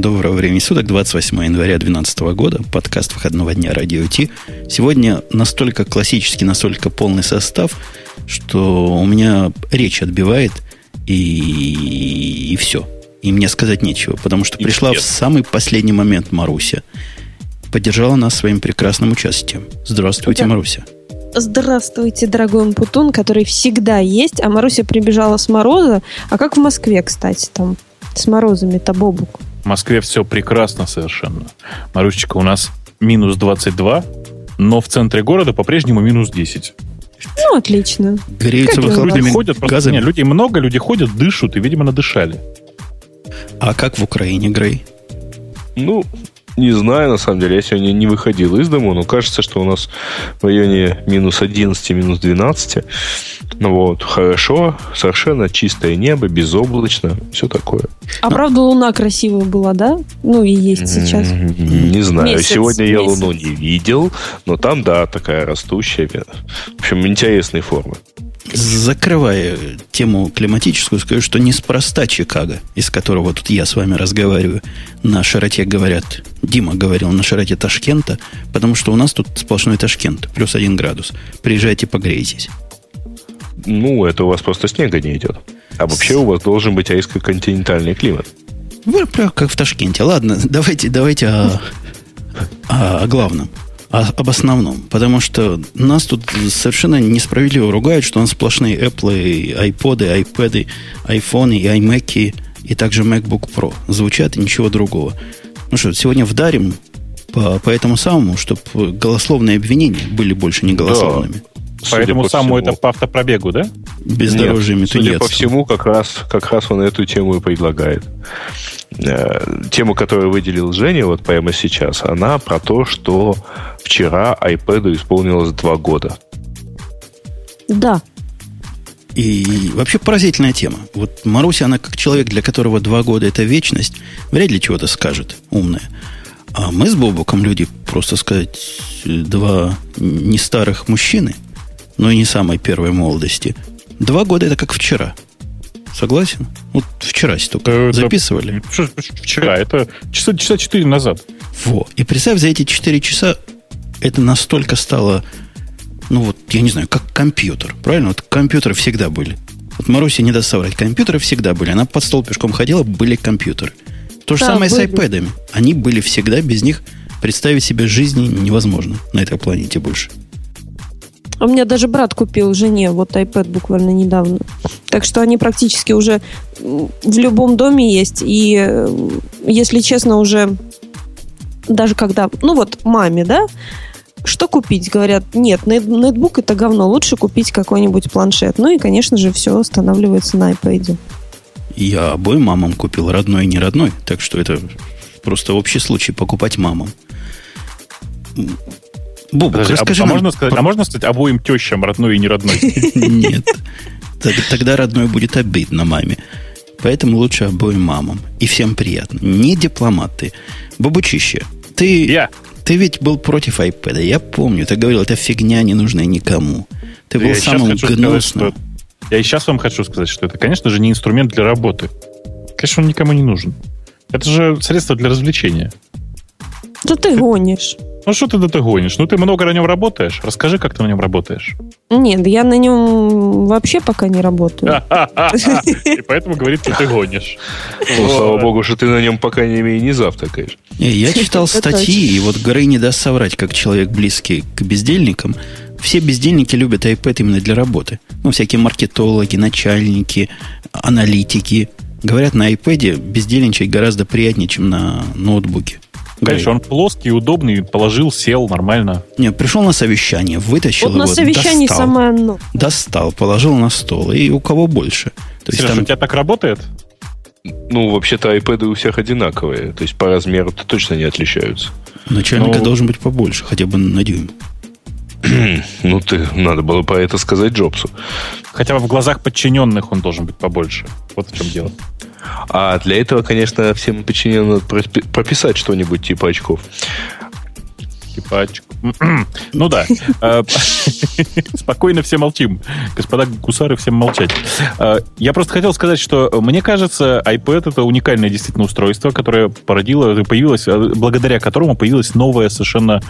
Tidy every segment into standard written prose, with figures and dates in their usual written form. Доброго времени суток, 28 января 2012 года, подкаст выходного дня «Радио Ти». Сегодня настолько классический, настолько полный состав, что у меня речь отбивает, и все. И мне сказать нечего, потому что пришла в самый последний момент Маруся. Поддержала нас своим прекрасным участием. Здравствуйте, Маруся. Здравствуйте, дорогой Умпутун, который всегда есть. А Маруся прибежала с мороза. А как в Москве, кстати, там с морозами-то, Бобук? В Москве все прекрасно совершенно. Марусечка, у нас минус 22, но в центре города по-прежнему минус 10. Ну, отлично. Греются выхлопными газами. Нет, людей много, люди ходят, дышат и, видимо, надышали. А как в Украине, Грей? Ну... Не знаю, на самом деле, я сегодня не выходил из дому, но кажется, что у нас в районе минус 11, минус 12. Вот, хорошо, совершенно чистое небо, безоблачно, все такое. А правда, луна красивая была, да? Ну, и есть сейчас. Не знаю, сегодня я луну не видел, но там, да, такая растущая. В общем, интересные формы. Закрывая тему климатическую, скажу, что неспроста Чикаго, из которого тут я с вами разговариваю, на широте говорят, Дима говорил, на широте Ташкента, потому что у нас тут сплошной Ташкент, плюс 1 градус. Приезжайте, погрейтесь. Ну, это у вас просто снега не идет. А вообще у вас должен быть арийско-континентальный климат. Вы прям как в Ташкенте. Ладно, давайте о главном. Об основном. Потому что нас тут совершенно несправедливо ругают, что у нас сплошные Apple, iPod, iPad, iPhone, и iMac, и также MacBook Pro. Звучат и ничего другого. Ну что, сегодня вдарим по этому самому, чтобы голословные обвинения были больше не голословными. Да. Поэтому самому это по автопробегу, да? Бездорожье. Судя по всему, как раз он эту тему и предлагает. Тема, которую выделил Женя вот прямо сейчас, она про то, что вчера iPad исполнилось 2 года. Да. И вообще поразительная тема. Вот Маруся, она как человек, для которого 2 года это вечность, вряд ли чего-то скажет умное. А мы с Бобуком люди, просто сказать, 2 не старых мужчины, но и не самой первой молодости. 2 года это как вчера. Согласен? Вот вчера только записывали. Вчера, это часа 4 назад. Во. И представь, за эти 4 часа это настолько стало, ну вот, я не знаю, как компьютер. Правильно? Вот компьютеры всегда были. Вот Маруся не даст соврать. Компьютеры всегда были. Она под стол пешком ходила, были компьютеры. То же самое были с iPad'ами. Они были всегда, без них представить себе жизни невозможно на этой планете больше. У меня даже брат купил жене вот iPad буквально недавно. Так что они практически уже в любом доме есть. И, если честно, уже даже когда... Ну вот, маме, да? Что купить? Говорят, нет, нетбук это говно. Лучше купить какой-нибудь планшет. Ну и, конечно же, все останавливается на iPad. Я обоим мамам купил, родной и не родной. Так что это просто общий случай покупать мамам. Буб, расскажи нам... можно сказать обоим тещам, родной и не родной? Нет. Тогда родной будет обидно маме. Поэтому лучше обоим мамам. И всем приятно. Не дипломаты. Бабучище, ты ведь был против iPad. Я помню, ты говорил, это фигня не нужна никому. Ты был самым гнусным. Я и сейчас вам хочу сказать, что это, конечно же, не инструмент для работы. Конечно, он никому не нужен. Это же средство для развлечения. Да ты гонишь. Ну, что ты гонишь? Ну, ты много на нем работаешь. Расскажи, как ты на нем работаешь. Нет, я на нем вообще пока не работаю. И поэтому говорит, что ты гонишь. Слава богу, что ты на нем пока не завтракаешь. Я читал статьи, и вот Грей не даст соврать, как человек близкий к бездельникам. Все бездельники любят iPad именно для работы. Ну, всякие маркетологи, начальники, аналитики. Говорят, на iPad бездельничать гораздо приятнее, чем на ноутбуке. Конечно, он плоский, удобный, положил, сел нормально. Нет, пришел на совещание, вытащил вот его, на совещании достал, самое оно. Достал, положил на стол. И у кого больше. То Сережа, есть, там... у тебя так работает? Ну, вообще-то iPad'ы у всех одинаковые. То есть, по размеру точно не отличаются. Начальника должен быть побольше, хотя бы на дюйм. Ну, надо было про это сказать Джобсу. Хотя бы в глазах подчиненных он должен быть побольше. Вот в чем дело. А для этого, конечно, всем подчиненным надо прописать что-нибудь типа очков. Скипачку. Ну да. Спокойно все молчим. Господа гусары, всем молчать. Я просто хотел сказать, что мне кажется, iPad — это уникальное действительно устройство, которое породило, появилось, благодаря которому появилось новое совершенно...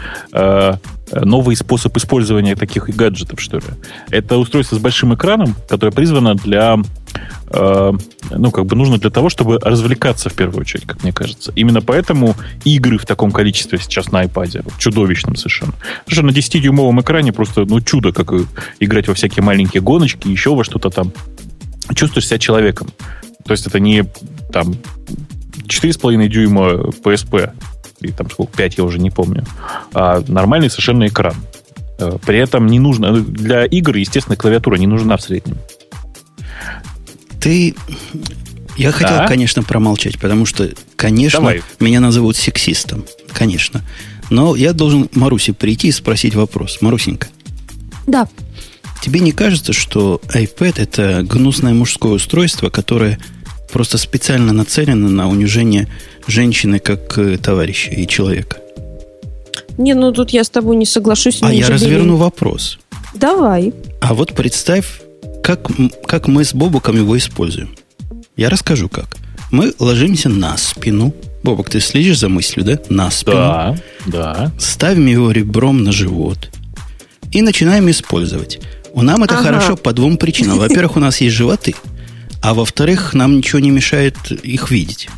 новый способ использования таких гаджетов, что ли. Это устройство с большим экраном, которое призвано для... ну, как бы нужно для того, чтобы развлекаться, в первую очередь, как мне кажется. Именно поэтому игры в таком количестве сейчас на iPad, чудовищном совершенно. Потому что на 10-дюймовом экране просто, ну, чудо, как играть во всякие маленькие гоночки, еще во что-то там. Чувствуешь себя человеком. То есть это не, там, 4,5 дюйма PSP, и там сколько, 5, я уже не помню, а нормальный совершенно экран. При этом не нужно... Для игр, естественно, клавиатура не нужна в среднем. Ты... Я хотел, конечно, промолчать, потому что, конечно, меня назовут сексистом. Конечно. Но я должен Марусе прийти и спросить вопрос. Марусенька. Да. Тебе не кажется, что iPad – это гнусное мужское устройство, которое... просто специально нацелена на унижение женщины как товарища и человека. Не, ну тут я с тобой не соглашусь. А я разверну вопрос. Давай. А вот представь, как мы с Бобуком его используем. Я расскажу, как. Мы ложимся на спину. Бобук, ты следишь за мыслью, да? На спину. Да, да. Ставим его ребром на живот. И начинаем использовать. У нас это хорошо по двум причинам. Во-первых, у нас есть животы. А во-вторых, нам ничего не мешает их видеть.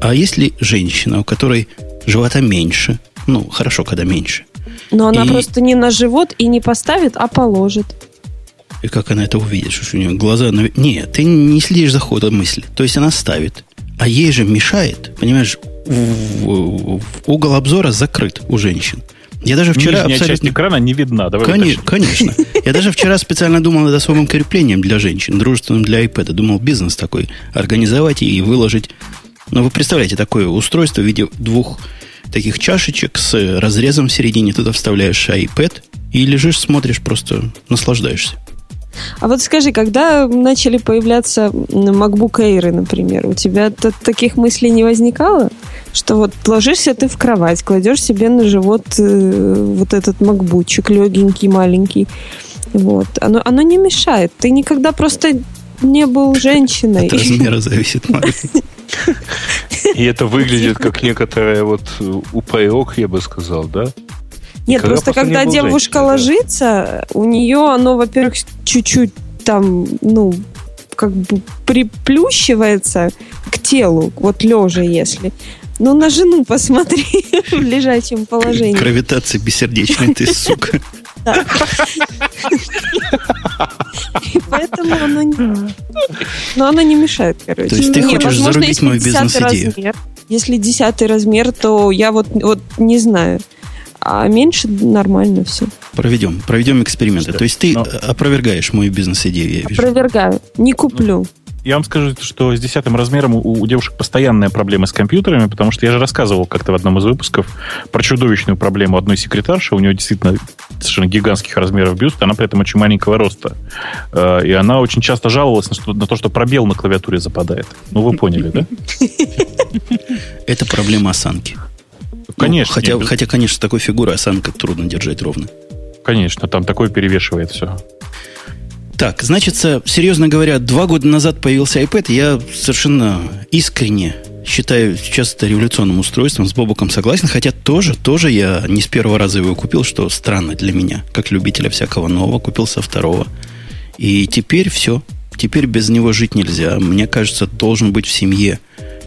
А если женщина, у которой живота меньше, ну, хорошо, когда меньше. Но она просто не на живот и не поставит, а положит. И как она это увидит? Что у нее глаза... Нет, ты не следишь за ходом мысли. То есть она ставит. А ей же мешает, понимаешь, угол обзора закрыт у женщин. Я даже вчера нижняя часть экрана не видна. Давай конечно. Я даже вчера специально думал над особым креплением для женщин, дружественным для iPad. Думал, бизнес такой организовать и выложить. Но вы представляете, такое устройство в виде двух таких чашечек с разрезом в середине. Туда вставляешь iPad и лежишь, смотришь, просто наслаждаешься. А вот скажи, когда начали появляться MacBook Air, например, у тебя таких мыслей не возникало? Что вот ложишься ты в кровать, кладешь себе на живот вот этот макбучик легенький, маленький. Вот. Оно не мешает. Ты никогда просто не был женщиной. От размера зависит, Мария. И это выглядит как некоторая вот упрек, я бы сказал, да? Нет, когда не девушка женщина, ложится, да. У нее оно, во-первых, чуть-чуть там, ну, как бы приплющивается к телу, вот лежа, если. Ну, на жену посмотри в лежачем положении. Гравитация бессердечная, ты сука. Да. Поэтому оно не мешает, короче. То есть ты хочешь зарубить мою бизнес-идею? Если 10-й размер, то я вот не знаю. А меньше нормально все. Проведем эксперименты. То есть ты опровергаешь мою бизнес-идею, я вижу. Опровергаю. Не куплю. Я вам скажу, что с 10-м размером у девушек постоянная проблема с компьютерами, потому что я же рассказывал как-то в одном из выпусков про чудовищную проблему одной секретарши. У нее действительно совершенно гигантских размеров бюст, она при этом очень маленького роста. И она очень часто жаловалась на то, что пробел на клавиатуре западает. Ну, вы поняли, да? Это проблема осанки. Конечно. Хотя, конечно, такой фигуры осанка трудно держать ровно. Конечно, там такое перевешивает все. Так, значит, серьезно говоря, 2 года назад появился iPad. Я совершенно искренне считаю сейчас это революционным устройством. С Бобуком согласен. Хотя тоже я не с первого раза его купил, что странно для меня. Как любителя всякого нового. Купил со второго. И теперь все. Теперь без него жить нельзя. Мне кажется, должен быть в семье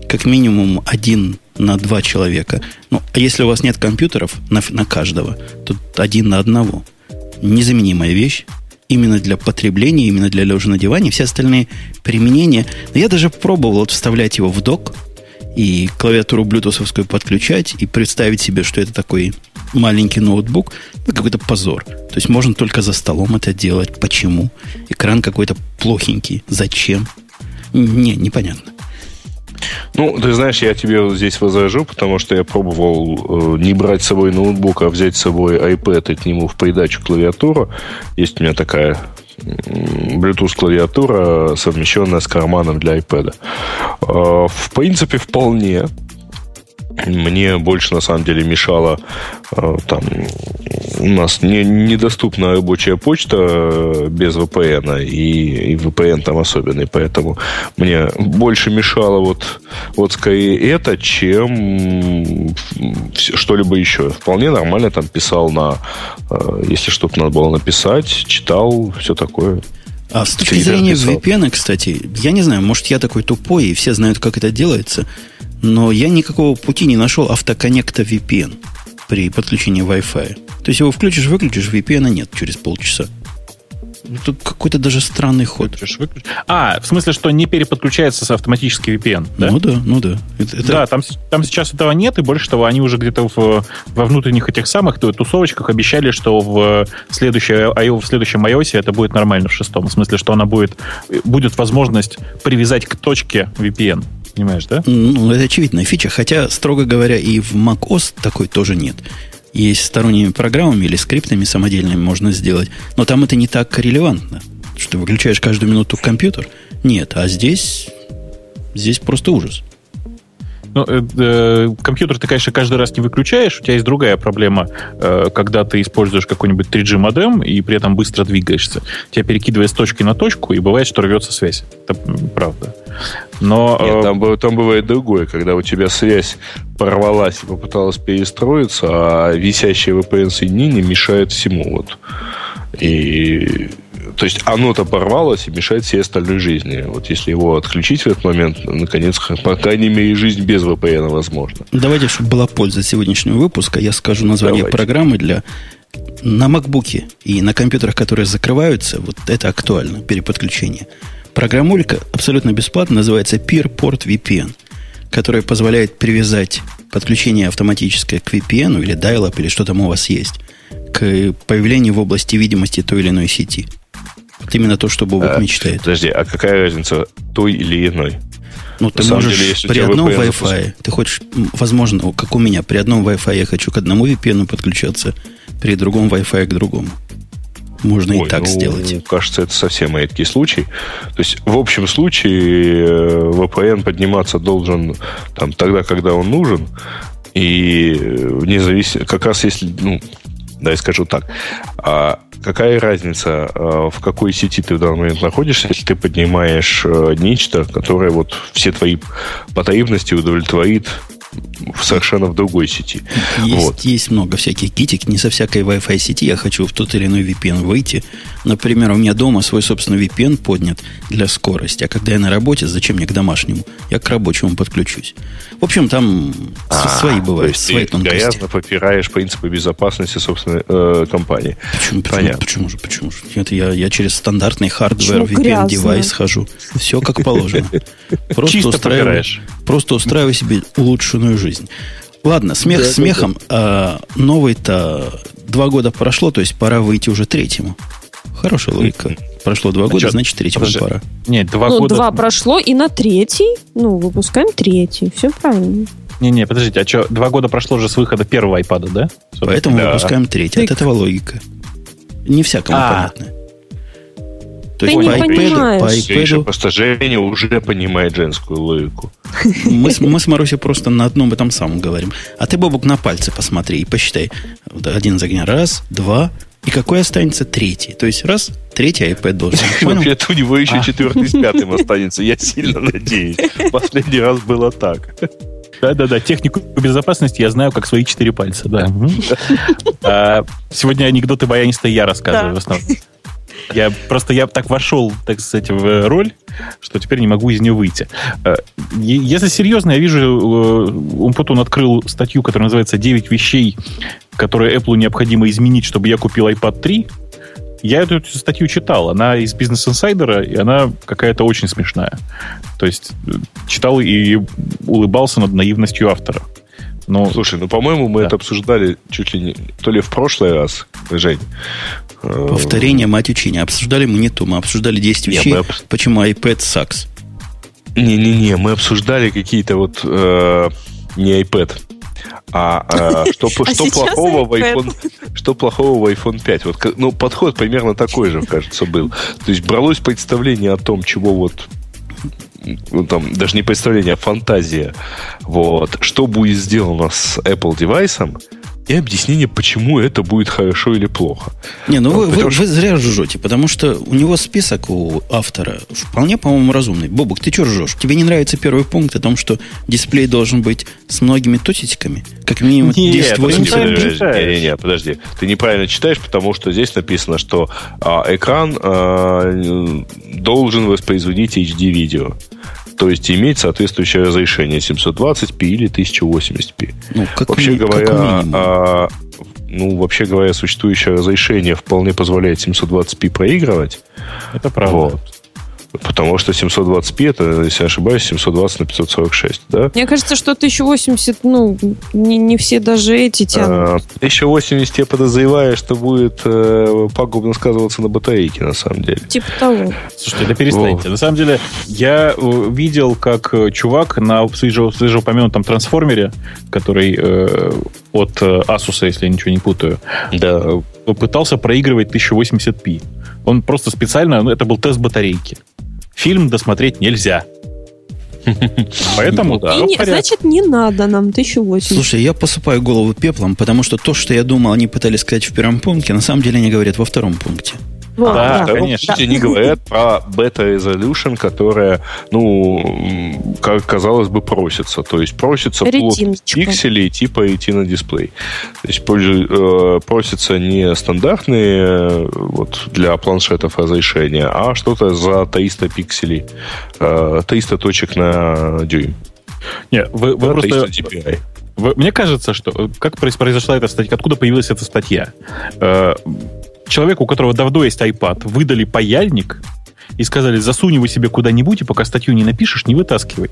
как минимум 1 на 2 человека. Ну, а если у вас нет компьютеров на каждого, то 1 на 1. Незаменимая вещь. Именно для потребления, именно для лежа на диване. Все остальные применения. Но я даже пробовал вставлять его в док и клавиатуру блютусовскую подключать и представить себе, что это такой маленький ноутбук. Это какой-то позор. То есть можно только за столом это делать. Почему? Экран какой-то плохенький. Зачем? Непонятно. Ну, ты знаешь, я тебе вот здесь возражу, потому что я пробовал не брать с собой ноутбук, а взять с собой iPad и к нему в придачу клавиатуру. Есть у меня такая Bluetooth-клавиатура, совмещенная с карманом для iPad. В принципе, вполне. Мне больше, на самом деле, мешало там, у нас недоступна рабочая почта без VPN, и VPN там особенный, поэтому мне больше мешало вот скорее это, чем что-либо еще. Вполне нормально там писал на... Если что-то надо было написать, читал, все такое. А с точки зрения VPN, кстати, я не знаю, может, я такой тупой, и все знают, как это делается, но я никакого пути не нашел автоконнекта VPN при подключении Wi-Fi. То есть его включишь-выключишь, VPN нет через полчаса. Тут какой-то даже странный ход. В смысле, что не переподключается с автоматически VPN, да? Ну да. Это... Да, там сейчас этого нет, и больше того, они уже где-то во внутренних этих самых тусовочках обещали, что в следующем iOS это будет нормально, в 6. В смысле, что она будет возможность привязать к точке VPN. Понимаешь, да? Ну, это очевидная фича. Хотя, строго говоря, и в macOS такой тоже нет. И сторонними программами или скриптами самодельными можно сделать. Но там это не так релевантно, что выключаешь каждую минуту компьютер. Нет, а здесь просто ужас. Ну, компьютер ты, конечно, каждый раз не выключаешь. У тебя есть другая проблема, когда ты используешь какой-нибудь 3G-модем и при этом быстро двигаешься. Тебя перекидывает с точки на точку, и бывает, что рвется связь. Это правда. Но, нет, там бывает другое, когда у тебя связь порвалась и попыталась перестроиться, а висящие VPN-соединения мешают всему. И... То есть оно-то порвалось и мешает всей остальной жизни. Вот если его отключить в этот момент, наконец, по крайней мере, жизнь без VPN возможна. Давайте, чтобы была польза сегодняшнего выпуска, я скажу название программы для... На MacBook'е и на компьютерах, которые закрываются, вот это актуально, переподключение. Программулька абсолютно бесплатно называется PeerPort VPN, которая позволяет привязать подключение автоматическое к VPN или dial-up, или что там у вас есть, к появлению в области видимости той или иной сети. Вот именно то, что Бобук мечтает. Подожди, а какая разница той или иной? Ну, ты можешь при одном Wi-Fi, ты хочешь, возможно, как у меня, при одном Wi-Fi я хочу к одному VPN подключаться, при другом Wi-Fi к другому. Можно и так сделать. Кажется, это совсем редкий случай. То есть, в общем случае, VPN подниматься должен там, тогда, когда он нужен, и независимо, как раз если, я скажу так, какая разница, в какой сети ты в данный момент находишься, если ты поднимаешь нечто, которое все твои потребности удовлетворит совершенно в другой сети. Есть много всяких гитик. Не со всякой Wi-Fi сети я хочу в тот или иной VPN выйти. Например, у меня дома свой собственный VPN поднят для скорости. А когда я на работе, зачем мне к домашнему? Я к рабочему подключусь. В общем, там свои бывают, свои тонкости. Ты грязно попираешь принципы безопасности собственной компании. Почему же? Я через стандартный хардвер VPN-девайс хожу. Все как положено. Просто устраиваю себе улучшенную жизнь. Ладно, смехом. А новый-то 2 года прошло, то есть пора выйти уже 3-му. Хорошая логика. Прошло 2 года, значит 3-му пора. Нет, 2 года... 2 прошло, и на 3-й, выпускаем 3-й. Все правильно. Не, подождите, 2 года прошло уже с выхода первого iPad, да? Поэтому выпускаем 3-й. От этого логика. Не всякому понятно. То есть по iPad'у... Просто Женя уже понимает женскую логику. Мы с Марусей просто на одном и том самом говорим. А ты, Бобук, на пальцы посмотри и посчитай. 1 из огня. 1, 2... И какой останется 3? То есть 3 iPad должен. Вообще-то у него еще 4 с 5 останется. Я сильно надеюсь. Последний раз было так. Да. Технику безопасности я знаю, как свои 4 пальца. Да. Сегодня анекдоты баянистые я рассказываю в основном. Я так вошел, так сказать, в роль, что теперь не могу из нее выйти. Если серьезно, я вижу, Умпутун открыл статью, которая называется «9 вещей, которые Apple необходимо изменить, чтобы я купил iPad 3». Я эту статью читал. Она из Business Insider, и она какая-то очень смешная. То есть читал и улыбался над наивностью автора. Слушай, по-моему, мы это обсуждали чуть ли не... То ли в прошлый раз, Жень... Повторение мать учения. Обсуждали мы не то. Мы обсуждали 10 вещей, почему iPad sucks. Не-не-не, мы обсуждали какие-то не iPad. Что плохого в iPhone 5? Подход примерно такой же, кажется, был. То есть бралось представление о том, чего ну, там даже не представление, а фантазия. Вот. Что будет сделано с Apple девайсом, и объяснение, почему это будет хорошо или плохо. Не, ну вот, вы зря жжете, потому что у него список у автора вполне, по-моему, разумный. Бобук, ты что жжешь? Тебе не нравится первый пункт о том, что дисплей должен быть с многими тусичками? Как минимум 1080. Нет, подожди. Ты неправильно читаешь, потому что здесь написано, что экран должен воспроизводить HD-видео. То есть иметь соответствующее разрешение 720p или 1080p. Ну, вообще говоря, существующее разрешение вполне позволяет 720p проигрывать. Это правда. Вот. Потому что 720p, это, если я ошибаюсь, 720 на 546, да? Мне кажется, что 1080, не все даже эти тянут. 1080, я подозреваю, что будет пагубно сказываться на батарейке, на самом деле. Типа того. Слушайте, да перестаньте. О. На самом деле, я видел, как чувак на свежеупомянутом трансформере, который от Asus, если я ничего не путаю, да, пытался проигрывать 1080p. Он просто специально... это был тест батарейки. Фильм досмотреть нельзя. Поэтому, да. Значит, не надо нам 1080. Слушай, я посыпаю голову пеплом, потому что то, что я думал, они пытались сказать в первом пункте, на самом деле они говорят во втором пункте. Да, конечно. Они говорят про бета-резолюшн, которая, как казалось бы, просится. То есть просится плотность пикселей типа Retina дисплей. То есть просится не стандартные для планшетов разрешения, а что-то за 300 пикселей, 300 точек на дюйм. Нет, вы просто... Мне кажется, что... Как произошла эта статья? Откуда появилась эта статья? Человеку, у которого давно есть iPad, выдали паяльник и сказали, засунь его себе куда-нибудь, и пока статью не напишешь, не вытаскивай.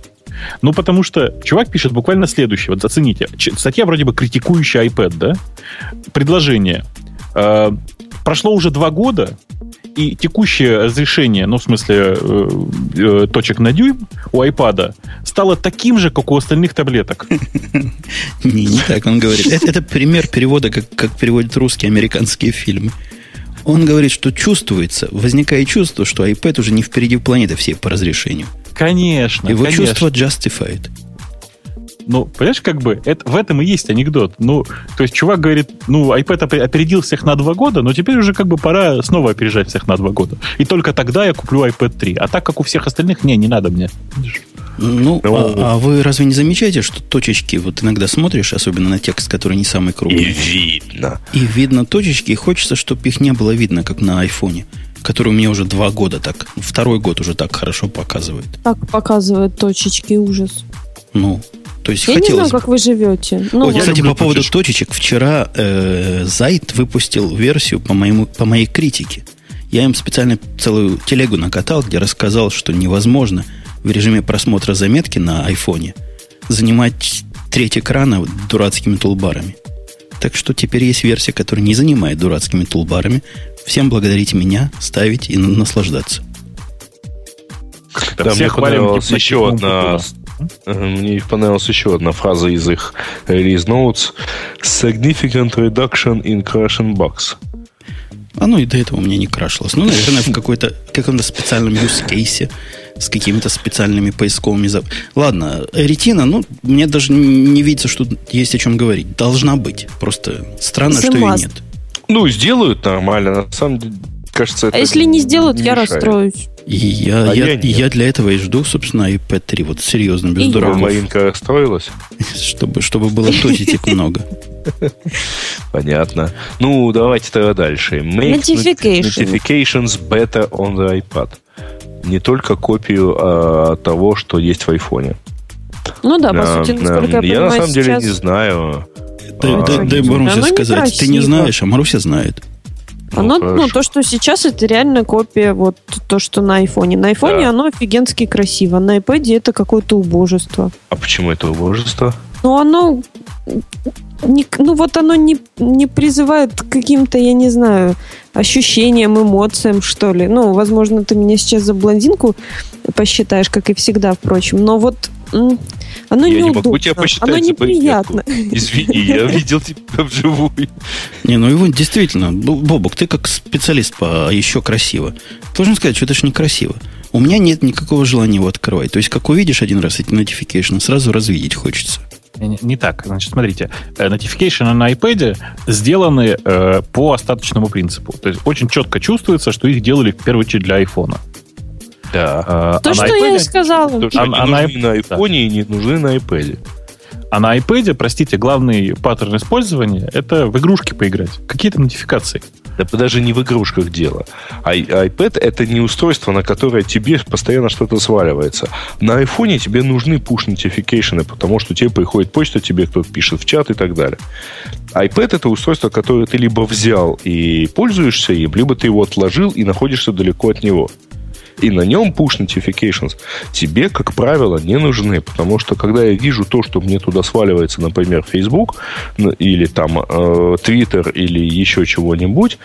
Ну, потому что чувак пишет буквально следующее. Вот зацените. Статья вроде бы критикующая iPad, да? Предложение. Прошло уже 2 года, и текущее разрешение, ну, в смысле, точек на дюйм у iPad стало таким же, как у остальных таблеток. Не так он говорит. Это пример перевода, как переводят русские американские фильмы. Он говорит, что чувствуется, возникает чувство, что iPad уже не впереди планеты всей по разрешению. Конечно. Его чувство justified. Ну, понимаешь, как бы, в этом и есть анекдот. Ну, то есть, чувак говорит, iPad опередил всех на 2 года, но теперь уже как бы пора снова опережать всех на 2 года. И только тогда я куплю iPad 3. А так, как у всех остальных, не надо мне. А вы разве не замечаете, что точечки, вот иногда смотришь, особенно на текст, который не самый крупный. И видно точечки, и хочется, чтобы их не было видно, как на айфоне, который у меня уже 2 года так, 2 год уже так хорошо показывает. Так показывают точечки, ужас. То есть я не знаю, как вы живете. Кстати, по поводу точечек. Вчера Зайт выпустил версию по моей критике. Я им специально целую телегу накатал, где рассказал, что невозможно в режиме просмотра заметки на айфоне занимать треть экрана дурацкими тулбарами. Так что теперь есть версия, которая не занимает дурацкими тулбарами. Всем благодарить меня, ставить и наслаждаться. Мне понравилась еще одна... Мне понравилась еще одна фраза из их release notes. Significant reduction in crashing bugs. И до этого у меня не крашилось. Наверное, в каком-то специальном юзкейсе с какими-то специальными поисковыми... Ладно, Retina, мне даже не видится, что есть о чем говорить. Должна быть. Просто странно, что ее нет. Сделают нормально. На самом деле, кажется, это... А если не сделают, я расстроюсь. Я для этого и жду, собственно, iPad 3. Вот серьезно, без дураков. Маринка расстроилась? Чтобы было тотитик много. Понятно. Давайте тогда дальше. Make notifications better on the iPad. Не только копию того, что есть в iPhone. По сути, насколько я понимаю, на самом деле не знаю. Дай Маруся сказать. Ты не знаешь, а Маруся знает. То, что сейчас, это реально копия то, что на айфоне. На айфоне оно офигенски красиво. На iPad это какое-то убожество. А почему это убожество? Оно... оно не призывает к каким-то, я не знаю, ощущениям, эмоциям, что ли. Возможно, ты меня сейчас за блондинку посчитаешь, как и всегда, впрочем. Но оно неудобно. Я не могу тебя посчитать. Оно неприятно. Извини, я видел тебя вживую. Его действительно... Бобок, ты как специалист по еще красиво. Должен сказать, что это же некрасиво. У меня нет никакого желания его открывать. То есть, как увидишь один раз эти notification, сразу развидеть хочется. Не так. Значит, смотрите. Notification на iPad сделаны по остаточному принципу. То есть, очень четко чувствуется, что их делали в первую очередь для iPhone. Да. То, а что iPad, я и сказала. Они нужны на iPhone и не нужны на iPad. А на iPad, простите, главный паттерн использования – это в игрушки поиграть. Какие-то нотификации. Да даже не в игрушках дело. iPad – это не устройство, на которое тебе постоянно что-то сваливается. На iPhone тебе нужны push-нотификейшены, потому что тебе приходит почта, тебе кто-то пишет в чат и так далее. iPad – это устройство, которое ты либо взял и пользуешься им, либо ты его отложил и находишься далеко от него. И на нем push notifications тебе, как правило, не нужны. Потому что, когда я вижу то, что мне туда сваливается, например, Facebook или там Twitter или еще чего-нибудь,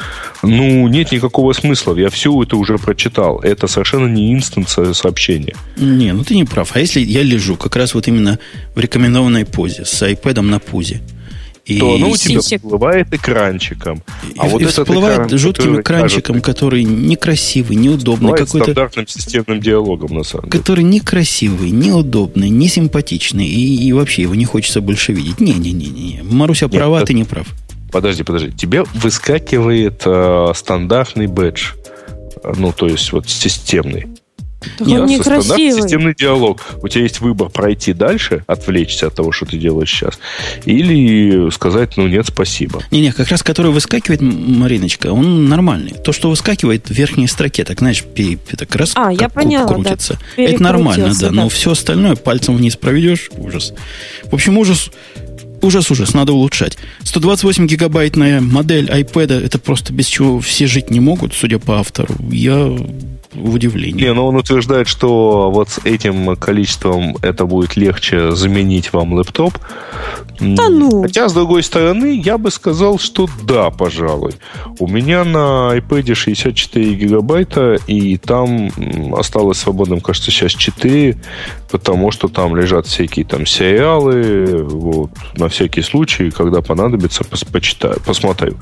ну, нет никакого смысла. Я все это уже прочитал. Это совершенно не инстанция сообщения. Не, ну ты не прав. А если я лежу как раз вот именно в рекомендованной позе, с iPad на пузе, и то оно у тебя всплывает экранчиком. А и вот всплывает экран, жутким экранчиком, который некрасивый, неудобный. Какой-то стандартным системным диалогом, на самом деле. Который некрасивый, неудобный, несимпатичный. И вообще его не хочется больше видеть. Не-не-не. Маруся права, ты не прав. Подожди. Тебе выскакивает стандартный бэдж. Ну, то есть, вот системный. Нет, он некрасивый. Системный диалог. У тебя есть выбор пройти дальше, отвлечься от того, что ты делаешь сейчас, или сказать, ну, нет, спасибо. Не-не, как раз который выскакивает, Мариночка, он нормальный. То, что выскакивает в верхней строке, так, знаешь, так раз я поняла, крутится. Да, это нормально, да, но все остальное пальцем вниз проведешь, ужас. В общем, ужас, надо улучшать. 128-гигабайтная модель iPad, это просто без чего все жить не могут, судя по автору. Я... в удивлении. Не, но он утверждает, что вот с этим количеством это будет легче заменить вам лэптоп. Да ну. Хотя, с другой стороны, я бы сказал, что да, пожалуй. У меня на iPad 64 гигабайта, и там осталось свободным, кажется, сейчас 4, потому что там лежат всякие там сериалы, вот, на всякий случай, когда понадобится, почитаю, посмотрю.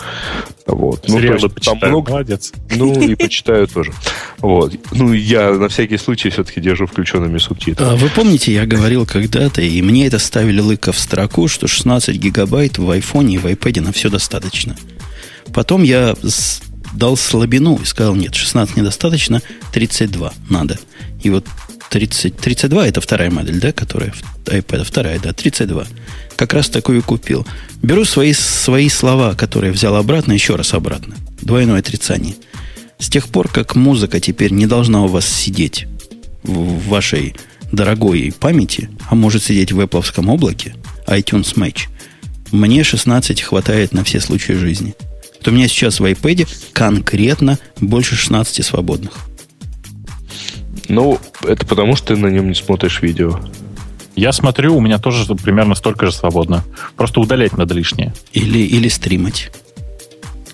Вот. Ну, сериалы почитаю, там много... молодец. Ну, и почитаю тоже. Вот. Ну, я на всякий случай все-таки держу включенными субтитры. Вы помните, я говорил когда-то, и мне это ставили лыко в строку, что 16 гигабайт в айфоне и в iPad на все достаточно. Потом я дал слабину и сказал, нет, 16 недостаточно, 32 надо. И вот 32 это вторая модель, да, которая iPad, вторая, да, 32. Как раз такую и купил. Беру свои слова, которые взял обратно, еще раз обратно. Двойное отрицание. С тех пор, как музыка теперь не должна у вас сидеть в вашей дорогой памяти, а может сидеть в Apple-овском облаке, iTunes Match, мне 16 хватает на все случаи жизни. Вот у меня сейчас в iPad конкретно больше 16 свободных. Ну, это потому, что ты на нем не смотришь видео. Я смотрю, у меня тоже примерно столько же свободно. Просто удалять надо лишнее. Или стримать.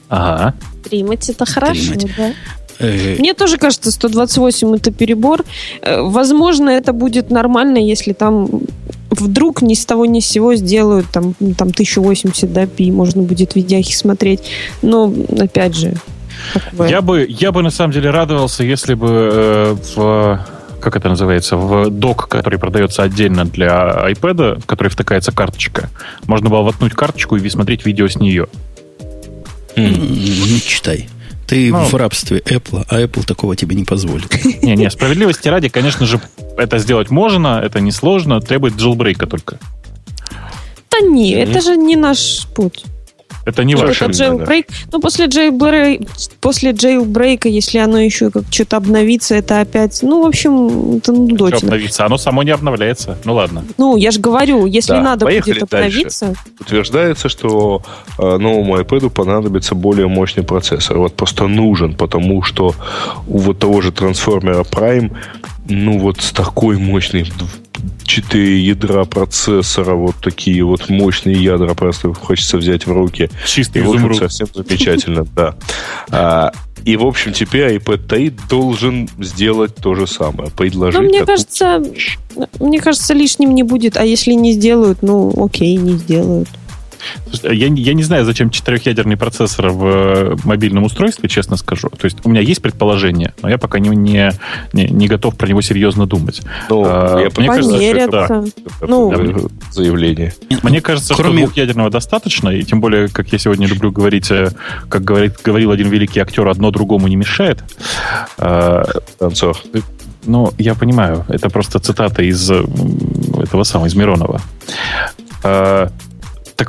Ага. Стримать это хорошо, да? Мне тоже кажется, 128 это перебор. Возможно, это будет нормально, если там вдруг ни с того ни с сего сделают там 1080 пи, можно будет видяхи смотреть. Но, опять же... Я бы на самом деле радовался, если бы как это называется, в док, который продается отдельно для iPad, в который втыкается карточка, можно было воткнуть карточку и смотреть видео с нее. Не читай. Ты в рабстве Apple, а Apple такого тебе не позволит. Не, справедливости ради, конечно же, это сделать можно, это несложно, требует джилбрейка только. Да не, это же не наш путь. Это не ваше. Ну, после джейлбрейка, если оно еще как что-то обновится, это опять... Ну, в общем, это нудотина. Что обновится? Оно само не обновляется. Ну, ладно. Ну, я же говорю, если надо будет обновиться... Дальше. Утверждается, что новому iPad понадобится более мощный процессор. Вот просто нужен, потому что у вот того же трансформера Prime, ну, вот с такой мощной... 4 ядра процессора, вот такие вот мощные ядра, просто хочется взять в руки. Чистый изумруд. Совсем замечательно, да. И, в общем, теперь iPad Ti должен сделать то же самое. Предложить. Мне кажется, лишним не будет. А если не сделают, ну, окей, не сделают. Я не знаю, зачем четырехъядерный процессор в мобильном устройстве, честно скажу. То есть у меня есть предположение, но я пока не готов про него серьезно думать. Мне кажется, что двухъядерного достаточно, и тем более, как я сегодня люблю говорить, как говорил один великий актер, одно другому не мешает. Танцов. Ну, я понимаю, это просто цитата из этого самого, из Миронова. Так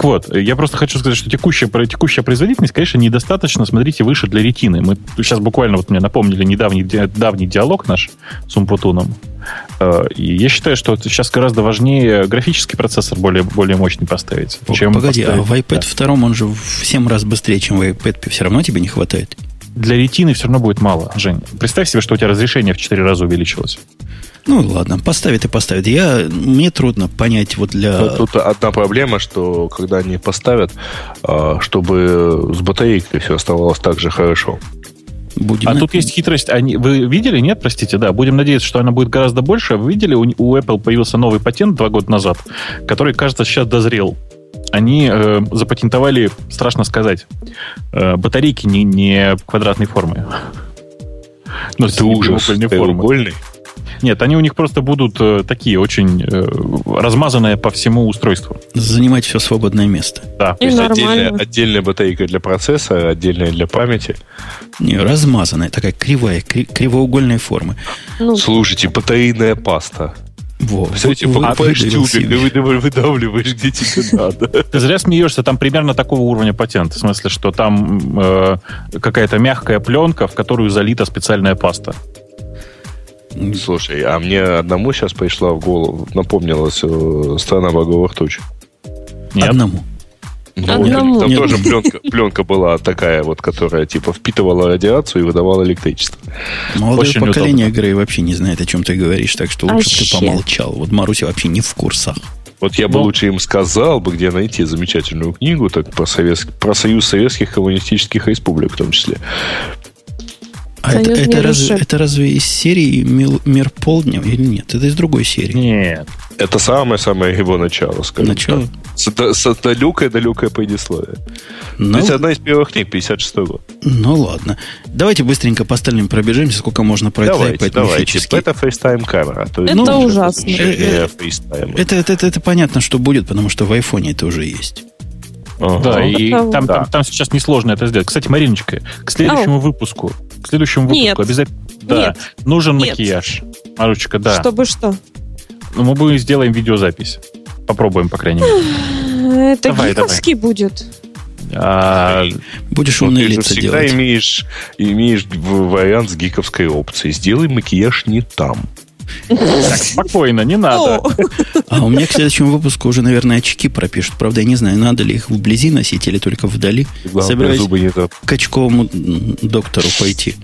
вот, я просто хочу сказать, что текущая производительность, конечно, недостаточно, смотрите, выше для ретины. Мы сейчас буквально, вот мне напомнили недавний диалог наш с Умпутуном. И я считаю, что сейчас гораздо важнее графический процессор более мощный поставить. А в iPad 2 он же в 7 раз быстрее, чем в iPad, все равно тебе не хватает? Для ретины все равно будет мало, Жень. Представь себе, что у тебя разрешение в 4 раза увеличилось. Ну, ладно, поставит и поставит. Мне трудно понять вот для... Но тут одна проблема, что когда они поставят, чтобы с батарейкой все оставалось так же хорошо. Тут есть хитрость. Вы видели, нет, простите, да, будем надеяться, что она будет гораздо больше. Вы видели, у Apple появился новый патент 2 года назад, который, кажется, сейчас дозрел. Они запатентовали, страшно сказать, батарейки не квадратной формы. Но это ужас, треугольный. Нет, они у них просто будут такие очень размазанные по всему устройству. Занимать все свободное место. Да. И то есть отдельная батарейка для процессора, отдельная для памяти. Не, размазанная, такая кривая, кривоугольной формы. Слушайте, батарейная паста. Кстати, покупаешь тюбик, выдавливаешь, где тебе надо. Ты зря смеешься, там примерно такого уровня патент. В смысле, что там какая-то мягкая пленка, в которую залита специальная паста. Слушай, а мне одному сейчас пришла в голову, напомнилась «Страна боговых туч». Нет. Одному. Там нет. Тоже пленка была такая, вот, которая типа впитывала радиацию и выдавала электричество. Молодое очень поколение, Грей, вообще не знает, о чем ты говоришь, так что лучше ты помолчал. Вот Маруся вообще не в курсах. Вот я бы лучше им сказал бы, где найти замечательную книгу так, про Союз Советских Коммунистических Республик в том числе. А это разве из серии «Мир полдня» или нет? Это из другой серии. Нет. Это самое-самое его начало, скажем так. С далекое-далекое предисловие. То есть одна из первых книг, 56-й год. Ну ладно. Давайте быстренько по остальным пробежимся, сколько можно про давайте. Это фейстайм-камера. Это ужасно. Это понятно, что будет, потому что в айфоне это уже есть. Да, и там сейчас несложно это сделать. Кстати, Мариночка, к следующему выпуску обязательно нужен макияж. Марусечка, да. Чтобы что? Ну, мы сделаем видеозапись. Попробуем, по крайней мере. Это гиковский будет. Будешь умные лица делать. Ты всегда имеешь вариант с гиковской опцией. Сделай макияж не там. Так, спокойно, не надо. А у меня к следующему выпуску уже, наверное, очки пропишут. Правда, я не знаю, надо ли их вблизи носить или только вдали. Собираюсь к очковому доктору пойти.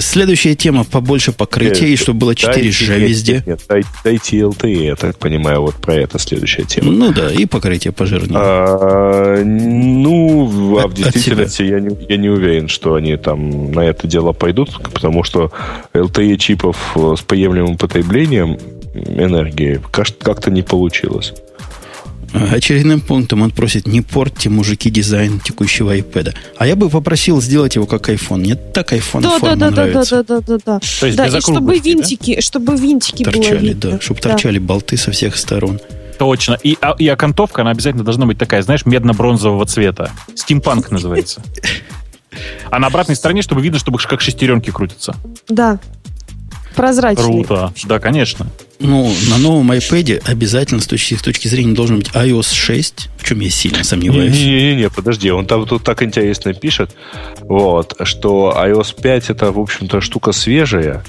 Следующая тема побольше покрытия, и чтобы было 4G везде. Дайте LTE, я так понимаю, вот про это следующая тема. Ну да, и покрытие пожирнее. Ну, в действительности я не уверен, что они там на это дело пойдут, потому что LTE чипов с приемлемым потреблением энергии как-то не получилось. Очередным пунктом он просит: не портьте, мужики, дизайн текущего iPad. А я бы попросил сделать его как iPhone. Мне так iPhone форма нравится. Да. То есть без округлости, чтобы винтики торчали, было видно. Да, чтобы торчали болты со всех сторон. Точно. И окантовка, она обязательно должна быть такая, знаешь, медно-бронзового цвета. Стимпанк называется. А на обратной стороне, чтобы видно, чтобы как шестеренки крутятся. Да. Прозрачный. Круто. Да, конечно. Ну, на новом iPad обязательно с точки зрения должен быть iOS 6, в чем я сильно сомневаюсь. Не, подожди, он там тут так интересно пишет, вот, что iOS 5 это, в общем-то, штука свежая.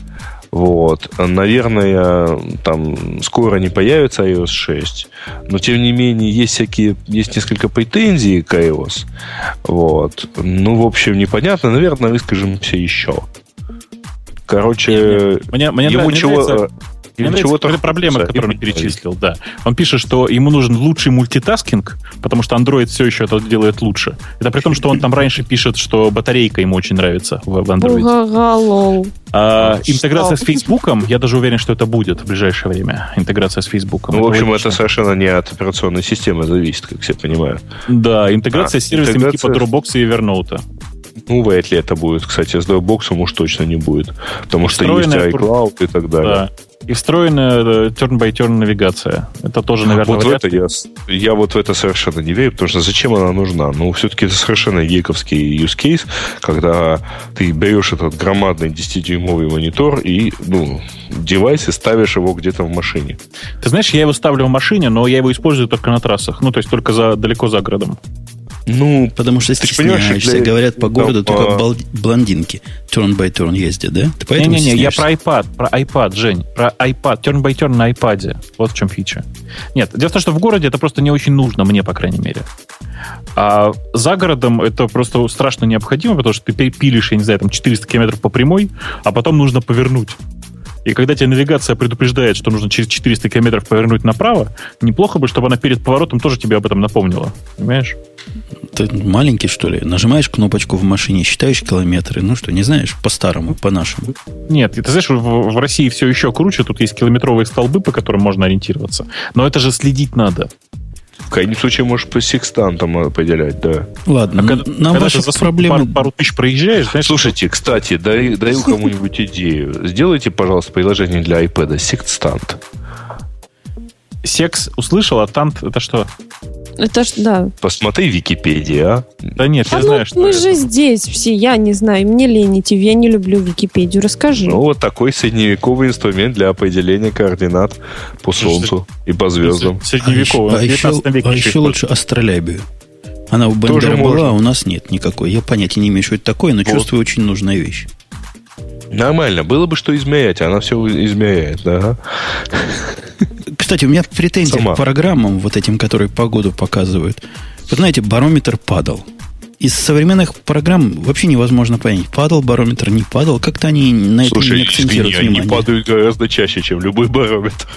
Вот. Наверное, там скоро не появится iOS 6, но тем не менее есть несколько претензий к iOS. Вот. Ну, в общем, непонятно, наверное, выскажемся еще. Короче, мне ему нравится... Мне нравится эта проблема, которую он перечислил. Да. Он пишет, что ему нужен лучший мультитаскинг, потому что Android все еще это делает лучше. Это при том, что он там раньше пишет, что батарейка ему очень нравится в Android. Интеграция с Фейсбуком, я даже уверен, что это будет в ближайшее время. Интеграция с Фейсбуком. Ну, в общем, это совершенно не от операционной системы зависит, как я понимаю. Да, интеграция с сервисами типа Dropbox и Evernote. Ну, вряд ли это будет. Кстати, с Dropbox уж точно не будет. Потому что есть iCloud и так далее. Да. И встроенная turn-by-turn навигация. Это тоже, наверное, вот вариант. Я вот в это совершенно не верю, потому что зачем она нужна? Ну, все-таки это совершенно гейковский юзкейс, когда ты берешь этот громадный 10-дюймовый монитор и, ну, девайс и ставишь его где-то в машине. Ты знаешь, я его ставлю в машине, но я его использую только на трассах. Ну, то есть только далеко за городом. Ну, потому что стесняешься, для... говорят по городу только блондинки turn-by-turn ездят, да? Не-не-не, я про iPad, Жень. Про iPad, turn-by-turn на iPad. Вот в чем фича. Нет, дело в том, что в городе это просто не очень нужно мне, по крайней мере. А за городом это просто страшно необходимо, потому что ты пилишь, я не знаю, там 400 километров по прямой, а потом нужно повернуть. И когда тебе навигация предупреждает, что нужно через 400 километров повернуть направо, неплохо бы, чтобы она перед поворотом тоже тебе об этом напомнила. Понимаешь? Ты маленький, что ли? Нажимаешь кнопочку в машине, считаешь километры. Ну что, не знаешь? По-старому, по-нашему. Нет, ты знаешь, в России все еще круче. Тут есть километровые столбы, по которым можно ориентироваться. Но это же следить надо. В крайнем случае, можешь по секстантам определять, да. Ладно, нам ваши проблемы... Пару тысяч проезжаешь, знаешь... Слушайте, что-то... кстати, даю кому-нибудь идею. Сделайте, пожалуйста, приложение для iPad секстант. Секс услышал, а тант это что? Это ж, да. Посмотри Википедию, а? Да нет, я знаю, что мы это. Же здесь все, я не знаю, мне лень идти, я не люблю Википедию, расскажи. Ну, вот такой средневековый инструмент для определения координат по Солнцу и по звездам. Средневековый. А еще лучше астролябию. Она у Бендера была, а у нас нет никакой. Я понятия не имею, что это такое, но вот. Чувствую, очень нужная вещь. Нормально, было бы что измерять, она все измеряет, да. Кстати, у меня претензии к программам, вот этим, которые погоду показывают. Вы знаете, барометр падал. Из современных программ вообще невозможно понять, падал барометр, не падал. Как-то они на это не акцентируют внимание. Они падают гораздо чаще, чем любой барометр.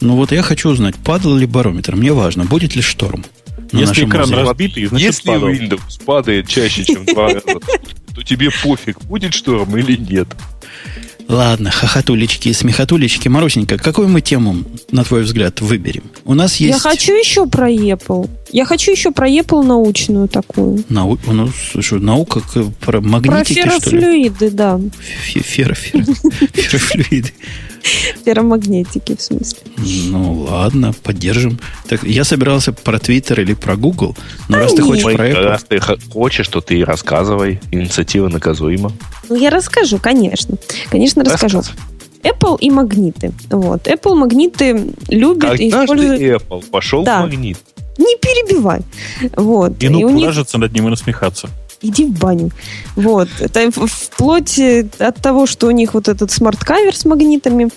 Ну вот я хочу узнать, падал ли барометр. Мне важно, будет ли шторм. Если экран разбитый, значит, если падал. Windows падает чаще, чем 2 раза, то тебе пофиг, будет шторм или нет. Ладно, хохотулечки и смехотулечки. Марусенька, какую мы тему, на твой взгляд, выберем? У нас есть... Я хочу еще про Apple. Я хочу еще про Apple научную такую. Ну, слушай, наука про магнитики, про что ли? Про феррофлюиды, да. Феррофлюиды. Ферромагнитики, в смысле. Ну, ладно, поддержим. Так, я собирался про Twitter или про Google, но раз ты хочешь про Apple... Раз ты хочешь, то ты рассказывай. Инициатива наказуема. Ну, я расскажу, конечно. Конечно, расскажу. Apple и магниты. Вот. Apple магниты любят и используют... Apple пошел в магнит. Не перебивай. Вот. И ну, куражиться над ним и насмехаться. Иди в баню. Вот. Это вплоть от того, что у них вот этот смарт-кавер с магнитами.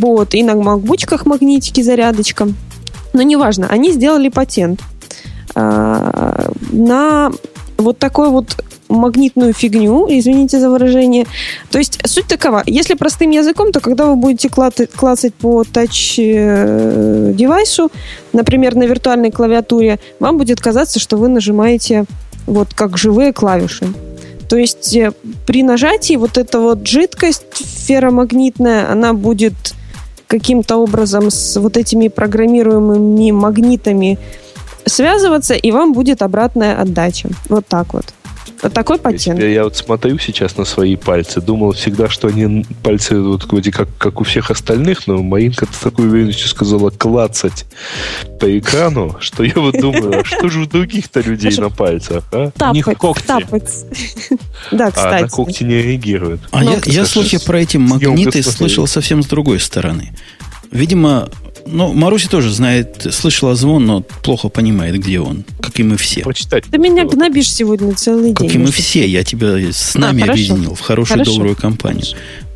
Вот. И на макбучках магнитики, зарядочка. Но неважно. Они сделали патент на вот такой вот магнитную фигню, извините за выражение. То есть суть такова. Если простым языком, то когда вы будете клацать по тач-девайсу, например, на виртуальной клавиатуре, вам будет казаться, что вы нажимаете вот как живые клавиши. То есть при нажатии вот эта вот жидкость ферромагнитная, она будет каким-то образом с вот этими программируемыми магнитами связываться, и вам будет обратная отдача. Вот так вот. Вот такой патент. Я вот смотрю сейчас на свои пальцы. Думал всегда, что они пальцы вот вроде как у всех остальных, но Маринка с такой уверенностью сказала клацать по экрану, что я вот думаю, что же у других-то людей на пальцах? У них когти. Да, кстати. А на когти не реагируют. А я в случае про эти магниты слышал совсем с другой стороны. Видимо, ну, Маруся тоже знает, слышала звон, но плохо понимает, где он, как и мы все. Почитать. Ты меня гнобишь сегодня целый день. Как и мы все, я тебя с нами объединил в хорошую, добрую компанию.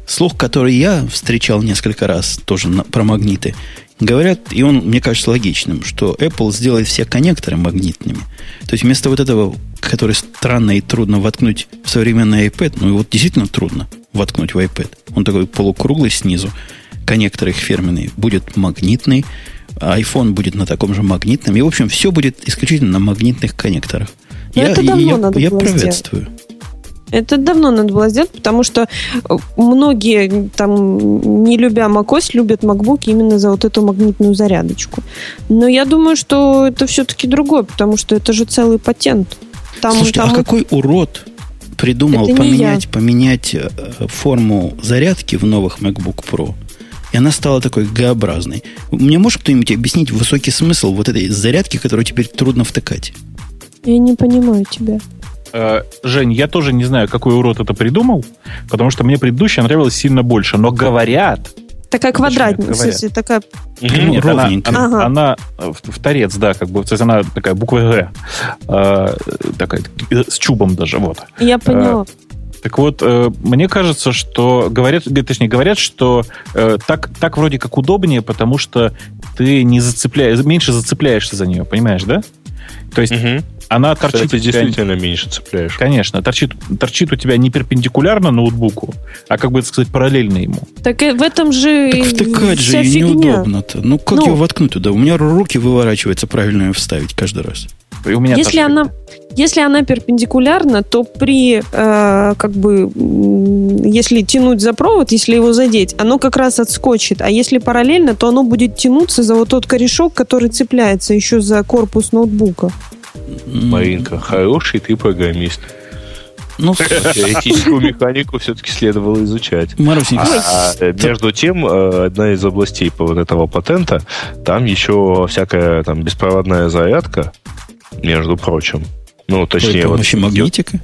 Слух, который я встречал несколько раз, тоже про магниты, говорят, и он, мне кажется, логичным, что Apple сделает все коннекторы магнитными. То есть вместо вот этого, который странно и трудно воткнуть в современный iPad, ну, его действительно трудно воткнуть в iPad. Он такой полукруглый снизу. коннекторы их фирменные, будет магнитный, iPhone будет на таком же магнитном, и, в общем, все будет исключительно на магнитных коннекторах. Я приветствую. Это давно надо было сделать, потому что многие, там, не любя macOS, любят MacBook именно за вот эту магнитную зарядочку. Но я думаю, что это все-таки другое, потому что это же целый патент. Слушайте, а какой урод придумал поменять форму зарядки в новых MacBook Pro? И она стала такой Г-образной. Мне может кто-нибудь объяснить высокий смысл вот этой зарядки, которую теперь трудно втыкать? Я не понимаю тебя. Жень, я тоже не знаю, какой урод это придумал, потому что мне предыдущая нравилась сильно больше. Но говорят... Такая квадратная, в смысле, такая... Нет, ровненькая. Она в торец, да, как бы, то есть она такая буква Г, такая, с чубом даже, вот. Я поняла. Так вот, мне кажется, что говорят, что так вроде как удобнее, потому что ты меньше зацепляешься за нее, понимаешь, да? То есть она торчит. Кстати, у тебя действительно меньше цепляешь. Конечно, торчит у тебя не перпендикулярно ноутбуку, а, как бы, так сказать, параллельно ему. Так в этом же так втыкать вся же и неудобно-то. Ну, как его воткнуть туда? У меня руки выворачиваются правильно ее вставить каждый раз. И у меня если она перпендикулярна, то при если тянуть за провод, если его задеть, оно как раз отскочит. А если параллельно, то оно будет тянуться за вот тот корешок, который цепляется еще за корпус ноутбука. Маринка, хороший ты программист. Ну, теоретическую механику все-таки следовало изучать. А между тем, одна из областей вот этого патента, там еще всякая там беспроводная зарядка, между прочим. Ну, точнее... При помощи магнитика?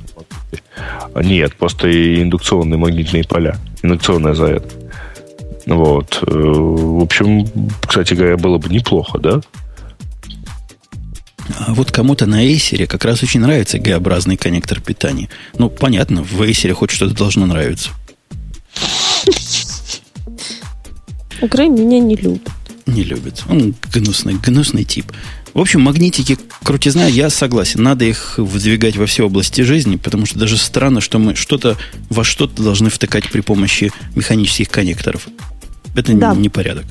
Нет, просто индукционные магнитные поля. Индукционная зарядка. Вот. В общем, кстати говоря, было бы неплохо, да? А вот кому-то на Эйсере как раз очень нравится Г-образный коннектор питания. Ну, понятно, в Эйсере хоть что-то должно нравиться. Грей меня не любит. Не любит. Он гнусный тип. В общем, магнитики, крутизна, я согласен. Надо их выдвигать во все области жизни, потому что даже странно, что мы во что-то должны втыкать при помощи механических коннекторов. Это непорядок.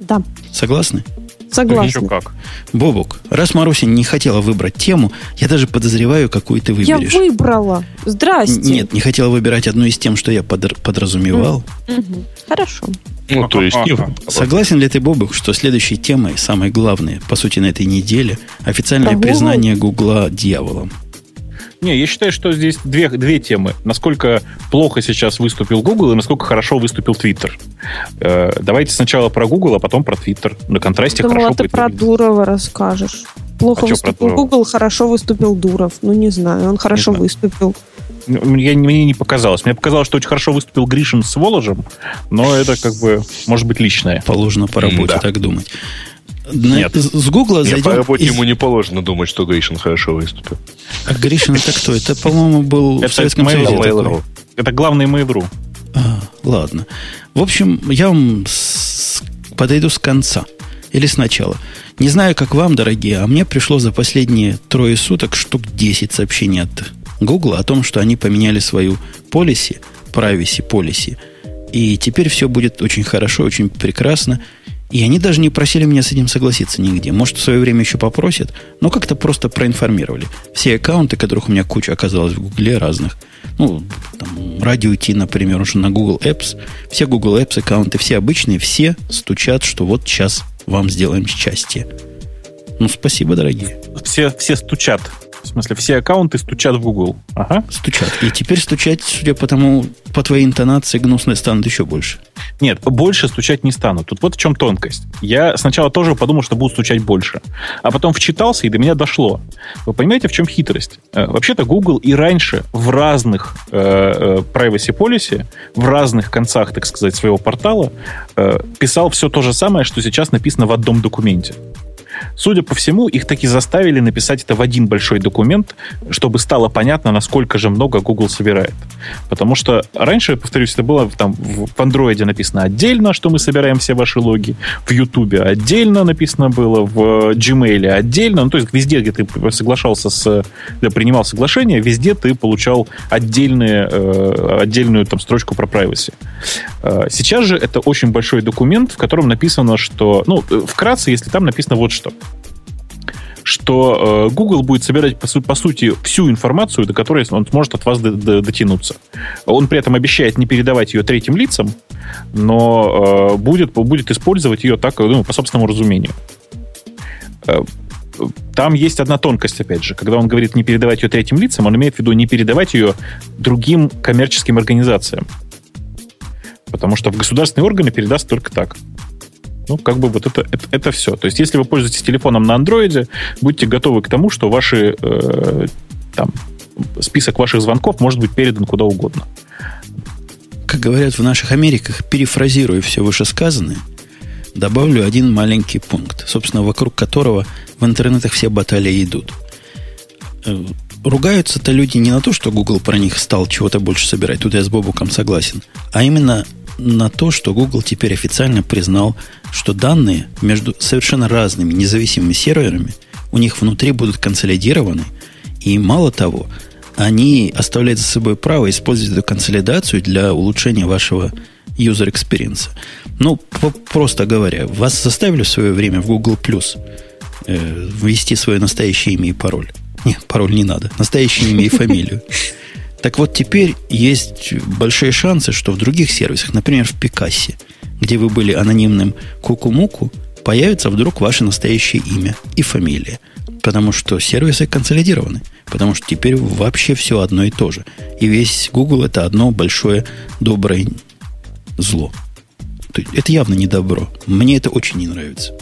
Да. Согласны? Согласна. Еще как. Бобук, раз Маруся не хотела выбрать тему, я даже подозреваю, какую ты выберешь. Я выбрала. Здрасте. Нет, не хотела выбирать одну из тем, что я подразумевал. Хорошо. Ну, то есть не выбрала. Согласен ли ты, Бобук, что следующей темой, самой главной, по сути, на этой неделе, официальное признание Гугла дьяволом? Не, я считаю, что здесь две темы. Насколько плохо сейчас выступил Google и насколько хорошо выступил Twitter. Давайте сначала про Google, а потом про Twitter. На контрасте думала, хорошо... Ты про Дурова расскажешь. Плохо выступил Google, хорошо выступил Дуров. Ну, не знаю, он хорошо выступил. Мне не показалось. Мне показалось, что очень хорошо выступил Гришин с Воложем, но это, как бы, может быть, личное. Положено по работе так думать. Нет. С Гугла зайдем... По работе ему не положено думать, что Гришин хорошо выступил. А Гришин это кто? Это, по-моему, был в Советском Союзе. Это главный Mail.ru. Ладно. В общем, я вам подойду с конца. Или сначала. Не знаю, как вам, дорогие, а мне пришло за последние трое суток штук 10 сообщений от Гугла о том, что они поменяли свою privacy policy. И теперь все будет очень хорошо, очень прекрасно. И они даже не просили меня с этим согласиться нигде. Может, в свое время еще попросят, но как-то просто проинформировали. Все аккаунты, которых у меня куча оказалось в Гугле разных. Ну, там, Радио Ти, например, уже на Google Apps. Все Google Apps аккаунты, все обычные, все стучат, что вот сейчас вам сделаем счастье. Ну, спасибо, дорогие. Все стучат. В смысле, все аккаунты стучат в Google. Ага. Стучат. И теперь стучать, судя по тому, по твоей интонации, гнусные станут еще больше. Нет, больше стучать не станут. Тут вот в чем тонкость. Я сначала тоже подумал, что будут стучать больше. А потом вчитался, и до меня дошло. Вы понимаете, в чем хитрость? Вообще-то Google и раньше в разных privacy policy, в разных концах, так сказать, своего портала писал все то же самое, что сейчас написано в одном документе. Судя по всему, их таки заставили написать это в один большой документ, чтобы стало понятно, насколько же много Google собирает. Потому что раньше, повторюсь, это было там, в Android написано отдельно, что мы собираем все ваши логи, в YouTube отдельно написано было, в Gmail отдельно, ну, то есть везде, где ты соглашался с... принимал соглашение, везде ты получал отдельную там, строчку про privacy. Сейчас же это очень большой документ, в котором написано, что... Ну, вкратце, если там написано вот что. Что Google будет собирать, по сути, всю информацию, до которой он сможет от вас дотянуться. Он при этом обещает не передавать ее третьим лицам, но будет использовать ее так, ну, по собственному разумению. Там есть одна тонкость, опять же. Когда он говорит не передавать ее третьим лицам, он имеет в виду не передавать ее другим коммерческим организациям. Потому что в государственные органы передаст только так. Ну, как бы вот это все. То есть, если вы пользуетесь телефоном на Android, будьте готовы к тому, что ваши, там, список ваших звонков может быть передан куда угодно. Как говорят в наших Америках, перефразируя все вышесказанное, добавлю один маленький пункт, собственно, вокруг которого в интернетах все баталии идут. Ругаются-то люди не на то, что Google про них стал чего-то больше собирать, тут я с Бобуком согласен, а именно на то, что Google теперь официально признал, что данные между совершенно разными независимыми серверами у них внутри будут консолидированы, и мало того, они оставляют за собой право использовать эту консолидацию для улучшения вашего юзер-экспириенса. Ну, просто говоря, вас заставили в свое время в Google Plus ввести свое настоящее имя и пароль. Нет, пароль не надо. Настоящее имя и фамилию. Так вот, теперь есть большие шансы, что в других сервисах, например, в Пикассе, где вы были анонимным куку-муку, появится вдруг ваше настоящее имя и фамилия. Потому что сервисы консолидированы. Потому что теперь вообще все одно и то же. И весь Google – это одно большое доброе зло. Это явно не добро. Мне это очень не нравится.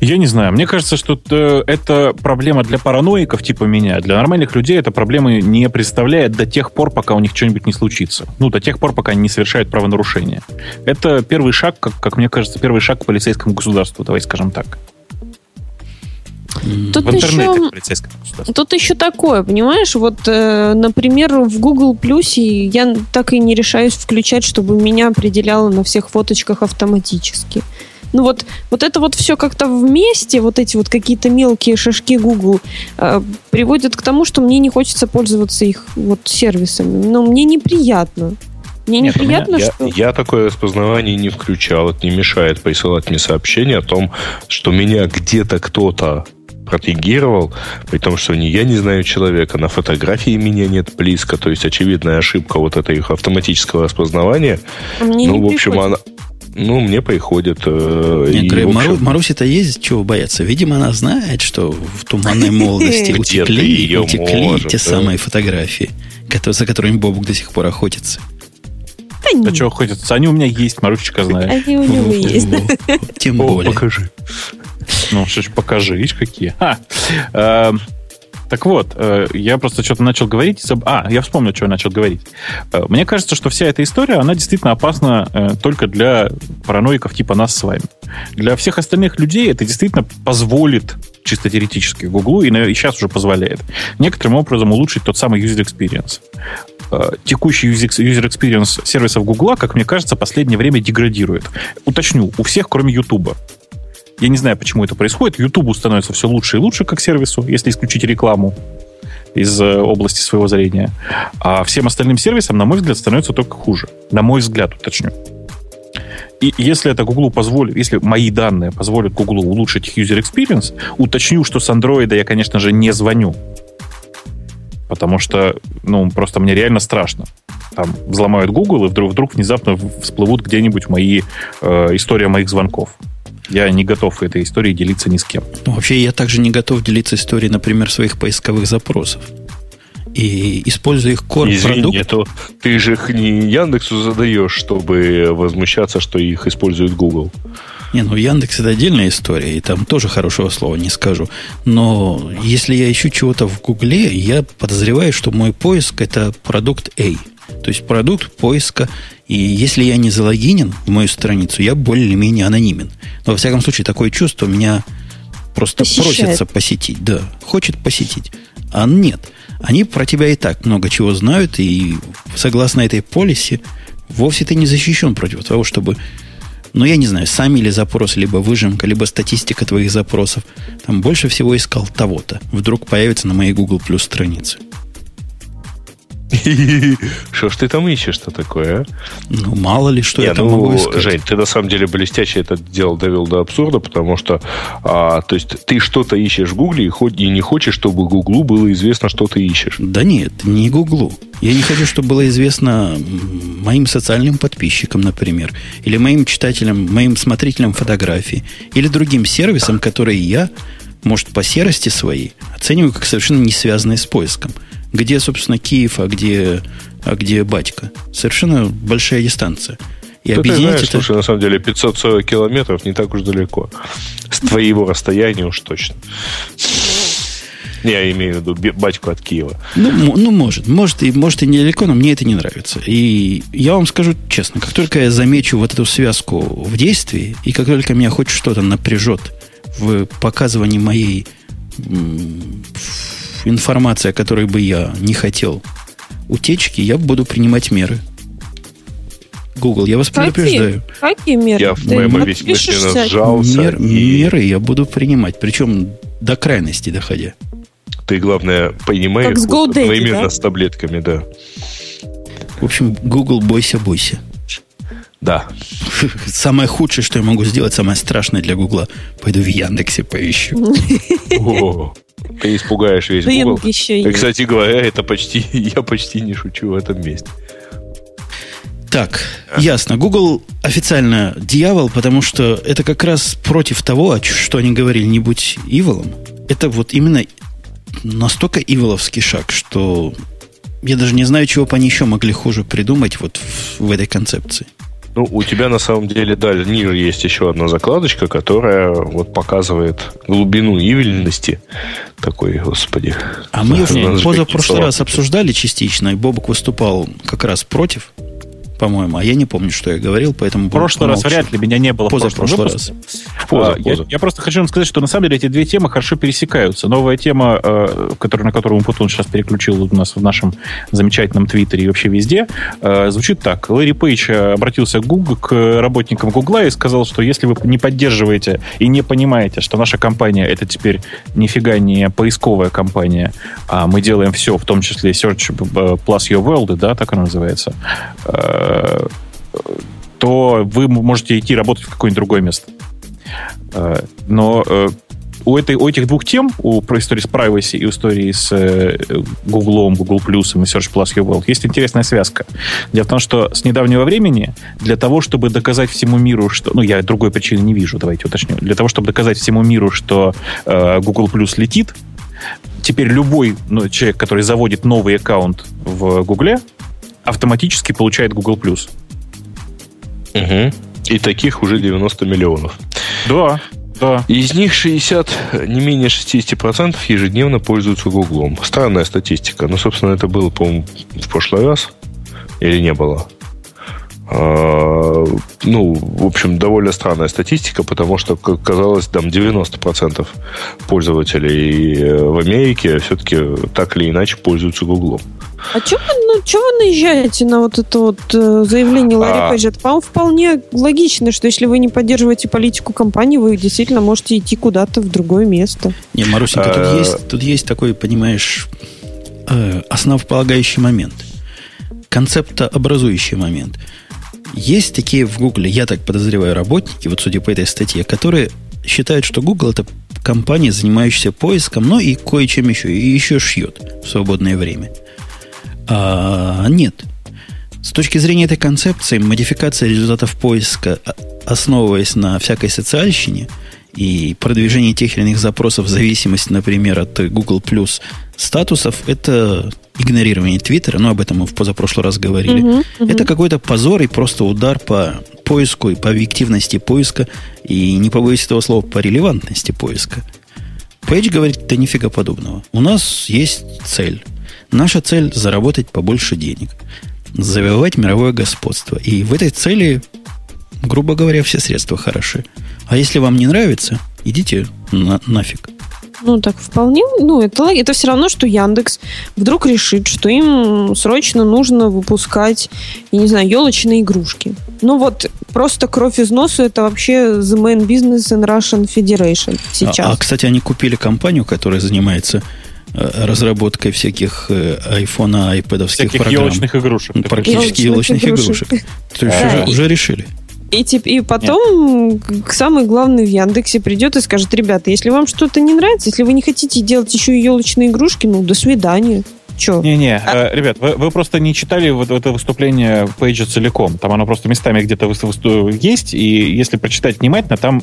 Я не знаю. Мне кажется, что это проблема для параноиков типа меня. Для нормальных людей эта проблема не представляет до тех пор, пока у них что-нибудь не случится. Ну, до тех пор, пока они не совершают правонарушения. Это первый шаг, как мне кажется, первый шаг к полицейскому государству. Давай скажем так. Тут еще такое, понимаешь, вот, например, в Google Plus я так и не решаюсь включать, чтобы меня определяло на всех фоточках автоматически. Ну вот это вот все как-то вместе, вот эти вот какие-то мелкие шишки Google приводят к тому, что мне не хочется пользоваться их вот сервисами. Но мне неприятно. Я такое распознавание не включал. Это не мешает присылать мне сообщение о том, что меня где-то кто-то протегировал, при том, что ни я не знаю человека, на фотографии меня нет близко. То есть очевидная ошибка вот этого их автоматического распознавания. А мне не в общем, приходит. Ну, мне приходит. Маруся-то ездит, чего бояться. Видимо, она знает, что в туманной молодости утекли те самые фотографии, за которыми Бобук до сих пор охотится. Да чего охотятся? Они у меня есть, Марусечка знает. Они у него есть. Тем более. Покажи. Ну, что ж, покажи. Видишь, какие. Так вот, я просто что-то начал говорить. Я вспомнил, что я начал говорить. Мне кажется, что вся эта история, она действительно опасна только для параноиков типа нас с вами. Для всех остальных людей это действительно позволит, чисто теоретически, Гуглу, и сейчас уже позволяет, некоторым образом улучшить тот самый user experience. Текущий user experience сервисов Гугла, как мне кажется, в последнее время деградирует. Уточню, у всех, кроме Ютуба. Я не знаю, почему это происходит. Ютубу становится все лучше и лучше как сервису, если исключить рекламу из области своего зрения. А всем остальным сервисам, на мой взгляд, становится только хуже. На мой взгляд, уточню. И если это Google позволит, если мои данные позволят Google улучшить их user experience, уточню, что с Android я, конечно же, не звоню. Потому что, ну, просто мне реально страшно. Там взломают Google, и вдруг внезапно всплывут где-нибудь мои история моих звонков. Я не готов этой историей делиться ни с кем. Ну, вообще, я также не готов делиться историей, например, своих поисковых запросов. И использую их корм-продукт. Извини, ты же их не Яндексу задаешь, чтобы возмущаться, что их использует Google. Не, ну Яндекс – это отдельная история, и там тоже хорошего слова не скажу. Но если я ищу чего-то в Гугле, я подозреваю, что мой поиск – это продукт A. То есть продукт поиска И если я не залогинен в мою страницу, я более-менее анонимен. Но, во всяком случае, такое чувство меня просто просится посетить. Да, хочет посетить. А нет. Они про тебя и так много чего знают, и согласно этой полиси, вовсе ты не защищен против того, чтобы... Ну, я не знаю, сами ли запрос, либо выжимка, либо статистика твоих запросов. Там больше всего искал того-то. Вдруг появится на моей Google Plus странице. Что ж ты там ищешь-то такое, а? Ну, мало ли, что я там могу искать. Жень, ты на самом деле блестяще это дело довел до абсурда, потому что то есть ты что-то ищешь в Гугле и не хочешь, чтобы Гуглу было известно, что ты ищешь. Да нет, не Гуглу. Я не хочу, чтобы было известно моим социальным подписчикам, например, или моим читателям, моим смотрителям фотографий, или другим сервисам, которые я, может, по серости своей оцениваю как совершенно не связанные с поиском. Где, собственно, Киев, а где Батька? Совершенно большая дистанция. И да, объединить ты знаешь, это... Слушай, на самом деле 540 километров не так уж далеко. С твоего расстояния уж точно. Я имею в виду Батьку от Киева. Ну, может и недалеко, но мне это не нравится. И я вам скажу честно, как только я замечу вот эту связку в действии, и как только меня хоть что-то напряжет в показывании моей... информация, о которой бы я не хотел утечки, я буду принимать меры. Google, я вас предупреждаю. Какие меры? Я в моем объяснении сжался. Меры я буду принимать, причем до крайности доходя. Ты, главное, понимаешь, именно с таблетками, да. В общем, Google, бойся. Да. Самое худшее, что я могу сделать, самое страшное для Гугла. Пойду в Яндексе поищу. Ты испугаешь весь Google. И, кстати говоря, я почти не шучу в этом месте. Так, ясно. Google официально дьявол, потому что это как раз против того, что они говорили, не будь иволом. Это вот именно настолько иволовский шаг, что я даже не знаю, чего бы они еще могли хуже придумать вот в этой концепции. Ну, у тебя на самом деле, да, ниже есть еще одна закладочка, которая вот показывает глубину ивельности. Такой, господи. А мы в позапрошлый раз обсуждали частично, и Бобук выступал как раз против, по-моему. А я не помню, что я говорил, поэтому... В прошлый раз вряд ли меня не было. Позапрошлый раз. Я просто хочу вам сказать, что на самом деле эти две темы хорошо пересекаются. Новая тема, на которую Путун сейчас переключил у нас в нашем замечательном Твиттере и вообще везде, звучит так. Лэри Пейдж обратился к работникам Гугла и сказал, что если вы не поддерживаете и не понимаете, что наша компания это теперь нифига не поисковая компания, а мы делаем все, в том числе Search Plus Your World, да, так она называется, то вы можете идти работать в какое-нибудь другое место. Но у этих двух тем, у истории с privacy и у истории с Google, Google Plus и Search Plus Your World, есть интересная связка. Дело в том, что с недавнего времени для того, чтобы доказать всему миру, что... Ну, я другой причины не вижу, давайте уточню. Для того, чтобы доказать всему миру, что Google Plus летит, теперь любой человек, который заводит новый аккаунт в Google, автоматически получает Google+. Угу. И таких уже 90 миллионов. Да. Из них не менее 60% ежедневно пользуются Гуглом. Странная статистика. Но, собственно, это было, по-моему, в прошлый раз. Или не было? Ну, в общем, довольно странная статистика, потому что, как казалось, там 90% пользователей в Америке все-таки так или иначе пользуются Гуглом. А чего вы наезжаете на вот это вот заявление Ларри Пейджа? По-моему, вполне логично, что если вы не поддерживаете политику компании, вы действительно можете идти куда-то в другое место. Не, Марусенька, тут есть такой, понимаешь, основополагающий момент, концептообразующий момент. Есть такие в Гугле, я так подозреваю, работники, вот судя по этой статье, которые считают, что Google – это компания, занимающаяся поиском, но и кое-чем еще, и еще шьет в свободное время. А нет. С точки зрения этой концепции, модификация результатов поиска, основываясь на всякой социальщине и продвижении тех или иных запросов в зависимости, например, от Google+, статусов, это... игнорирование Твиттера, но об этом мы в позапрошлый раз говорили, это какой-то позор и просто удар по поиску и по объективности поиска, и не побоюсь этого слова, по релевантности поиска. Пейдж говорит, да нифига подобного. У нас есть цель. Наша цель – заработать побольше денег. завоевать мировое господство. И в этой цели, грубо говоря, все средства хороши. А если вам не нравится, идите нафиг. Ну, так вполне. Ну, это все равно, что Яндекс вдруг решит, что им срочно нужно выпускать, я не знаю, елочные игрушки. Ну, вот просто кровь из носу — это вообще the main business in Russian Federation сейчас. Кстати, они купили компанию, которая занимается разработкой всяких iPhone, iPad-овских программ. Всяких елочных игрушек. Практически елочных игрушек. То есть уже решили. И потом самый главный в Яндексе придет и скажет: ребята, если вам что-то не нравится, если вы не хотите делать еще и елочные игрушки, ну, до свидания. Че? Ребят, вы просто не читали вот это выступление Пейджа целиком. Там оно просто местами где-то есть, и если прочитать внимательно, там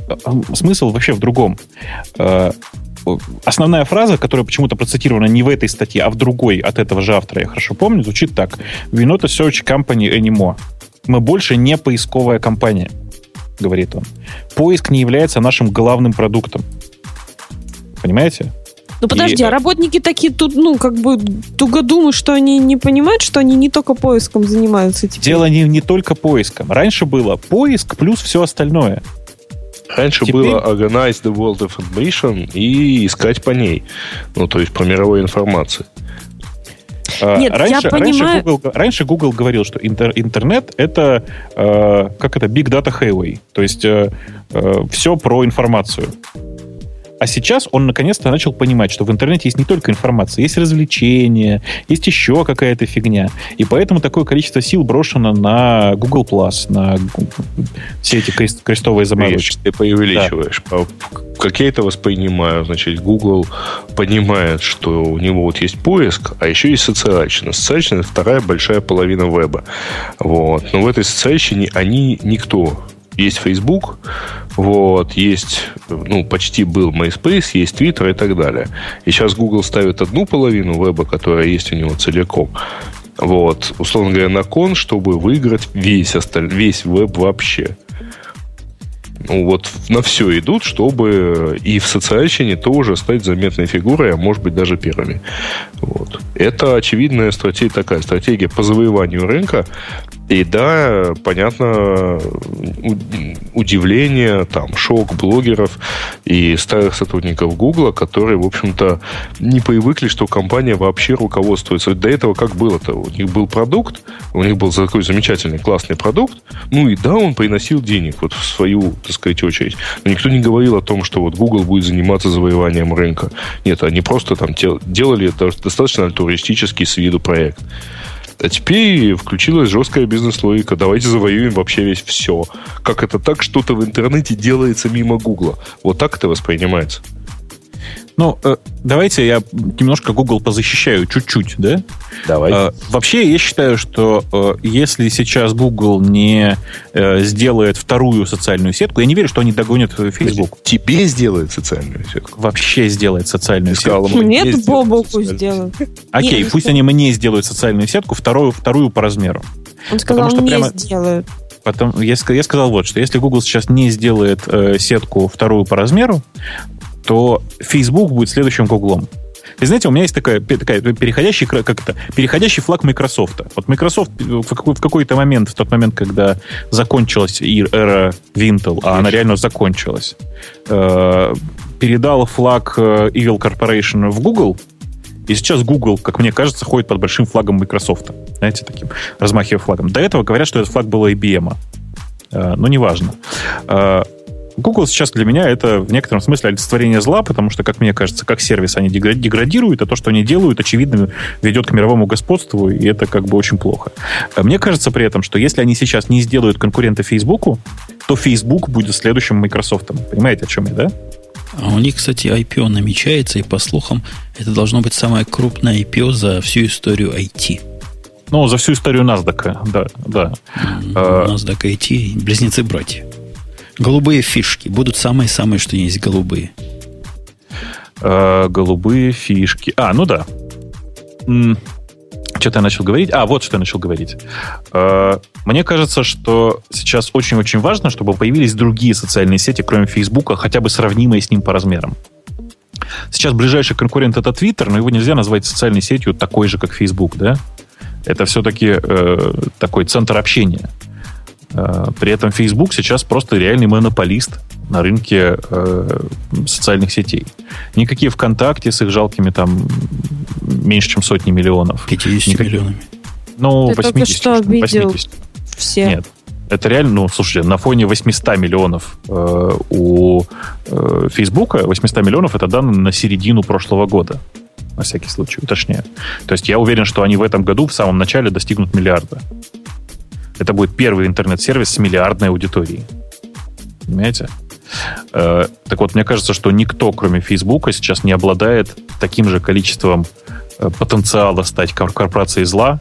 смысл вообще в другом. Основная фраза, которая почему-то процитирована не в этой статье, а в другой от этого же автора, я хорошо помню, звучит так: «We not a search company anymore». Мы больше не поисковая компания, говорит он. Поиск не является нашим главным продуктом. Понимаете? Ну подожди, а работники такие тут, туго думают, что они не понимают, что они не только поиском занимаются теперь. Дело не только поиском. Раньше было поиск плюс все остальное. Раньше было Organize the World of Information и искать по ней. Ну, то есть по мировой информации. Нет, раньше Google говорил, что интернет это Big Data Highway, то есть все про информацию. А сейчас он наконец-то начал понимать, что в интернете есть не только информация, есть развлечения, есть еще какая-то фигня. И поэтому такое количество сил брошено на Google Plus, на все эти крестовые заморочки. Ты преувеличиваешь. Да. Как я это воспринимаю, значит, Google понимает, что у него вот есть поиск, а еще есть социальщина. Социальщина – это вторая большая половина веба. Вот. Но в этой социальщине они никто. Есть Facebook, есть, почти был MySpace, есть Twitter и так далее. И сейчас Google ставит одну половину веба, которая есть у него целиком, условно говоря, на кон, чтобы выиграть весь веб вообще. На все идут, чтобы и в социальщине тоже стать заметной фигурой, а может быть даже первыми. Это очевидная стратегия по завоеванию рынка. И да, понятно, удивление, шок блогеров и старых сотрудников Гугла, которые, в общем-то, не привыкли, что компания вообще руководствуется. До этого как было-то? У них был продукт, у них был такой замечательный, классный продукт, он приносил денег в свою, так сказать, очередь. Но никто не говорил о том, что Google будет заниматься завоеванием рынка. Нет, они просто делали достаточно альтруистический с виду проект. А теперь включилась жесткая бизнес-логика. Давайте завоюем вообще все. Как это так? Что-то в интернете делается мимо Гугла. Вот так это воспринимается. Давайте я немножко Google позащищаю чуть-чуть, да? Давай. Вообще, я считаю, что если сейчас Google не сделает вторую социальную сетку, я не верю, что они догонят Facebook. Тебе сделает социальную сетку? Вообще сделает социальную сетку. Нет, Бобуку сделают. Окей, пусть они мне сделают социальную сетку, вторую по размеру. Он сказал, что мне сделают. Я сказал что если Google сейчас не сделает сетку вторую по размеру, то Facebook будет следующим Гуглом. И знаете, у меня есть такая переходящий флаг Microsoft. Вот Microsoft в какой-то момент, в тот момент, когда закончилась эра Wintel, а она реально закончилась, передал флаг Evil Corporation в Google, и сейчас Google, как мне кажется, ходит под большим флагом Microsoft. Знаете, таким, размахивая флагом. До этого говорят, что этот флаг был IBM. Но неважно. Google сейчас для меня это в некотором смысле олицетворение зла, потому что, как мне кажется, как сервис они деградируют, а то, что они делают, очевидно, ведет к мировому господству, и это очень плохо. Мне кажется при этом, что если они сейчас не сделают конкурента Фейсбуку, то Facebook будет следующим Microsoft'ом. Понимаете, о чем я, да? А у них, кстати, IPO намечается, и по слухам, это должно быть самое крупное IPO за всю историю IT. За всю историю NASDAQ, да. NASDAQ IT, близнецы-братья. Голубые фишки. Будут самые-самые, что есть, голубые. Голубые фишки. Да. Что-то я начал говорить. Вот что я начал говорить. Мне кажется, что сейчас очень-очень важно, чтобы появились другие социальные сети, кроме Фейсбука, хотя бы сравнимые с ним по размерам. Сейчас ближайший конкурент — это Twitter, но его нельзя назвать социальной сетью такой же, как Facebook, да? Это все-таки такой центр общения. При этом Facebook сейчас просто реальный монополист на рынке социальных сетей. Никакие ВКонтакте с их жалкими там меньше, чем сотни миллионов. 50 миллионами. Ну, ты 80. Только что обидел 80. Всех. Нет. Это реально, ну, слушайте, на фоне 800 миллионов у Фейсбука, 800 миллионов это данные на середину прошлого года, на всякий случай, уточняю. То есть я уверен, что они в этом году в самом начале достигнут миллиарда. Это будет первый интернет-сервис с миллиардной аудиторией. Понимаете? Так вот, мне кажется, что никто, кроме Фейсбука, сейчас не обладает таким же количеством потенциала стать корпорацией зла,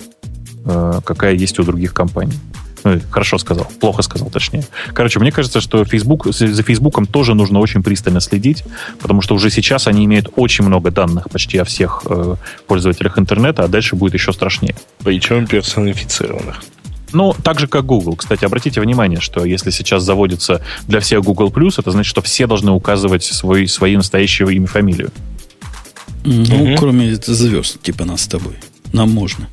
какая есть у других компаний. Ну, хорошо сказал, плохо сказал, точнее. Короче, мне кажется, что Facebook, за Фейсбуком тоже нужно очень пристально следить, потому что уже сейчас они имеют очень много данных почти о всех пользователях интернета, а дальше будет еще страшнее. Причем персонифицированных. Ну, так же, как Google. Кстати, обратите внимание, что если сейчас заводится для всех Google Plus, это значит, что все должны указывать свои настоящие имя и фамилию. Ну, кроме звезд, типа нас с тобой. Нам можно.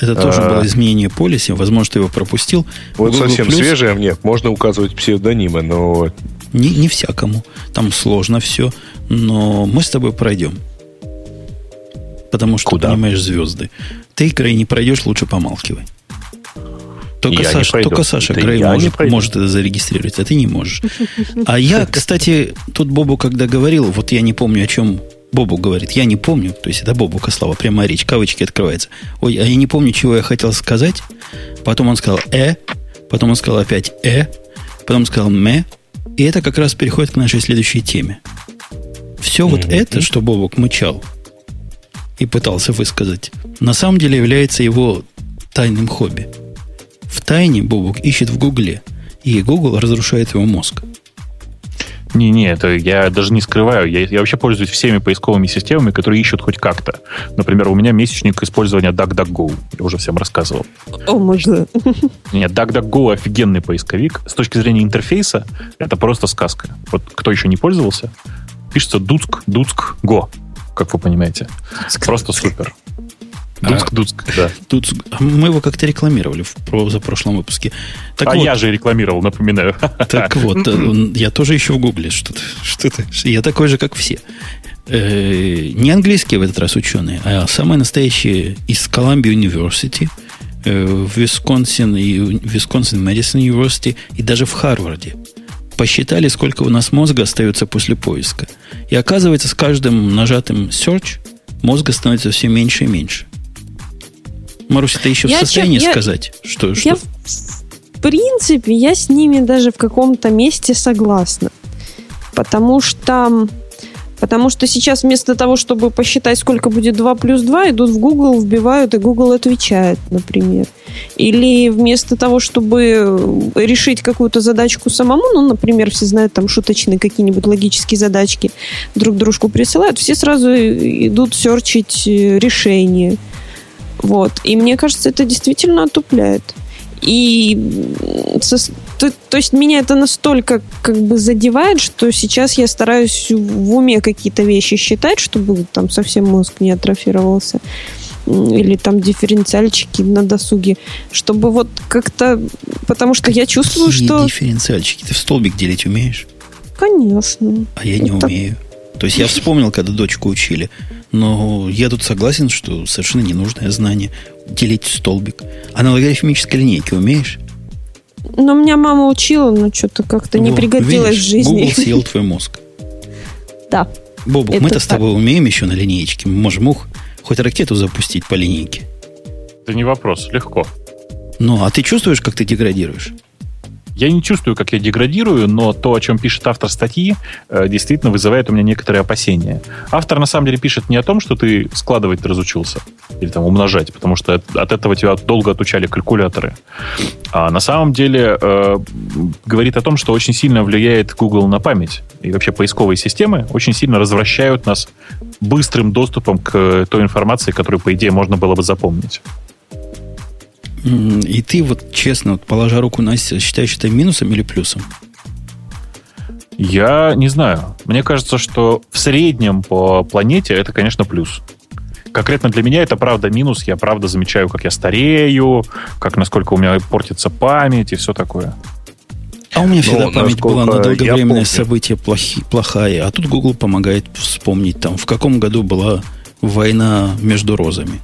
Это тоже было изменение полиси. Возможно, ты его пропустил. Вот Google совсем Plus... свежее нет. Можно указывать псевдонимы, но... Не всякому. Там сложно все. Но мы с тобой пройдем. Потому что ты понимаешь звезды. Ты, Грей, не пройдешь, лучше помалкивай. Только Саша Грей может это зарегистрировать, а ты не можешь. А я, кстати, тут Бобу когда говорил, вот я не помню, о чем Бобу говорит. Я не помню, то есть это Бобука слова, прямая речь, кавычки открываются. Ой, а я не помню, чего я хотел сказать. Потом он сказал потом он сказал опять потом сказал мэ. И это как раз переходит к нашей следующей теме. Все вот это, что Бобук мычал и пытался высказать, на самом деле является его тайным хобби. В тайне Бобук ищет в Гугле, и Гугл разрушает его мозг. Не, это я даже не скрываю. Я вообще пользуюсь всеми поисковыми системами, которые ищут хоть как-то. Например, у меня месячник использования DuckDuckGo. Я уже всем рассказывал. Можно. Нет, DuckDuckGo офигенный поисковик. С точки зрения интерфейса, это просто сказка. Вот кто еще не пользовался, пишется DuckDuckGo, как вы понимаете. Просто супер. Дуцк, да. Дуцк. Мы его как-то рекламировали в прошлом выпуске. Так я же рекламировал, напоминаю. Так вот, я тоже еще в Гугле что-то. Я такой же, как все. Не английские в этот раз ученые, а самые настоящие из Колумбия University, в Висконсин, и Висконсин-Мэдисон University, и даже в Харварде. Посчитали, сколько у нас мозга остается после поиска. И оказывается, с каждым нажатым search мозга становится все меньше и меньше. Маруся, ты еще в состоянии сказать, что? Я, в принципе, я с ними даже в каком-то месте согласна. Потому что сейчас вместо того, чтобы посчитать, сколько будет 2 плюс 2, идут в Google, вбивают, и Google отвечает, например. Или вместо того, чтобы решить какую-то задачку самому, например, все знают, там, шуточные какие-нибудь логические задачки друг дружку присылают, все сразу идут серчить решение. Вот. И мне кажется, это действительно отупляет. И то есть меня это настолько как бы задевает, что сейчас я стараюсь в уме какие-то вещи считать, чтобы там совсем мозг не атрофировался. Или там дифференциальчики на досуге. Чтобы вот как-то... Потому что я чувствую, что... дифференциальчики? Ты в столбик делить умеешь? Конечно. А я не умею. То есть я вспомнил, когда дочку учили. Но я тут согласен, что совершенно ненужное знание. Делить столбик. А на логарифмической линейке умеешь? Но меня мама учила, но что-то как-то не пригодилась в жизни. Google съел твой мозг. Да. Бобук, мы-то с тобой умеем еще на линеечке. Мы можем хоть ракету запустить по линейке. Да не вопрос, легко. Ну, а ты чувствуешь, как ты деградируешь? Я не чувствую, как я деградирую, но то, о чем пишет автор статьи, действительно вызывает у меня некоторые опасения. Автор, на самом деле, пишет не о том, что ты складывать разучился, или там умножать, потому что от этого тебя долго отучали калькуляторы. А на самом деле говорит о том, что очень сильно влияет Google на память. И вообще поисковые системы очень сильно развращают нас быстрым доступом к той информации, которую, по идее, можно было бы запомнить. И ты вот честно, положа руку на сердце, считаешь это минусом или плюсом? Я не знаю. Мне кажется, что в среднем по планете это, конечно, плюс. Конкретно для меня это правда минус. Я правда замечаю, как я старею, как насколько у меня портится память и все такое. А у меня всегда память была на долговременное событие плохая. А тут Google помогает вспомнить, там, в каком году была война между розами.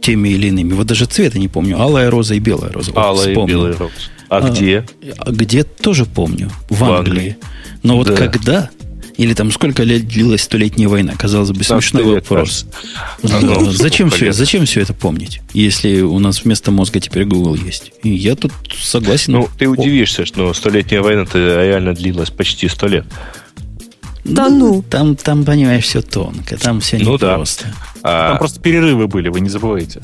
Теми или иными. Вот даже цвета не помню. Алая роза и белая роза. Алая и белая роза. А где? Где тоже помню. В Англии. Но вот когда... Или там сколько лет длилась столетняя война? Казалось бы, смешной вопрос. Зачем все это помнить, если у нас вместо мозга теперь Google есть? И я тут согласен. Ну, ты удивишься, что столетняя война-то реально длилась почти 100 лет. Да ну. Там, понимаешь, все тонко. Там все непросто. Там просто перерывы были, вы не забывайте.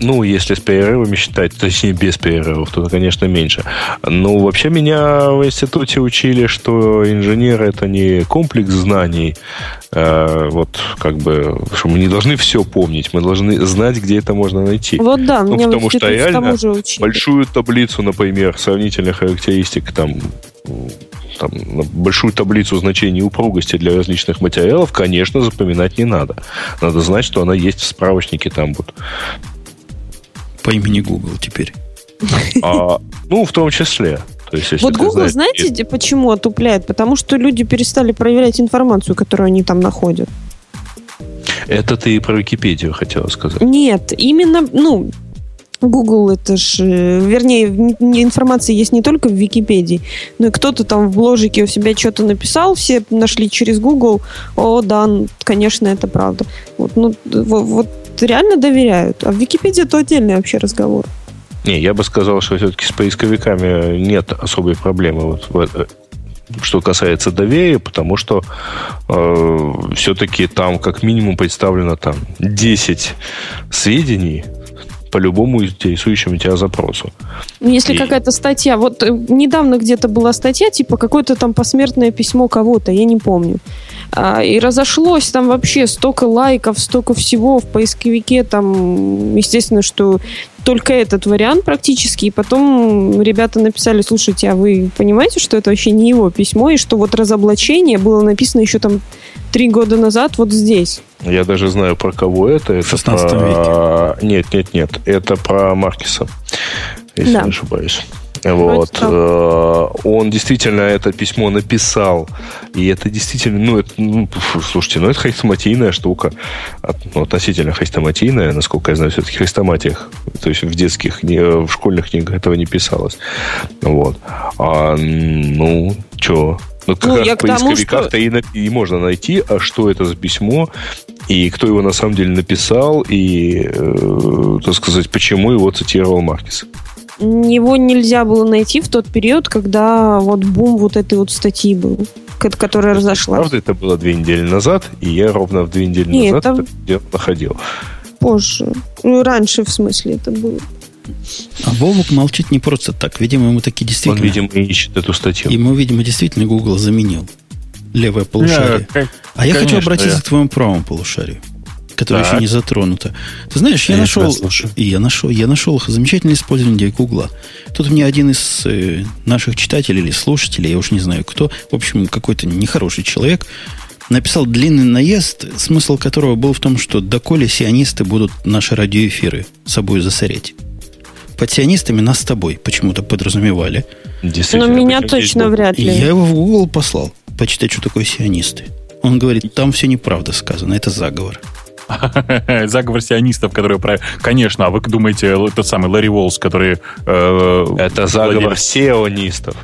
Ну, если с перерывами считать, точнее, без перерывов, то, конечно, меньше. Но вообще меня в институте учили, что инженер – это не комплекс знаний. Вот как бы, что мы не должны все помнить, мы должны знать, где это можно найти. Вот да, ну, меня потому что реально большую таблицу, например, сравнительных характеристик там, большую таблицу значений упругости для различных материалов, конечно, запоминать не надо. Надо знать, что она есть в справочнике там вот. По имени Google теперь. Ну, в том числе. То есть, если вот Google, знаешь, знаете, почему отупляет? Потому что люди перестали проверять информацию, которую они там находят. Это ты про Википедию хотела сказать? Нет, именно, ну, Google это же, вернее, информация есть не только в Википедии, но и кто-то там в бложике у себя что-то написал, все нашли через Google, о, да, конечно, это правда. Вот реально доверяют. А в Википедии это отдельный вообще разговор. Не, я бы сказал, что все-таки с поисковиками нет особой проблемы, что касается доверия, потому что все-таки там как минимум представлено там 10 сведений по любому интересующему тебя запросу. Если какая-то статья... Вот недавно где-то была статья, типа какое-то там посмертное письмо кого-то, я не помню. И разошлось там вообще столько лайков, столько всего в поисковике. Там, естественно, что только этот вариант практически. И потом ребята написали, слушайте, а вы понимаете, что это вообще не его письмо? И что вот разоблачение было написано еще там 3 года назад вот здесь. Я даже знаю, про кого это. Это в 16 веке. Нет. Это про Маркеса, если не ошибаюсь. Вот. Он действительно это письмо написал. И это действительно... слушайте, это хрестоматийная штука. Относительно хрестоматийная, насколько я знаю, все-таки в хрестоматиях. То есть в детских, в школьных книгах этого не писалось. Вот. Как раз в поисковиках-то и можно найти, а что это за письмо, и кто его на самом деле написал, и, так сказать, почему его цитировал Маркес. Его нельзя было найти в тот период, когда вот бум вот этой вот статьи был, которая разошлась. Правда, это было 2 недели назад, и я ровно в 2 недели назад это где-то находил. Позже. Раньше, в смысле, это было. А Бобук молчит не просто так. Видимо, ему таки действительно... Он, видимо, ищет эту статью. Ему, видимо, действительно Google заменил левое полушарие. Я хочу обратиться к твоему правому полушарию, которое еще не затронуто. Ты знаешь, я нашел замечательное использование Гугла. Тут мне один из наших читателей или слушателей, я уж не знаю кто, в общем, какой-то нехороший человек, написал длинный наезд, смысл которого был в том, что доколе сионисты будут наши радиоэфиры собой засорять. Под сионистами нас с тобой почему-то подразумевали. Но меня точно вряд ли. Я его в Google послал почитать, что такое сионисты. Он говорит, там все неправда сказано, это заговор. Заговор сионистов, которые... Конечно, а вы думаете, тот самый Ларри Уоллс, который... Это заговор сионистов.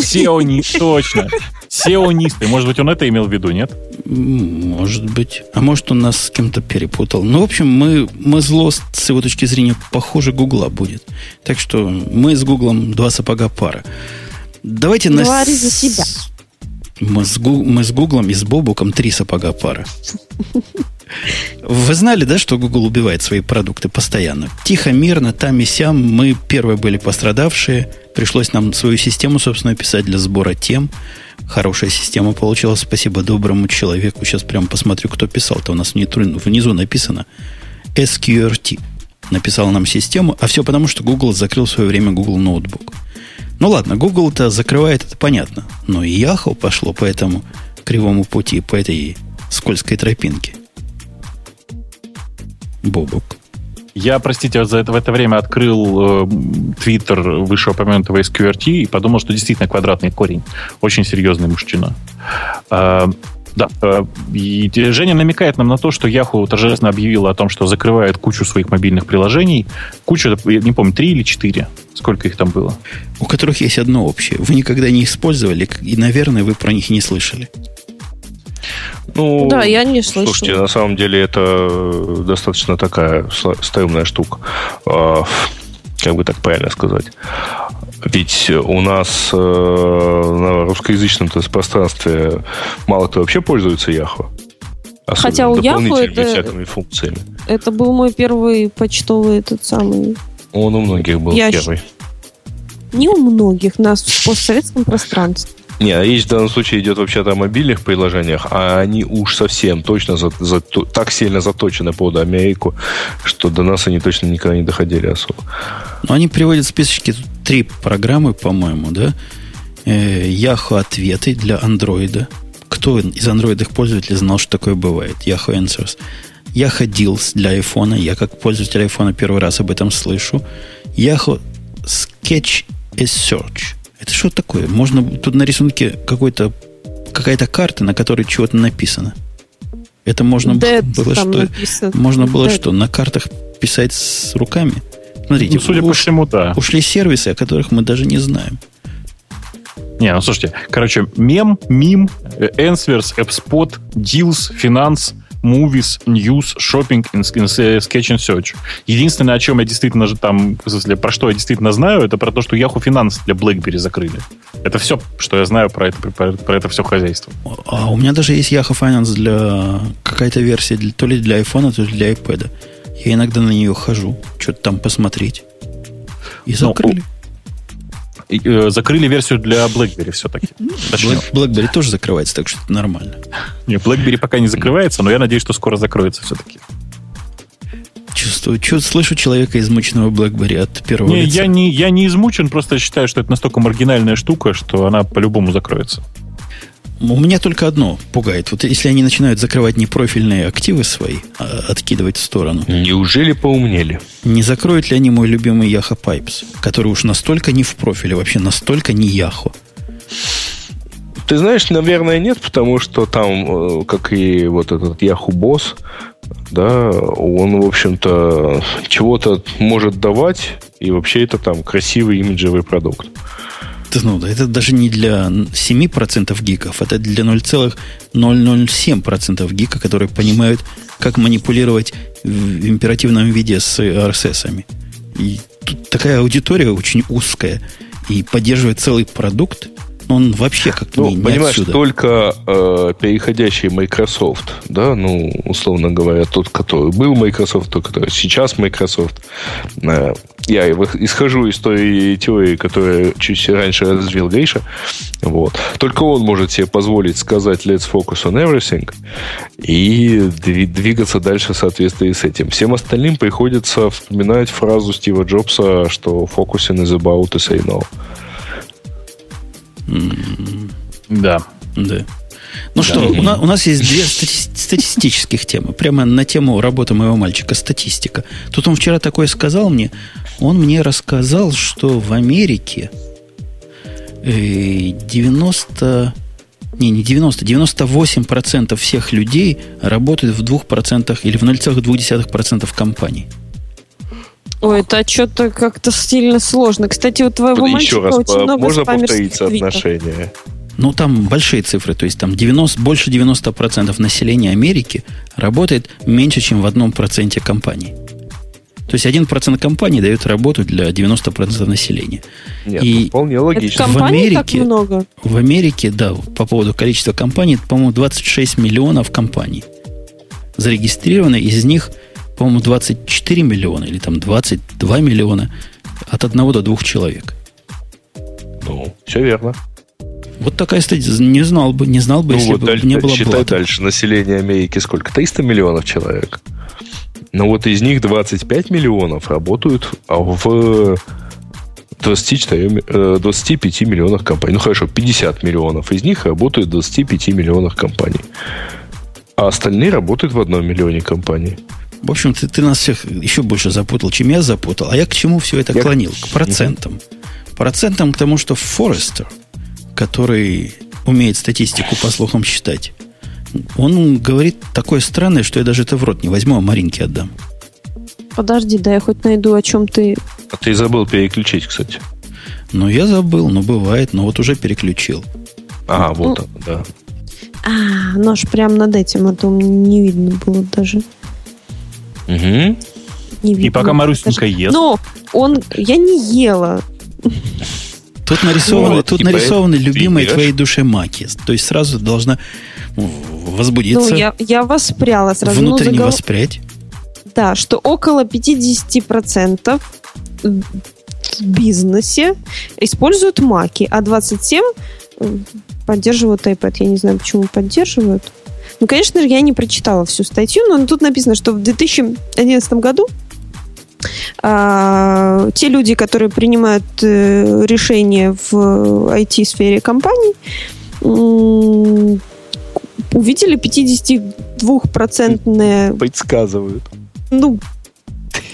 Сионисты, точно. Сионисты. Может быть, он это имел в виду, нет? Может быть. А может, он нас с кем-то перепутал. Ну, в общем, мы зло с его точки зрения похоже Гугла будет. Так что мы с Гуглом 2 сапога пара. Давайте... Говори за себя. Мы с Гуглом и с Бобуком 3 сапога пара. Вы знали, да, что Google убивает свои продукты постоянно? Тихо, мирно, там и сям. Мы первые были пострадавшие. Пришлось нам свою систему, собственно, писать для сбора тем. Хорошая система получилась. Спасибо доброму человеку. Сейчас прямо посмотрю, кто писал-то. У нас внизу написано SQRT. Написала нам систему. А все потому, что Google закрыл в свое время Google Notebook. Ну ладно, Google-то закрывает, это понятно. Но и Yahoo пошло по этому кривому пути, по этой скользкой тропинке. Бобук. Я, простите, в это время открыл твиттер вышеупомянутого SQRT и подумал, что действительно квадратный корень. Очень серьезная мужчина. Да. И Женя намекает нам на то, что Yahoo торжественно объявила о том, что закрывает кучу своих мобильных приложений. Кучу, я не помню, 3 или 4. Сколько их там было? У которых есть одно общее. Вы никогда не использовали, и, наверное, вы про них не слышали. Ну, да, я не слышала. Слушайте, на самом деле это достаточно такая стоимная штука. Как бы так правильно сказать. Ведь у нас на русскоязычном пространстве мало кто вообще пользуется Yahoo. Хотя у Yahoo это был мой первый почтовый этот самый. Он у многих был первый. Не у многих, нас в постсоветском пространстве. Не, речь в данном случае идет вообще-то о мобильных приложениях, а они уж совсем точно так сильно заточены под Америку, что до нас они точно никогда не доходили особо. Но они приводят в списочки 3 программы, по-моему, да? Yahoo ответы для Android. Кто из андроидных пользователей знал, что такое бывает? Yahoo Answers. Yahoo Deals для iPhone. Я как пользователь iPhone первый раз об этом слышу. Yahoo Sketch and Search. Это что такое? Можно тут на рисунке какая-то карта, на которой чего-то написано. Это можно было что? Написано. Можно было что? На картах писать с руками? Смотрите, ну, судя по всему, да. Ушли сервисы, о которых мы даже не знаем. Не, ну слушайте, короче, мим, Answers, AppSpot, Deals, Finance, Movies, News, Shopping, Sketch and Search. Единственное, о чем я действительно же там, в смысле, про что я действительно знаю, это про то, что Yahoo Finance для BlackBerry закрыли. Это все, что я знаю про это все хозяйство. А у меня даже есть Yahoo Finance для какая-то версия, то ли для iPhone, то ли для iPad. Я иногда на нее хожу, что-то там посмотреть. И закрыли. Закрыли версию для BlackBerry все-таки. BlackBerry тоже закрывается, так что это нормально. Нет, BlackBerry пока не закрывается, но я надеюсь, что скоро закроется все-таки. Слышу человека, измученного BlackBerry от первого лица. Я не измучен, просто считаю, что это настолько маргинальная штука, что она по-любому закроется. У меня только одно пугает. Вот если они начинают закрывать непрофильные активы свои, откидывать в сторону. Неужели поумнели? Не закроют ли они мой любимый Yahoo Pipes, который уж настолько не в профиле, вообще настолько не Yahoo? Ты знаешь, наверное, нет, потому что там, как и вот этот Yahoo Boss, да, он, в общем-то, чего-то может давать, и вообще это там красивый имиджевый продукт. Ну, это даже не для 7% гиков, это для 0,007% гика, которые понимают, как манипулировать в императивном виде с RSS-ами. И тут такая аудитория очень узкая, и поддерживает целый продукт, он вообще как-то не понимаешь, отсюда. Только переходящий Microsoft, да, ну, условно говоря, тот, который был Microsoft, тот, который сейчас Microsoft. Я исхожу из той теории, которую чуть раньше развил Гриша. Вот. Только он может себе позволить сказать let's focus on everything и двигаться дальше в соответствии с этим. Всем остальным приходится вспоминать фразу Стива Джобса, что focusing is about to say no. Да. Ну да. Что, у нас есть 2 статистических темы. Прямо на тему работы моего мальчика. Статистика. Тут он вчера такое сказал мне. Он мне рассказал, что в Америке 98% всех людей работают в 2% или в 0,2% компаний. Ой, это что-то как-то сильно сложно. Кстати, у твоего мальчика очень много спамерских твитов. Можно повторить соотношение? Ну, там большие цифры. То есть, там больше 90% населения Америки работает меньше, чем в 1% компаний. То есть, 1% компаний дает работу для 90% населения. Нет, и вполне логично. Это компаний так много? В Америке, да, по поводу количества компаний, это, по-моему, 26 миллионов компаний зарегистрировано. Из них, по-моему, 24 миллиона или там 22 миллиона от 1 до 2 человек. Ну, все верно. Вот такая статья. Не знал бы, если бы не было блата. Считай дальше. Население Америки сколько? 300 миллионов человек. Но вот из них 25 миллионов работают в 25 миллионах компаний. Ну, хорошо, 50 миллионов из них работают в 25 миллионах компаний. А остальные работают в 1 миллионе компаний. В общем, ты нас всех еще больше запутал, чем я запутал. А я к чему все это клонил? К процентам. Процентам к тому, что Форестер, который умеет статистику по слухам считать, он говорит такое странное, что я даже это в рот не возьму, а Маринке отдам. Подожди, да я хоть найду, о чем ты... А ты забыл переключить, кстати. Ну, я забыл, но бывает, но вот уже переключил. А, вот ну, он, да. А, нож прям над этим, а то мне не видно было даже. Угу. Не видно. И пока Марусенька ест. Но он... Я не ела. Тут нарисованы, вот, тут нарисованы любимые твоей душе маки. То есть сразу должна возбудиться. Ну, я воспряла сразу. Внутренне воспрять. Да, что около 50% в бизнесе используют маки, а 27 поддерживают iPad. Я не знаю, почему поддерживают. Ну, конечно же, я не прочитала всю статью, но тут написано, что в 2011 году те люди, которые принимают решения в IT-сфере компаний, увидели 52%... Предсказывают. Ну,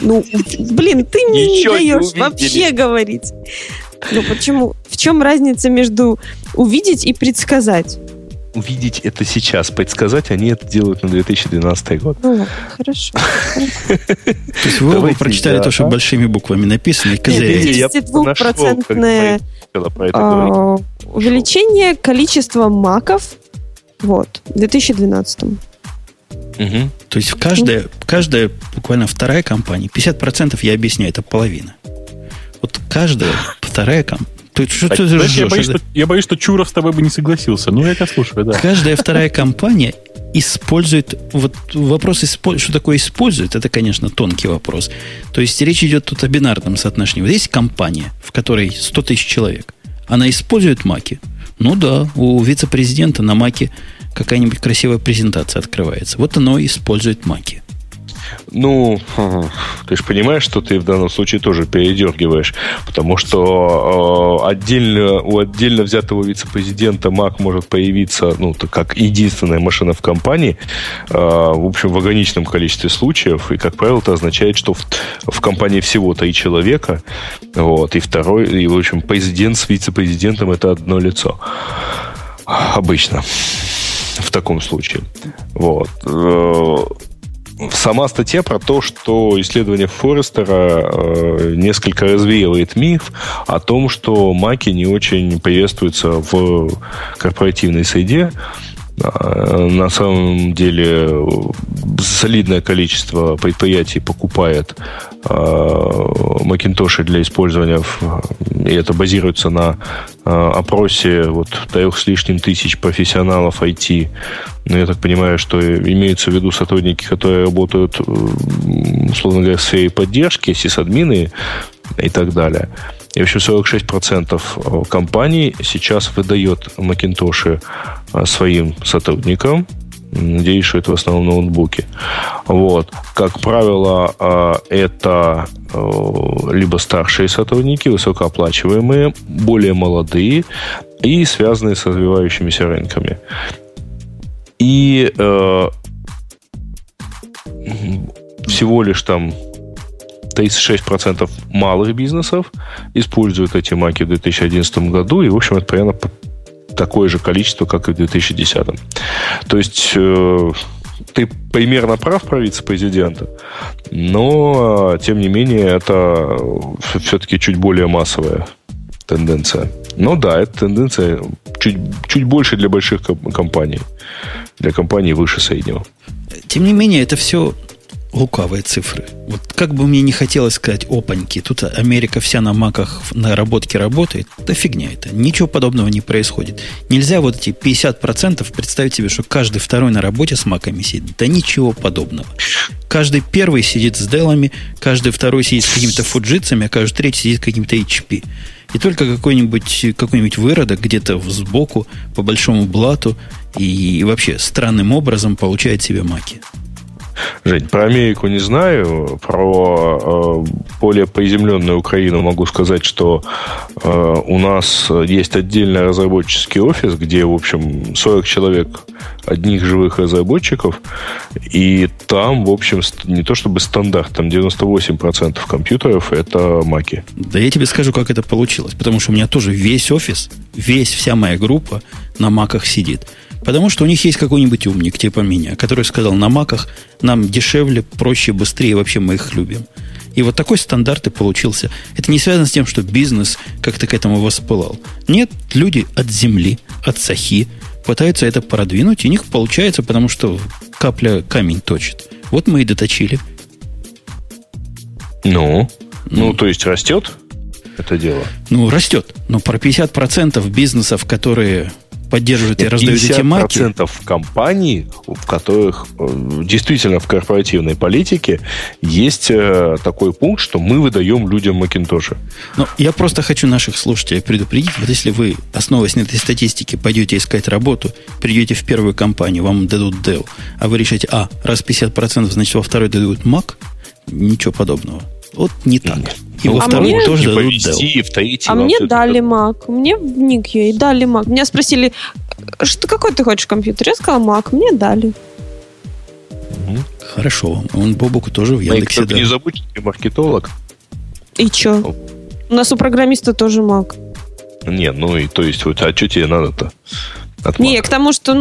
блин, ты мне не даешь вообще говорить. Ну, почему? В чем разница между увидеть и предсказать? Увидеть это сейчас, предсказать они это делают на 2012 год. Ну, хорошо. То есть вы оба прочитали то, что большими буквами написано, и козыряете. 52% увеличение количества маков в 2012. Угу. То есть каждая, буквально вторая компания, 50% я объясняю, это половина. Вот каждая вторая компания. Я боюсь, что Чуров с тобой бы не согласился. Ну, я тебя слушаю, да. Каждая вторая компания использует... Вот вопрос, что такое использует, это, конечно, тонкий вопрос. То есть речь идет тут о бинарном соотношении. Вот есть компания, в которой 100 тысяч человек. Она использует маки? Ну да, у вице-президента на маке какая-нибудь красивая презентация открывается. Вот оно использует маки. Ну, ты же понимаешь, что ты в данном случае тоже передергиваешь, потому что у отдельно взятого вице-президента Mac может появиться, ну, как единственная машина в компании, в общем, в ограниченном количестве случаев, и, как правило, это означает, что в компании всего 3 человека, вот, и второй, и, в общем, президент с вице-президентом – это одно лицо. Обычно. В таком случае. Вот. Сама статья про то, что исследование Форестера несколько развеивает миф о том, что маки не очень приветствуются в корпоративной среде. На самом деле солидное количество предприятий покупает макинтоши для использования, и это базируется на опросе 3,5 тысяч профессионалов IT. Я так понимаю, что имеются в виду сотрудники, которые работают, условно говоря, в сфере поддержки, сисадмины и так далее. И, в общем, 46% компаний сейчас выдает макинтоши своим сотрудникам. Надеюсь, что это в основном ноутбуки. Вот. Как правило, это либо старшие сотрудники, высокооплачиваемые, более молодые и связанные с развивающимися рынками. И всего лишь 36% малых бизнесов используют эти маки в 2011 году. И, в общем, это примерно такое же количество, как и в 2010. То есть ты примерно прав про вице-президента, но, тем не менее, это все-таки чуть более массовая тенденция. Но да, эта тенденция чуть больше для больших компаний, для компаний выше среднего. Тем не менее, это все... лукавые цифры. Вот как бы мне не хотелось сказать, опаньки, тут Америка вся на маках в наработке работает, да фигня это. Ничего подобного не происходит. Нельзя вот эти 50% представить себе, что каждый второй на работе с маками сидит. Да ничего подобного. Каждый первый сидит с делами, каждый второй сидит с какими-то фуджицами, а каждый третий сидит с каким-то HP. И только какой-нибудь выродок где-то сбоку, по большому блату и вообще странным образом получает себе маки. Жень, про Америку не знаю, про более приземленную Украину могу сказать, что у нас есть отдельный разработческий офис, где, в общем, 40 человек одних живых разработчиков, и там, в общем, не то чтобы стандарт, там 98% компьютеров — это маки. Да я тебе скажу, как это получилось, потому что у меня тоже весь офис, вся моя группа на маках сидит. Потому что у них есть какой-нибудь умник, типа меня, который сказал, на маках нам дешевле, проще, быстрее, вообще мы их любим. И вот такой стандарт и получился. Это не связано с тем, что бизнес как-то к этому воспылал. Нет, люди от земли, от сахи пытаются это продвинуть, и у них получается, потому что капля камень точит. Вот мы и доточили. Ну, то есть растет это дело? Ну, растет. Но про 50% бизнесов, которые... поддерживают и раздают эти маки. 50% компаний, в которых действительно в корпоративной политике есть такой пункт, что мы выдаем людям макинтоши. Но я просто хочу наших слушателей предупредить. Вот если вы, основываясь на этой статистике, пойдете искать работу, придете в первую компанию, вам дадут Dell, а вы решите, раз 50%, значит, во второй дадут Mac, ничего подобного. Вот не так. И во второй тоже дадут Dell. А мне дали Mac. Мне в ник и дали Mac. Меня спросили, какой ты хочешь компьютер? Я сказала, Mac. Мне дали. Хорошо. Он Бобуку тоже в Яндексе дал. Не забудь, ты маркетолог. И че? У нас у программиста тоже Mac. Не, то есть, а что тебе надо-то? Не, я к тому, что,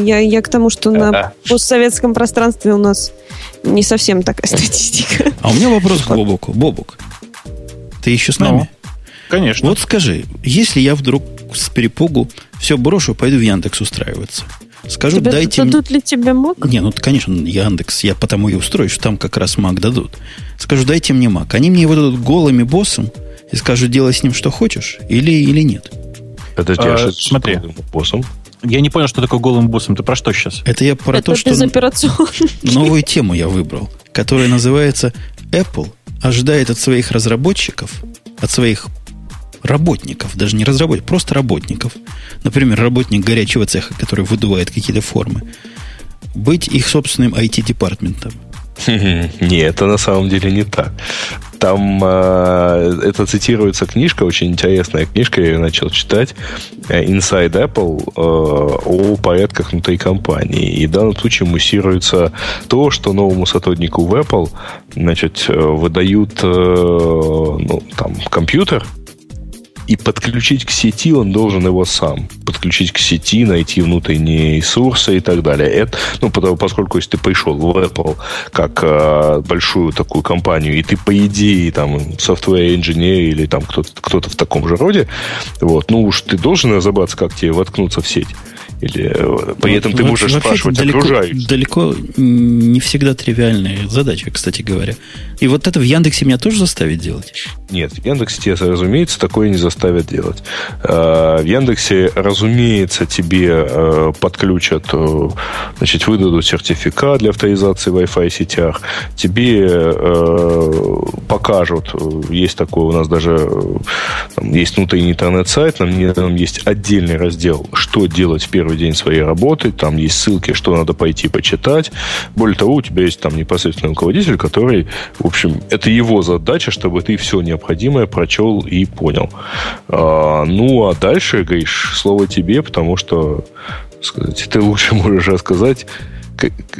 я к тому, что на постсоветском пространстве у нас не совсем такая статистика. А у меня вопрос к Бобуку. Бобук, ты еще с нами? Конечно. Вот скажи, если я вдруг с перепугу все брошу, пойду в Яндекс устраиваться. Скажу, дайте мне... Дадут ли тебе Мак? Не, конечно, Яндекс. Я потому и устроюсь, что там как раз Мак дадут. Скажу, дайте мне Мак. Они мне его дадут голыми боссом и скажут, делай с ним что хочешь или нет. Подожди, смотри, боссом. Я не понял, что такое голым боссом. Ты про что сейчас? Это я про то, что новую тему я выбрал, которая называется Apple ожидает от своих разработчиков, от своих работников, даже не разработчиков, просто работников. Например, работник горячего цеха, который выдувает какие-то формы, быть их собственным IT-департментом. Нет, это на самом деле не так. Там это цитируется книжка, очень интересная книжка, я ее начал читать, Inside Apple, о порядках внутри компании. И в данном случае муссируется то, что новому сотруднику в Apple, значит, выдают компьютер, и подключить к сети он должен его сам. Подключить к сети, найти внутренние ресурсы и так далее. Это, поскольку если ты пришел в Apple как большую такую компанию, и ты, по идее, там, software engineer или там кто-то в таком же роде, уж ты должен разобраться, как тебе воткнуться в сеть. Или при этом ты можешь спрашивать окружающих. Далеко не всегда тривиальная задача, кстати говоря. И вот это в Яндексе меня тоже заставит делать? Нет, в Яндексе тебе, разумеется, такое не заставят делать. В Яндексе, разумеется, тебе подключат, значит, выдадут сертификат для авторизации в Wi-Fi сетях, тебе покажут, есть такой у нас даже, есть внутренний интернет-сайт, там есть отдельный раздел, что делать в первую день своей работы, там есть ссылки, что надо пойти почитать. Более того, у тебя есть там непосредственный руководитель, который, в общем, это его задача, чтобы ты все необходимое прочел и понял. А дальше, Гриш, слово тебе, потому что, сказать, ты лучше можешь рассказать,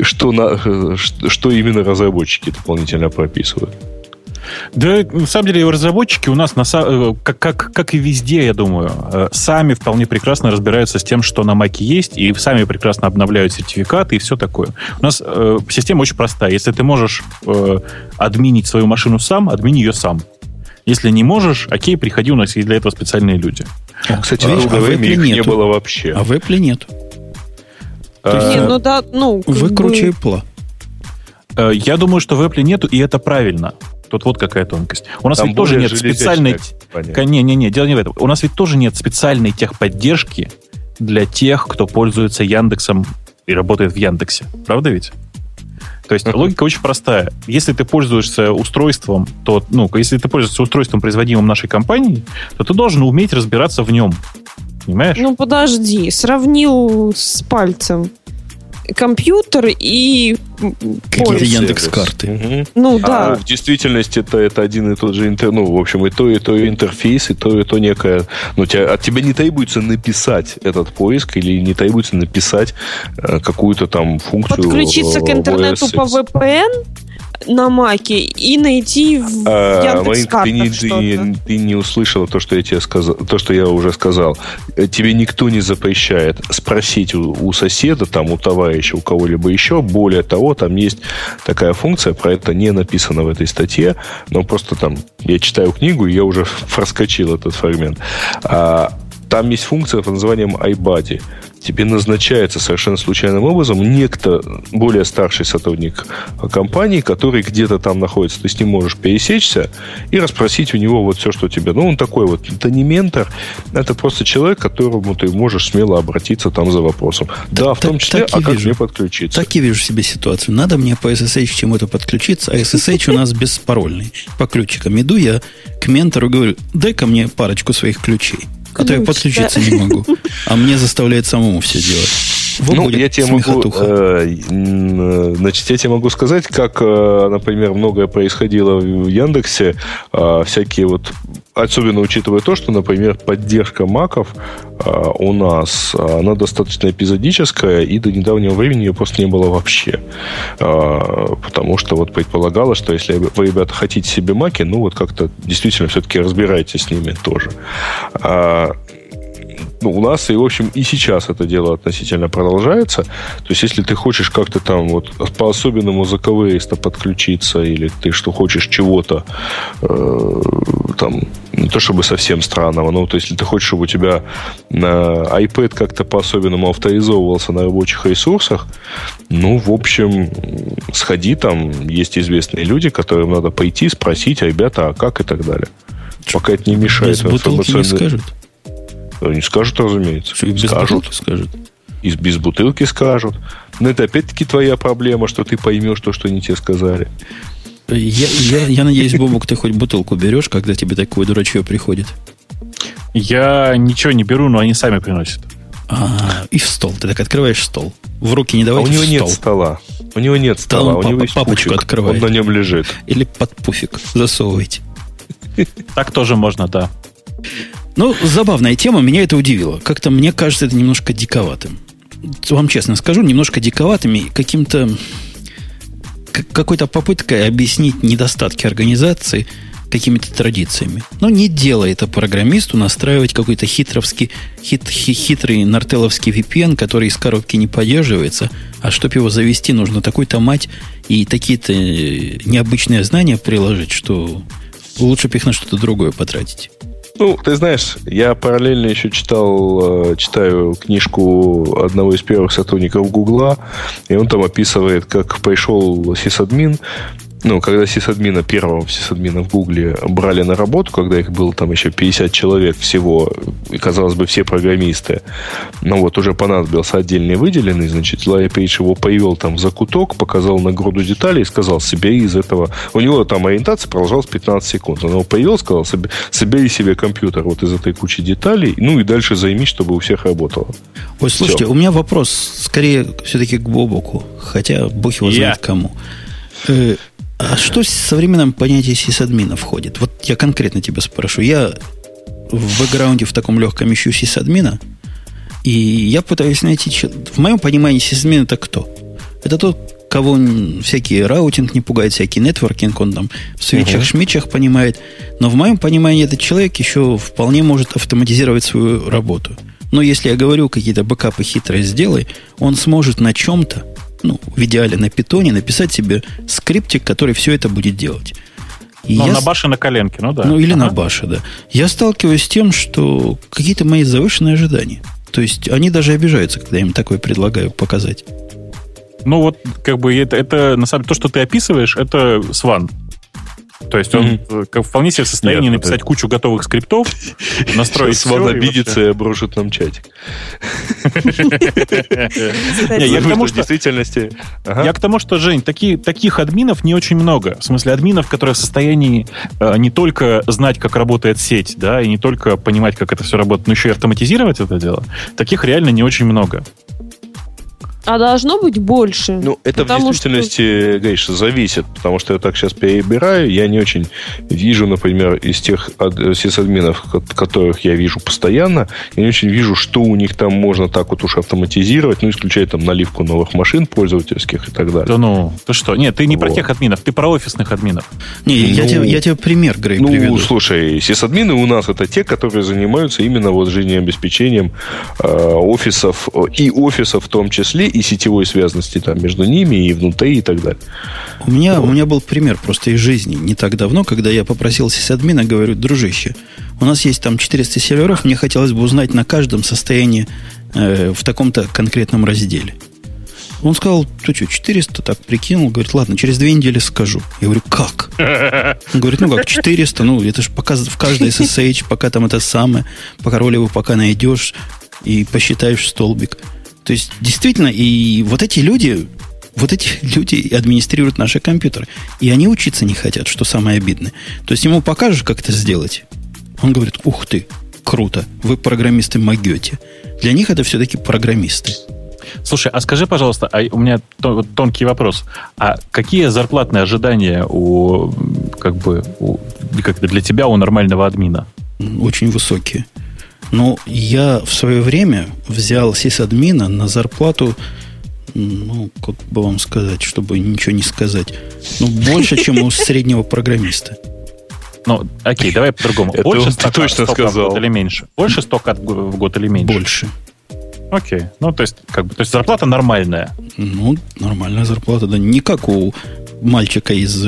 что именно разработчики дополнительно прописывают. Да, на самом деле, разработчики у нас, как и везде, я думаю, сами вполне прекрасно разбираются с тем, что на Маке есть, и сами прекрасно обновляют сертификаты и все такое. У нас система очень простая. Если ты можешь админить свою машину сам, админи ее сам. Если не можешь, окей, приходи, у нас есть для этого специальные люди. Кстати, долгое время их не было вообще. А в Apple нет. Вы круче Apple. Я думаю, что в Apple нету, и это правильно. Тут вот какая тонкость. У нас там ведь тоже нет специальной... Не, дело не в этом. У нас ведь тоже нет специальной техподдержки для тех, кто пользуется Яндексом и работает в Яндексе. Правда ведь? То есть логика очень простая. Если ты пользуешься устройством, то... если ты пользуешься устройством, производимым нашей компанией, то ты должен уметь разбираться в нем. Понимаешь? Подожди. Сравнил с пальцем. компьютер и поиск. Яндекс.Карты. Угу. Ну, да. А в действительности-то это один и тот же интерфейс. Ну, в общем, и то интерфейс, и то некое... Ну, тебя, от тебя не требуется написать этот поиск или не требуется написать какую-то там функцию... Подключиться к интернету по VPN... на Маке и найти в Яндекс.Картах что-то. Ты не услышала то, что я тебе сказал, то, что я уже сказал. Тебе никто не запрещает спросить у соседа, там, у товарища, у кого-либо еще. Более того, там есть такая функция, про это не написано в этой статье, но просто там я читаю книгу, и я уже проскочил этот фрагмент. Там есть функция под названием iBuddy. Тебе назначается совершенно случайным образом некто, более старший сотрудник компании, который где-то там находится. Ты с ним можешь пересечься и расспросить у него вот все, что тебе... Ну, он такой вот, это не ментор, это просто человек, к которому ты можешь смело обратиться там за вопросом. Да, в том числе, а как мне подключиться? Так я вижу себе ситуацию. Надо мне по SSH чему-то подключиться, а SSH у нас беспарольный. По ключикам иду я к ментору, говорю, дай-ка мне парочку своих ключей. А то я подключиться не могу. А мне заставляет самому все делать. Вот ну, я тебе могу, значит, я тебе могу сказать, как, например, многое происходило в Яндексе. Всякие вот, особенно учитывая то, что, например, поддержка маков у нас, она достаточно эпизодическая, и до недавнего времени ее просто не было вообще. Потому что вот предполагалось, что если вы, ребята, хотите себе маки, ну вот как-то действительно все-таки разбирайтесь с ними тоже. Ну, у нас, и, в общем, и сейчас это дело относительно продолжается. То есть, если ты хочешь как-то там вот по-особенному за ковыристо подключиться, или ты что хочешь чего-то там, не то чтобы совсем странного, но то если ты хочешь, чтобы у тебя iPad как-то по-особенному авторизовывался на рабочих ресурсах, ну, в общем, сходи там, есть известные люди, которым надо пойти, спросить, а ребята, а как и так далее. Пока это не мешает. Без бутылки не скажут. Не скажут, разумеется. Что, и без бутылки скажут. И без бутылки скажут. Но это опять-таки твоя проблема, что ты поймешь то, что они тебе сказали. Я надеюсь, Бобук, ты хоть бутылку берешь, когда тебе такое дурачье приходит? Я ничего не беру, но они сами приносят. И в стол. Ты так открываешь стол. В руки не давайте. А у него нет стола. У него нет стола. У него есть папочку открывает. Он на нем лежит. Или под пуфик засовываете. Так тоже можно, да. Ну, забавная тема, меня это удивило. Как-то мне кажется это немножко диковатым. Вам честно скажу, немножко диковатым и каким-то... какой-то попыткой объяснить недостатки организации какими-то традициями. Но не дело это программисту настраивать какой-то хитрый нортеловский VPN, который из коробки не поддерживается, а чтобы его завести, нужно такую-то мать и такие-то необычные знания приложить, что лучше бы их на что-то другое потратить. Ну, ты знаешь, я параллельно еще читаю книжку одного из первых сотрудников Гугла, и он там описывает, как пришел сисадмин. Ну, когда сисадмина, первого сисадмина в Гугле брали на работу, когда их было там еще 50 человек всего, и, казалось бы, все программисты, но вот уже понадобился отдельный выделенный, значит, Ларри Пейдж его привел там в закуток, показал на груду деталей и сказал, собери из этого... У него там ориентация продолжалась 15 секунд. Он его привел, сказал, собери себе компьютер вот из этой кучи деталей, ну и дальше займись, чтобы у всех работало. Ой, слушайте, все. У меня вопрос скорее все-таки к Бобуку, хотя бог его знает кому. А что в современном понятии сисадмина входит? Вот я конкретно тебя спрошу. Я в бэкграунде в таком легком ищу сисадмина, и я пытаюсь найти... В моем понимании сисадмин это кто? Это тот, кого всякий раутинг не пугает, всякий нетворкинг, он там в свечах-шмичах понимает. Но в моем понимании этот человек еще вполне может автоматизировать свою работу. Но если я говорю, какие-то бэкапы хитрые сделай, он сможет на чем-то, ну, в идеале на питоне, написать себе скриптик, который все это будет делать. Ну, на баше, на коленке, ну да. Ну, или на баше, да. Я сталкиваюсь с тем, что какие-то мои завышенные ожидания. То есть, они даже обижаются, когда я им такое предлагаю показать. Ну, вот, как бы, это на самом деле, то, что ты описываешь, это сван. То есть, он вполне себе в состоянии написать кучу готовых скриптов, настроить все. Сван обидится и обрушит нам чатик. Я к тому, что, Жень, таких админов не очень много. В смысле, админов, которые в состоянии не только знать, как работает сеть, да, и не только понимать, как это все работает, но еще и автоматизировать это дело, таких реально не очень много. А должно быть больше. Ну, это в действительности, Гриша, зависит. Потому что я так сейчас перебираю. Я не очень вижу, например, из тех сисадминов, которых я вижу постоянно, я не очень вижу, что у них там можно так вот уж автоматизировать, ну, исключая там наливку новых машин пользовательских и так далее. Да ну, ты что? Нет, ты не про тех админов, ты про офисных админов. Не, я тебе пример, Грей, приведу. Ну, слушай, сисадмины у нас это те, которые занимаются именно вот жизнеобеспечением офисов, и офисов в том числе, и сетевой связности там между ними, и внутри, и так далее. У меня был пример просто из жизни не так давно, когда я попросил сисадмина, говорю, дружище, у нас есть там 400 серверов, мне хотелось бы узнать на каждом состоянии в таком-то конкретном разделе. Он сказал, ты что, 400, так прикинул, говорит, ладно, через 2 недели скажу. Я говорю, как? Он говорит, ну как, 400, ну это же пока в каждой SSH, пока там это самое, пока роль его пока найдешь и посчитаешь столбик. То есть, действительно, и вот эти люди администрируют наши компьютеры. И они учиться не хотят, что самое обидное. То есть, ему покажешь, как это сделать. Он говорит, ух ты, круто, вы программисты могете. Для них это все-таки программисты. Слушай, а скажи, пожалуйста, у меня тонкий вопрос. А какие зарплатные ожидания для тебя у нормального админа? Очень высокие. Но я в свое время взял сисадмина на зарплату, ну, как бы вам сказать, чтобы ничего не сказать, ну, больше, чем у среднего программиста. Ну, окей, давай по-другому. Больше 100 кат в год или меньше? Больше 100 кат в год или меньше? Больше. Окей. Ну, то есть зарплата нормальная. Ну, нормальная зарплата, да. Не как у мальчика из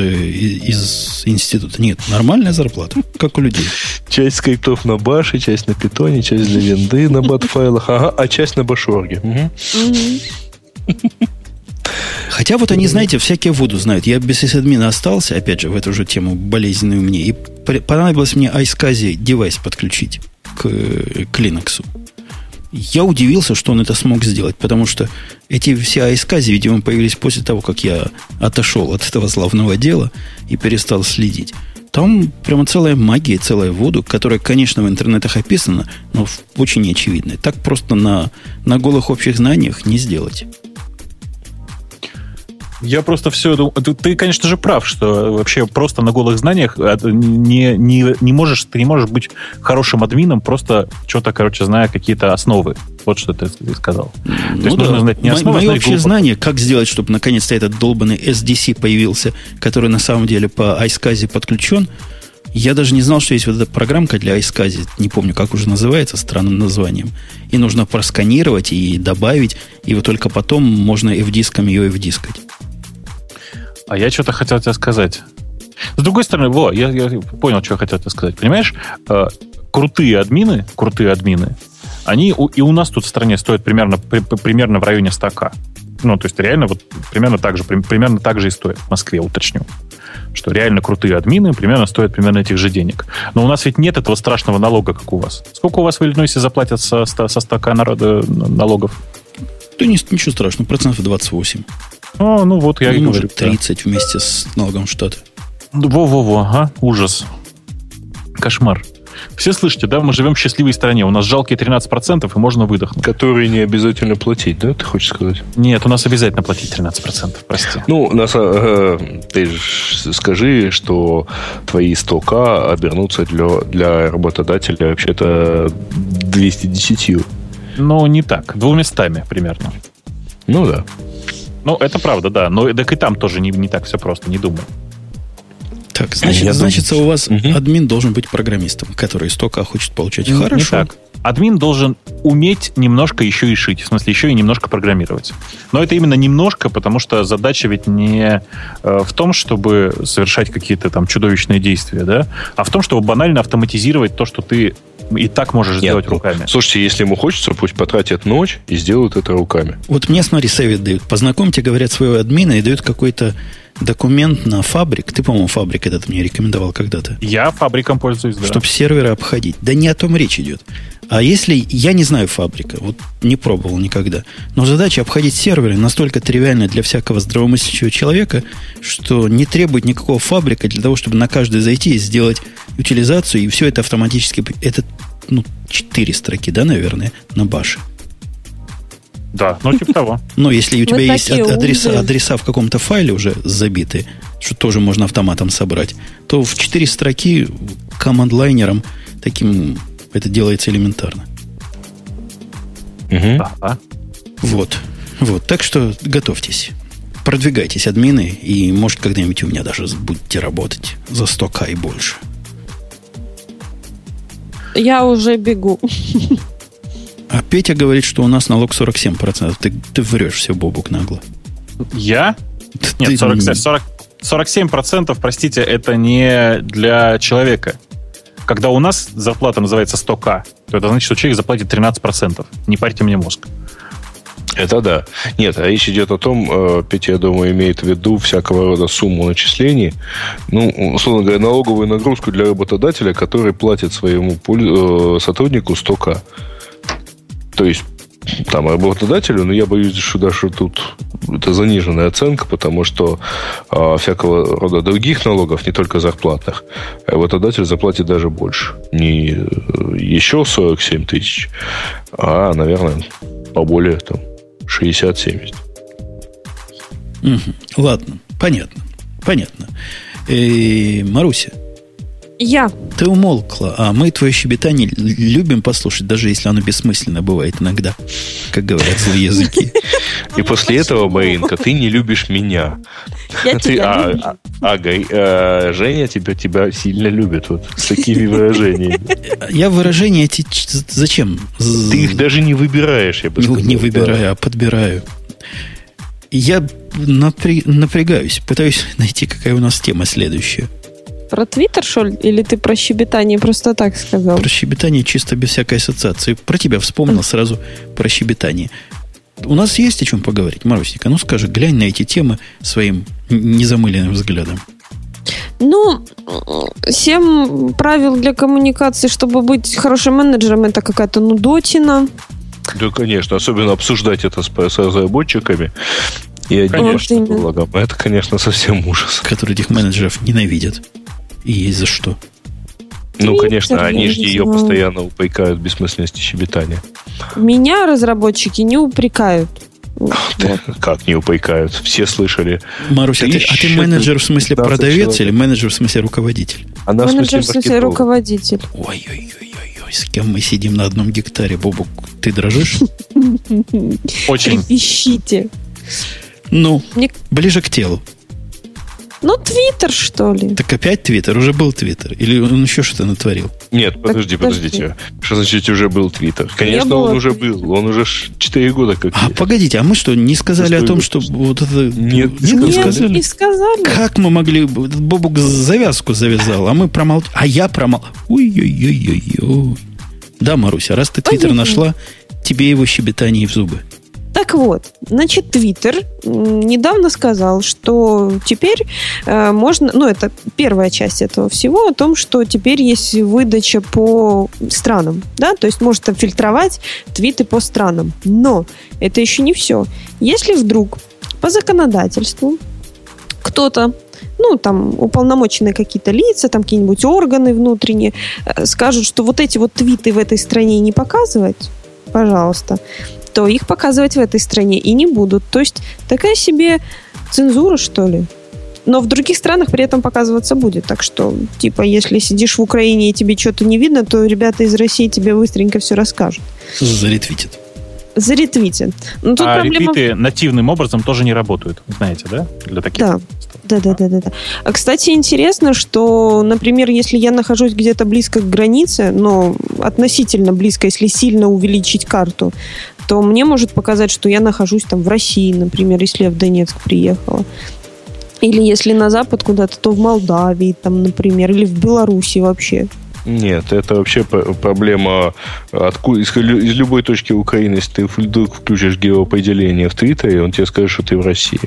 института. Нет, нормальная зарплата, как у людей. Часть скриптов на баше, часть на питоне, часть для винды на батфайлах, а часть на башорге. Хотя вот они, знаете, всякие воду знают. Я без сисадмина остался, опять же, в эту же тему болезненную мне. И понадобилось мне iSCSI девайс подключить к Linux. Я удивился, что он это смог сделать, потому что эти все iSCSI, видимо, появились после того, как я отошел от этого славного дела и перестал следить. Там прямо целая магия, целая воду, которая, конечно, в интернетах описана, но очень неочевидная. Так просто на голых общих знаниях не сделать. Я просто все думаю... Ты, конечно же, прав, что вообще просто на голых знаниях ты не можешь быть хорошим админом, просто что-то, зная какие-то основы. Вот что ты сказал. Ну, то есть нужно знать не основы, мои общие знания, как сделать, чтобы наконец-то этот долбанный SDC появился, который на самом деле по iSCSI подключен. Я даже не знал, что есть вот эта программка для iSCSI, не помню, как уже называется, странным названием. И нужно просканировать и добавить, и вот только потом можно FDISC-ком ее FDISC-кать. А я что-то хотел тебе сказать. С другой стороны, я понял, что я хотел тебе сказать. Понимаешь, крутые админы, они и у нас тут в стране стоят примерно в районе 100 тысяч. Ну, то есть реально вот примерно так же и стоят в Москве, уточню. Что реально крутые админы примерно стоят примерно этих же денег. Но у нас ведь нет этого страшного налога, как у вас. Сколько у вас в Иллинойсе заплатят со 100 тысяч налогов? Да ничего страшного, 28%. О, ну вот я и говорю. 30 вместе с налогом штата. Во-во-во, ага, ужас. Кошмар. Все слышите, да? Мы живем в счастливой стране. У нас жалкие 13%, и можно выдохнуть. Которые не обязательно платить, да? Ты хочешь сказать? Нет, у нас обязательно платить 13%, прости. Ну, ты же скажи, что твои 100 тысяч обернутся для работодателя вообще-то 210. Ну, не так. 200 примерно. Ну, да. Ну, это правда, да. Но так и там тоже не так все просто, не думаю. Так, значит, у вас админ должен быть программистом, который столько хочет получать. Хорошо. Не так. Админ должен уметь немножко еще и шить. В смысле, еще и немножко программировать. Но это именно немножко, потому что задача ведь не в том, чтобы совершать какие-то там чудовищные действия, да, а в том, чтобы банально автоматизировать то, что ты и так можешь сделать руками. Слушайте, если ему хочется, пусть потратят ночь и сделают это руками. Вот мне, смотри, совет дают. Познакомьте, говорят, своего админа и дают какой-то документ на фабрик. Ты, по-моему, фабрик этот мне рекомендовал когда-то. Я фабриком пользуюсь, да. Чтобы серверы обходить. Да не о том речь идет. А если я не знаю фабрика, вот не пробовал никогда, но задача обходить серверы настолько тривиальна для всякого здравомыслящего человека, что не требует никакого фабрика для того, чтобы на каждый зайти и сделать утилизацию, и все это автоматически... Это, 4 строки, да, наверное, на баше. Да, ну типа того. Ну, если у тебя есть адреса в каком-то файле уже забиты, что тоже можно автоматом собрать, то в 4 строки команд-лайнером таким это делается элементарно. Вот. Так что готовьтесь. Продвигайтесь, админы, и, может, когда-нибудь у меня даже будете работать за 100К и больше. Я уже бегу. А Петя говорит, что у нас налог 47%. Ты врешь все, Бобук, нагло. Я? Нет, 47%, простите, это не для человека. Когда у нас зарплата называется 100К, то это значит, что человек заплатит 13%. Не парьте мне мозг. Это да. Нет, а речь идет о том, Петя, я думаю, имеет в виду всякого рода сумму начислений. Ну, условно говоря, налоговую нагрузку для работодателя, который платит своему сотруднику 100К. То есть, там, работодателю, но я боюсь, что даже тут это заниженная оценка, потому что всякого рода других налогов, не только зарплатных, работодатель заплатит даже больше. Не еще 47 тысяч, а, наверное, поболее, там, 60-70. Угу. Ладно, понятно. Маруся, я. Ты умолкла, а мы твое щебетание любим послушать, даже если оно бессмысленно бывает иногда, как говорят злые языки. И после этого, Маринка, ты не любишь меня. Женя тебя сильно любит вот с такими выражениями. Я выражения эти зачем? Ты их даже не выбираешь, я бы сказал. Не выбираю, а подбираю. Я напрягаюсь, пытаюсь найти, какая у нас тема следующая. Про Твиттер, что ли? Или ты про щебетание просто так сказал? Про щебетание чисто без всякой ассоциации. Про тебя вспомнил сразу про щебетание. У нас есть о чем поговорить, Марусенька? Ну, скажи, глянь на эти темы своим незамыленным взглядом. Ну, 7 правил для коммуникации, чтобы быть хорошим менеджером, это какая-то нудотина. Да, конечно. Особенно обсуждать это с разработчиками. И одним, что предлагал. Это, конечно, совсем ужас. Которые этих менеджеров ненавидят. И есть за что. Ну, конечно, они же ее постоянно упрекают в бессмысленности щебетания. Меня разработчики не упрекают. Как не упрекают? Все слышали. Маруся, ты менеджер в смысле продавец или менеджер в смысле руководитель? Менеджер в смысле руководитель. Ой-ой-ой, с кем мы сидим на одном гектаре, Бобук? Ты дрожишь? Очень. Трепещите. Ну, ближе к телу. Ну, Твиттер, что ли? Так опять Твиттер? Уже был Твиттер? Или он еще что-то натворил? Нет, подождите. Что значит уже был Твиттер? Конечно, он уже был. Он уже 4 года как... А погодите, а мы что, не сказали о том, что вот это... Нет, не сказали. Как мы могли... Бобук завязку завязал, а мы промолчали. А я промолчал. Ой-ой-ой-ой-ой. Да, Маруся, раз ты Твиттер нашла, тебе его щебетание в зубы. Так вот, значит, Твиттер недавно сказал, что теперь можно... Ну, это первая часть этого всего, о том, что теперь есть выдача по странам, да? То есть можно там фильтровать твиты по странам. Но это еще не все. Если вдруг по законодательству кто-то, ну, там, уполномоченные какие-то лица, там, какие-нибудь органы внутренние, скажут, что вот эти вот твиты в этой стране не показывать, пожалуйста, то их показывать в этой стране и не будут. То есть такая себе цензура, что ли. Но в других странах при этом показываться будет. Так что, типа, если сидишь в Украине и тебе что-то не видно, то ребята из России тебе быстренько все расскажут. Заретвитят. Но тут проблема... ретвиты нативным образом тоже не работают. Знаете, да? Для таких. Да. Да. Кстати, интересно, что, например, если я нахожусь где-то близко к границе, но относительно близко, если сильно увеличить карту, то мне может показать, что я нахожусь там в России, например, если я в Донецк приехала. Или если на запад куда-то, то в Молдавии, там, например, или в Беларуси вообще. Нет, это вообще проблема из любой точки Украины. Если ты вдруг включишь геопределение в Твиттере, он тебе скажет, что ты в России.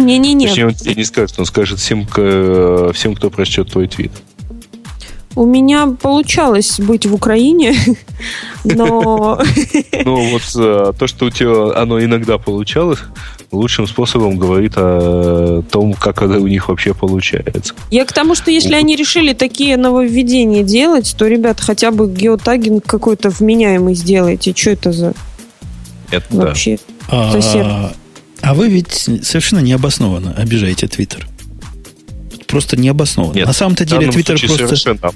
Не-не-не. Точнее, он тебе не скажет, он скажет всем, кто прочтет твой твит. У меня получалось быть в Украине, но... Ну, вот то, что у тебя оно иногда получалось, лучшим способом говорит о том, как это у них вообще получается. Я к тому, что если они решили такие нововведения делать, то, ребят, хотя бы геотагинг какой-то вменяемый сделайте. Что это за... Это вообще... Да. А вы ведь совершенно необоснованно обижаете Twitter. Просто необоснованно. Нет, на самом-то деле Twitter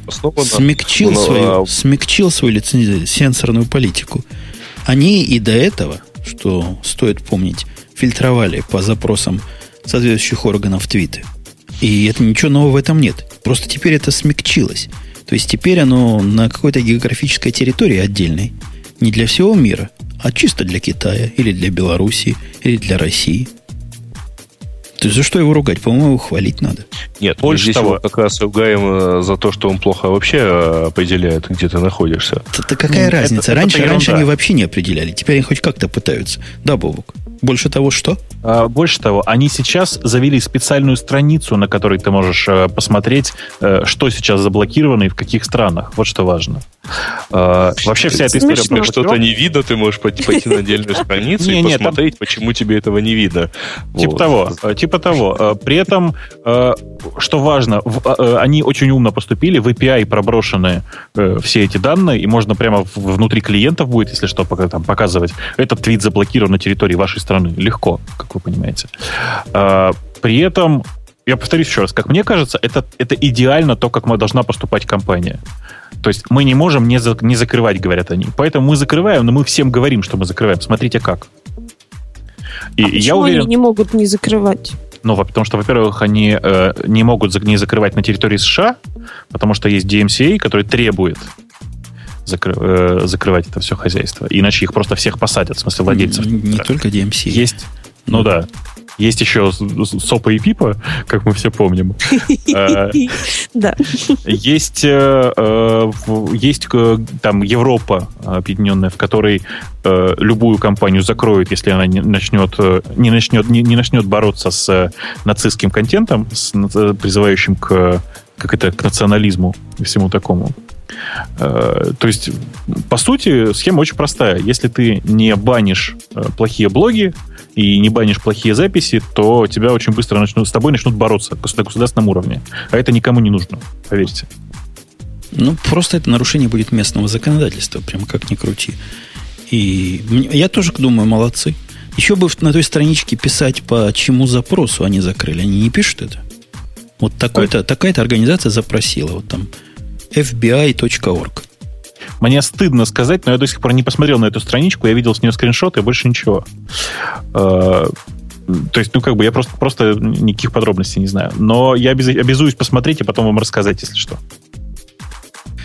просто смягчил свою сенсорную политику. Они и до этого, что стоит помнить, фильтровали по запросам соответствующих органов твиты. И это ничего нового в этом нет. Просто теперь это смягчилось. То есть теперь оно на какой-то географической территории отдельной, не для всего мира, а чисто для Китая, или для Белоруссии, или для России. То есть за что его ругать? По-моему, его хвалить надо. Нет, больше того, как раз ругаем за то, что он плохо вообще определяет, где ты находишься. Да какая разница? Раньше они вообще не определяли. Теперь они хоть как-то пытаются. Да, Бобук? Больше того, что? Больше того, они сейчас завели специальную страницу, на которой ты можешь посмотреть, что сейчас заблокировано и в каких странах. Вот что важно. Вообще вся эта история... Если что-то не видно, ты можешь пойти на отдельную страницу и посмотреть, почему тебе этого не видно. Типа того. При этом, что важно, они очень умно поступили, в API проброшены все эти данные, и можно прямо внутри клиентов будет, если что, там показывать. Этот твит заблокирован на территории вашей страны. Легко, как вы понимаете. При этом, я повторюсь еще раз, как мне кажется, это идеально то, как должна поступать компания. То есть мы не можем не закрывать, говорят они. Поэтому мы закрываем, но мы всем говорим, что мы закрываем. Смотрите как. И я уверен, они не могут не закрывать? Ну, потому что, во-первых, они не могут не закрывать на территории США, потому что есть DMCA, который требует закрывать это все хозяйство. Иначе их просто всех посадят, в смысле владельцев. Не только DMCA. Есть. Ну да. Есть еще Сопа и Пипа, как мы все помним. Да. Есть там Европа объединенная, в которой любую компанию закроют, если она не начнет бороться с нацистским контентом, призывающим к национализму и всему такому. То есть, по сути, схема очень простая. Если ты не банишь плохие блоги и не банишь плохие записи, то тебя очень быстро с тобой начнут бороться на государственном уровне. А это никому не нужно, поверьте. Ну, просто это нарушение будет местного законодательства, прям как ни крути. И я тоже думаю, молодцы. Еще бы на той страничке писать, по чему запросу они закрыли. Они не пишут это. Вот такая-то организация запросила. Вот там FBI.org. Мне стыдно сказать, но я до сих пор не посмотрел на эту страничку. Я видел с нее скриншоты, больше ничего. То есть, я просто никаких подробностей не знаю. Но я обязуюсь посмотреть и потом вам рассказать, если что.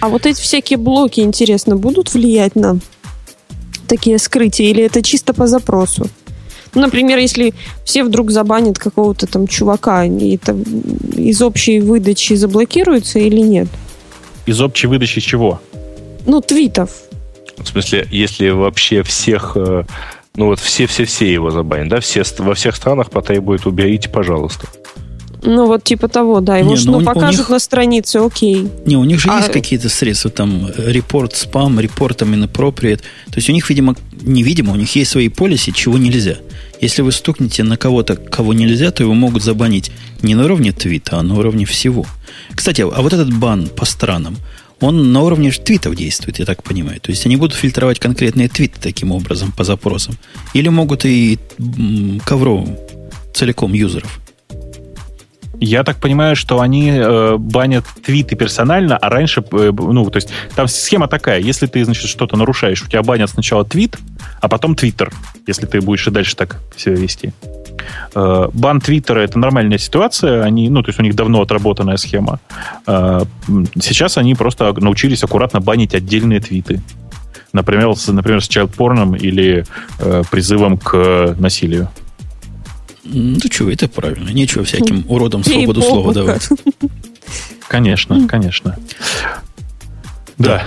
А вот эти всякие блоки, интересно, будут влиять на такие скрытия? Или это чисто по запросу? Например, если все вдруг забанят какого-то там чувака, это из общей выдачи заблокируется или нет? Из общей выдачи чего? Ну, твитов. В смысле, если вообще всех... Ну, вот все-все-все его забанят, да? Все, во всех странах потребуют «уберите, пожалуйста». Ну, вот типа того, да. Его покажут на странице, окей. Не, у них же есть какие-то средства, там, репорт спам, репорт там inappropriate. То есть у них, видимо, у них есть свои полиси, чего нельзя. Если вы стукнете на кого-то, кого нельзя, то его могут забанить не на уровне твита, а на уровне всего. Кстати, а вот этот бан по странам, он на уровне твитов действует, я так понимаю. То есть они будут фильтровать конкретные твиты таким образом по запросам. Или могут и ковровым, целиком юзеров. Я так понимаю, что они банят твиты персонально, а раньше, то есть там схема такая, если ты, что-то нарушаешь, у тебя банят сначала твит, а потом твиттер, если ты будешь и дальше так себя вести. Бан твиттера — это нормальная ситуация, они, то есть у них давно отработанная схема. Сейчас они просто научились аккуратно банить отдельные твиты. Например, с чайлдпорном или призывом к насилию. Ну, чего, это правильно. Нечего всяким уродам свободу слова давать. Конечно. Да,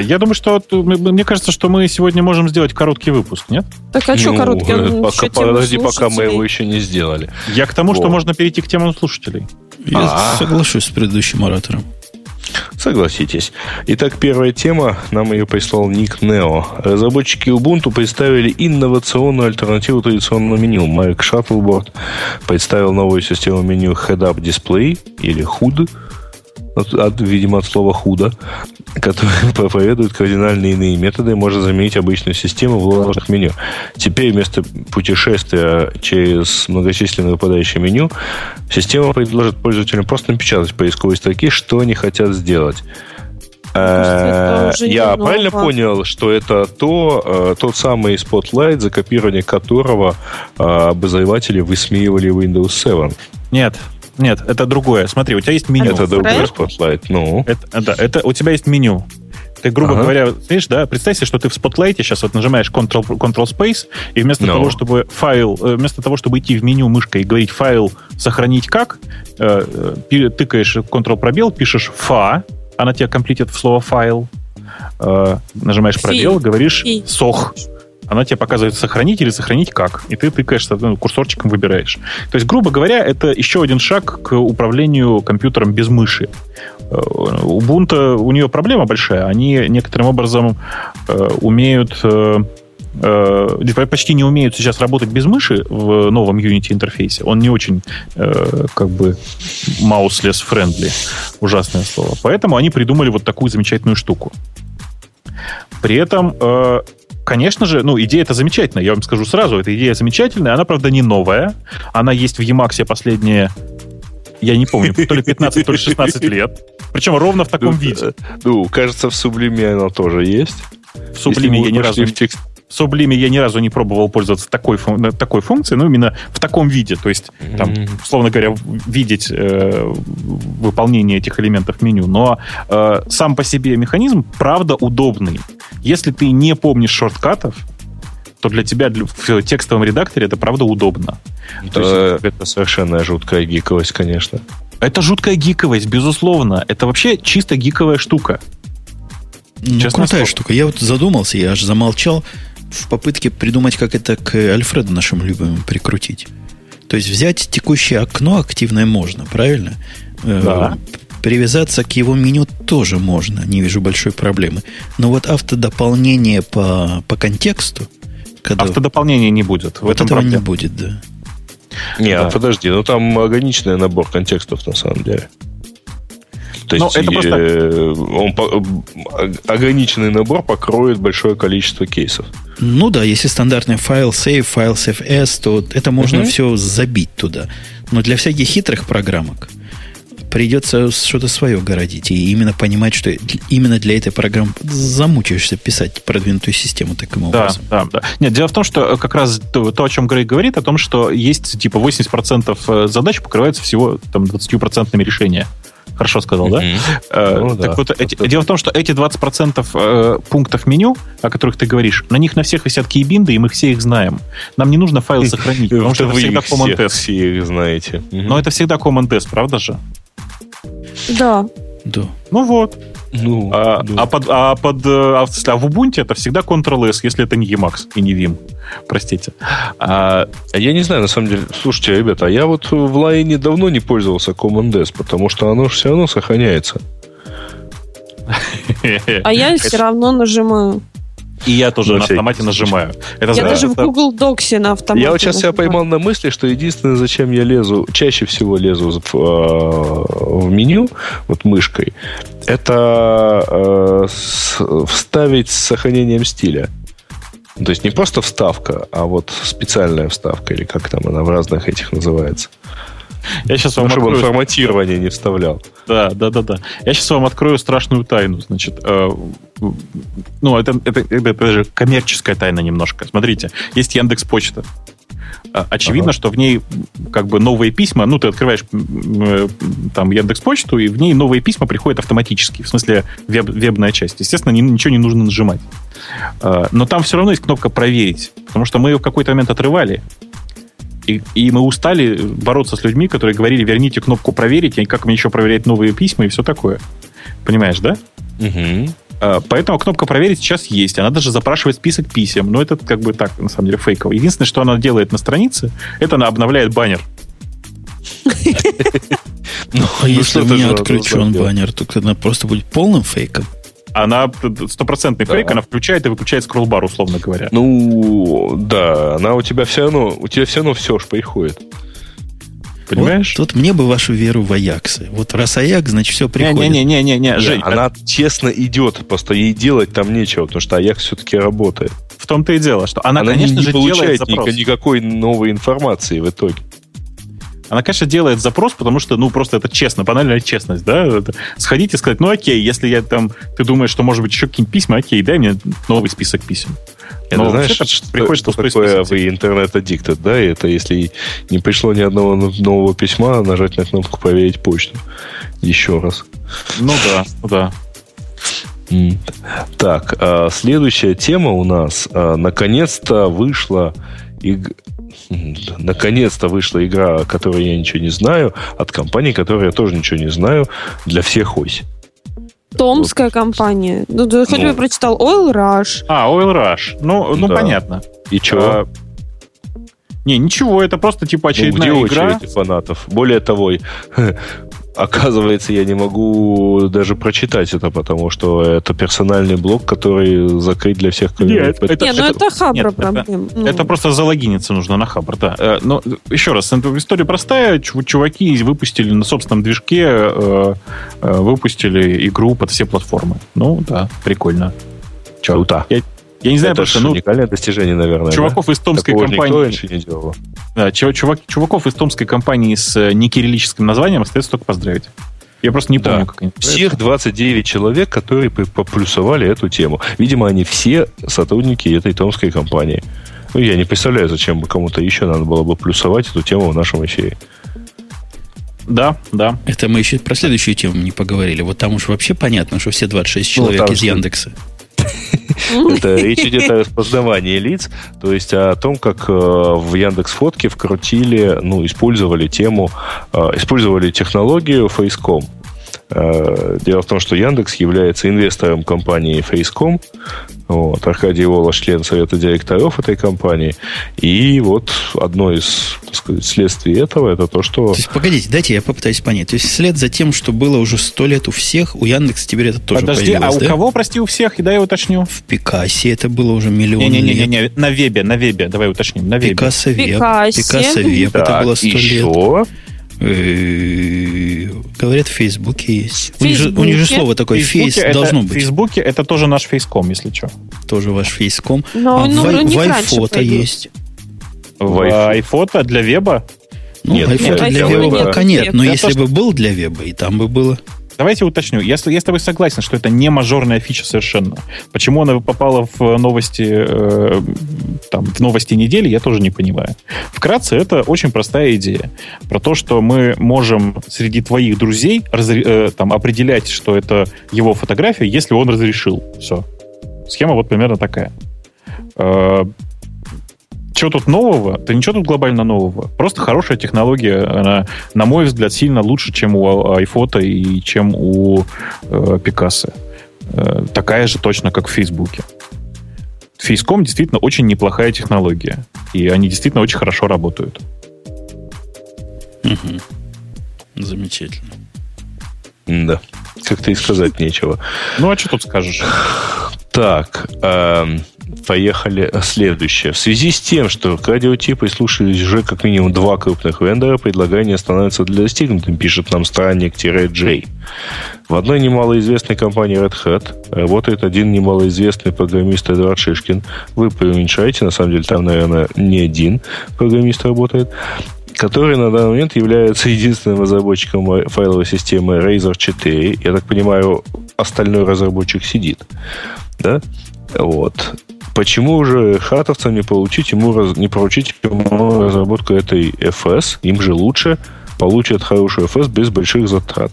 я думаю, что... Мне кажется, что мы сегодня можем сделать короткий выпуск, нет? Так, а что короткий? Подожди, пока мы его еще не сделали. Я к тому, что можно перейти к темам слушателей. Я соглашусь с предыдущим оратором. Согласитесь. Итак, первая тема. Нам ее прислал Ник Нео. Разработчики Ubuntu представили инновационную альтернативу традиционному меню. Марк Шаттлборд представил новую систему меню Head-Up Display или HUD. видимо, от слова «худо», которые проповедуют кардинально иные методы, и можно заменить обычную систему в логарифмах меню. Теперь вместо путешествия через многочисленные выпадающие меню система предложит пользователям просто напечатать в поисковой строке, что они хотят сделать. Я правильно понял, что это тот самый Spotlight, за копирование которого обозреватели высмеивали Windows 7? Нет, это другое. Смотри, у тебя есть меню. Это другой Spotlight, ну. Это у тебя есть меню. Ты, грубо говоря, видишь, да, представь себе, что ты в Spotlight сейчас вот нажимаешь Ctrl-Space, и вместо того, чтобы идти в меню мышкой и говорить «файл сохранить как», тыкаешь Ctrl-пробел, пишешь «фа», она тебя комплитит в слово «файл», нажимаешь пробел, говоришь «сох». Она тебе показывает «сохранить» или «сохранить как». И ты тыкаешь, курсорчиком выбираешь. То есть, грубо говоря, это еще один шаг к управлению компьютером без мыши. У Ubuntu, у нее проблема большая. Они некоторым образом почти не умеют сейчас работать без мыши в новом Unity интерфейсе. Он не очень mouseless friendly. Ужасное слово. Поэтому они придумали вот такую замечательную штуку. При этом, конечно же, идея-то замечательная. Я вам скажу сразу, эта идея замечательная. Она, правда, не новая. Она есть в Emacs последние... Я не помню, то ли 15, то ли 16 лет. Причем ровно в таком виде. Кажется, в Sublime она тоже есть. В Sublime я ни разу не пробовал пользоваться такой функцией, именно в таком виде. То есть, там, условно говоря, видеть выполнение этих элементов меню. Но сам по себе механизм, правда, удобный. Если ты не помнишь шорткатов, то для тебя в текстовом редакторе это, правда, удобно. Это совершенно жуткая гиковость, конечно. Это жуткая гиковость, безусловно. Это вообще чисто гиковая штука. Крутая штука. Я вот задумался, я аж замолчал в попытке придумать, как это к Альфреду нашему любимому прикрутить. То есть взять текущее окно активное можно, правильно? Да. Привязаться к его меню тоже можно, не вижу большой проблемы. Но вот автодополнение по контексту... Автодополнения не будет. Вот этого не будет, да. Нет, подожди, там ограниченный набор контекстов на самом деле. То есть ограниченный набор покроет большое количество кейсов. Ну да, если стандартный файл save as, то это можно все забить туда. Но для всяких хитрых программок придется что-то свое городить. И именно понимать, что именно для этой программы замучаешься писать продвинутую систему таким образом. Да. Нет, дело в том, что как раз то, о чем Грей говорит, о том, что есть 80% задач покрываются всего 20% решения. Хорошо сказал, да? Дело в том, что эти 20% пунктов меню, о которых ты говоришь, на них на всех висят кейбинды, и мы все их знаем. Нам не нужно файл сохранить, потому что это всегда command test. Все их знаете. Но это всегда command test, правда же? Да. Ну вот. А в Ubuntu это всегда Ctrl-S, если это не Emacs и не Vim. Простите. Я не знаю, на самом деле. Слушайте, ребята, я вот в Line давно не пользовался Command-S, потому что оно все равно сохраняется. А я все равно нажимаю. И я тоже на автомате нажимаю. Я даже в Google Docs на автомате. Я вот сейчас себя поймал на мысли, что единственное, зачем я чаще всего лезу в меню вот мышкой, это вставить с сохранением стиля. То есть не просто вставка, а вот специальная вставка, или как там она в разных этих называется. Я сейчас вам чтобы открою... он форматирование не вставлял. Да. Я сейчас вам открою страшную тайну. Значит, это же коммерческая тайна немножко. Смотрите, есть Яндекс.Почта. Очевидно, что в ней новые письма. Ты открываешь там Яндекс.Почту, и в ней новые письма приходят автоматически. В смысле, вебная часть. Естественно, ничего не нужно нажимать. Но там все равно есть кнопка «Проверить», потому что мы ее в какой-то момент отрывали. И мы устали бороться с людьми, которые говорили: верните кнопку «Проверить», и как мне еще проверять новые письма и все такое. Понимаешь, да? Поэтому кнопка «Проверить» сейчас есть. Она даже запрашивает список писем. Но это на самом деле, фейково. Единственное, что она делает на странице, это она обновляет баннер. А если не отключен баннер, то она просто будет полным фейком. Она стопроцентный фейк, она включает и выключает скроллбар, условно говоря. Она у тебя все равно все ж приходит. Понимаешь? Вот мне бы вашу веру в Аяксы. Вот раз Аякс, значит, все приходит. Не, Жень, она честно идет, просто ей делать там нечего, потому что Аякс все-таки работает. В том-то и дело, что она конечно же, делает запрос. Она не получает никакой новой информации в итоге. Она, конечно, делает запрос, потому что, просто это честно, банальная честность, да? Сходить и сказать, окей, если я там... Ты думаешь, что, может быть, еще какие-нибудь письма, окей, дай мне новый список писем. Но знаешь, что такое вы интернет-аддикты, да? И это если не пришло ни одного нового письма, нажать на кнопку «Проверить почту» еще раз. Ну да. Так, следующая тема у нас. Наконец-то вышла игра, о которой я ничего не знаю, от компании, которой я тоже ничего не знаю, для всех ось. Томская компания. Хоть бы я прочитал Oil Rush. Oil Rush. Ну да. Понятно. И чего? Ничего, это просто типа очередная игра. Где очередь фанатов? Более того, оказывается, я не могу даже прочитать это, потому что это персональный блог, который закрыт для всех. Это Хабр проблем. Это просто залогиниться нужно на Хабр, да. Но еще раз, история простая. Чуваки выпустили на собственном движке, выпустили игру под все платформы. Да, прикольно. Круто. Я не знаю, это просто, уникальное достижение, наверное. Чуваков из томской компании. Да, чуваков из томской компании с некириллическим названием остается только поздравить. Я просто не помню, как они. Всех 29 человек, которые поплюсовали эту тему. Видимо, они все сотрудники этой томской компании. Я не представляю, зачем бы кому-то еще надо было бы плюсовать эту тему в нашем эфире. Да. Это мы еще про следующую тему не поговорили. Вот там уж вообще понятно, что все 26 человек из Яндекса. Это речь идет о распознавании лиц, то есть о том, как в Яндекс.Фотке вкрутили, использовали технологию Facecom. Дело в том, что Яндекс является инвестором компании Facecom. Аркадий Волош, член совета директоров этой компании. И одно из, так сказать, следствий этого, это то, что... То есть, погодите, дайте я попытаюсь понять. То есть, вслед за тем, что было уже 100 лет у всех, у Яндекса теперь это тоже появилось, да? У кого, прости, у всех? Да, я уточню. В Пикассе это было уже миллион лет. Не, на Вебе, давай уточним. На Вебе. Пикасса Веб, так, это было 100 лет. Еще... Говорят, в Фейсбуке есть. У них же слово такое, фейс должно быть. В Фейсбуке это тоже наш Фейском, если что. Тоже ваш Фейском. Вайфото есть. Вайфото для веба? Нет, Вайфото для веба пока нет. Но если бы был для веба, и там бы было... Давайте уточню. Я с тобой согласен, что это не мажорная фича совершенно. Почему она попала в новости недели, я тоже не понимаю. Вкратце, это очень простая идея. Про то, что мы можем среди твоих друзей определять, что это его фотография, если он разрешил. Все. Схема примерно такая. Чего тут нового? Да ничего тут глобально нового. Просто хорошая технология. Она, на мой взгляд, сильно лучше, чем у iPhone и чем у Пикассы. Такая же точно, как в Фейсбуке. Фейском действительно очень неплохая технология. И они действительно очень хорошо работают. Угу. Замечательно. Да. Как-то и сказать нечего. А что тут скажешь? Так... Поехали следующее. В связи с тем, что к радиотипу слушались уже как минимум 2 крупных вендора, предложение становится для достигнутым, пишет нам странник-Джей. В одной немалоизвестной компании Red Hat работает один немалоизвестный программист Эдуард Шишкин. Вы преуменьшаете, на самом деле там, наверное, не один программист работает, который на данный момент является единственным разработчиком файловой системы Reiser4. Я так понимаю, остальной разработчик сидит. Да? Почему же хатовцам не поручить ему разработку этой FS? Им же лучше получат хорошую FS без больших затрат.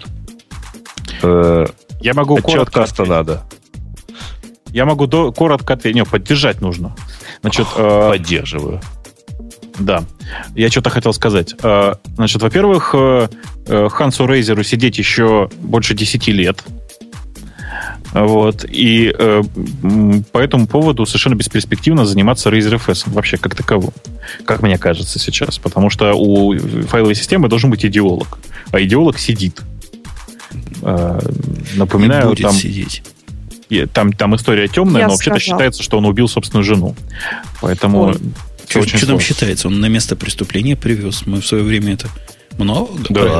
Я могу коротко ответить. Надо. Я могу коротко ответить. Поддержать нужно. Поддерживаю. Да. Я что-то хотел сказать. Во-первых, Хансу Рейзеру сидеть еще больше 10 лет. И по этому поводу совершенно бесперспективно заниматься ReiserFS вообще как таковым, как мне кажется сейчас. Потому что у файловой системы должен быть идеолог. А идеолог сидит. Напоминаю, будет сидеть. Там история темная, но вообще-то считается, что он убил собственную жену. Поэтому... Что там считается? Он на место преступления привез. Мы в свое время это Много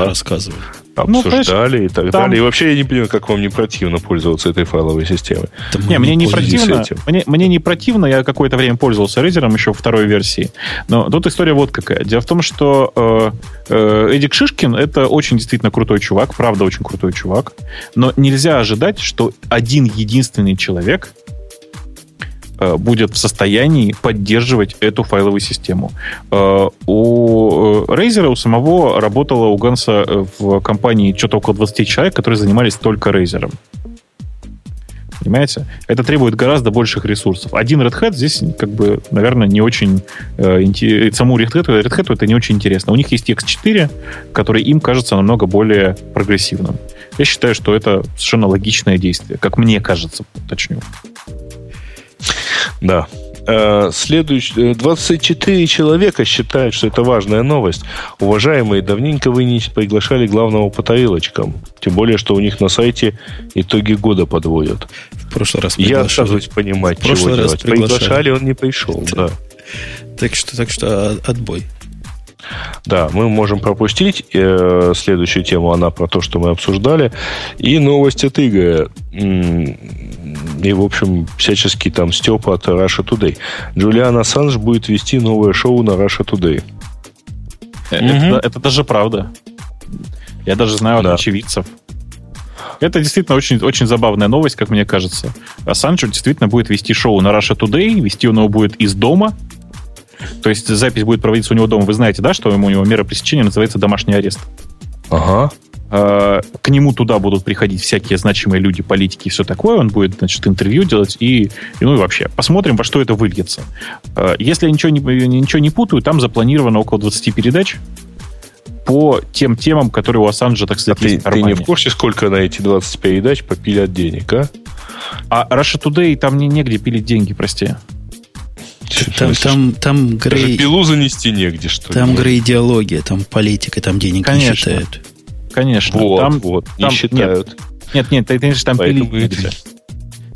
рассказывали. Обсуждали и так далее. И вообще я не понимаю, как вам не противно пользоваться этой файловой системой. Не, мне не противно. Мне не противно. Я какое-то время пользовался Reiser еще второй версии. Но тут история вот какая. Дело в том, что Эдик Шишкин — это очень действительно крутой чувак. Правда, очень крутой чувак. Но нельзя ожидать, что один единственный человек будет в состоянии поддерживать эту файловую систему. У Reiser, у самого работало у Ганса в компании что-то около 20 человек, которые занимались только Reiser. Понимаете? Это требует гораздо больших ресурсов. Один Red Hat здесь, как бы, наверное, не очень... Саму Red Hat это не очень интересно. У них есть X4, который им кажется намного более прогрессивным. Я считаю, что это совершенно логичное действие. Как мне кажется, уточню. Да. 24 человека считают, что это важная новость. Уважаемые, давненько вы не приглашали главного по тарелочкам. Тем более, что у них на сайте итоги года подводят. В прошлый раз приглашали. Я отказываюсь понимать, чего делать. Приглашали, он не пришел. Да. Так что отбой. Да, мы можем пропустить следующую тему, она про то, что мы обсуждали. И новость от Игоря. И, в общем, всячески там стёб от Russia Today. Джулиан Ассанж будет вести новое шоу на Russia Today. Это даже правда. Я даже знаю от очевидцев. Это действительно очень, очень забавная новость, как мне кажется. Ассанж действительно будет вести шоу на Russia Today. Вести он его будет из дома. То есть запись будет проводиться у него дома. Вы знаете, да, что у него мера пресечения называется домашний арест. Ага. К нему туда будут приходить всякие значимые люди, политики и все такое. Он будет, значит, интервью делать и вообще. Посмотрим, во что это выльется. Если я ничего не путаю, там запланировано около 20 передач по тем темам, которые у Ассанжа, так сказать, есть в кармане. Ты не в курсе, сколько на эти 20 передач попилят денег, а? А Russia Today там негде пилить деньги, прости. Там Грей... пилу занести негде, что ли? Там Грей идеология, там политика, там денег не считают. Конечно. Там не считают. Нет, конечно, там поэтому пилить негде.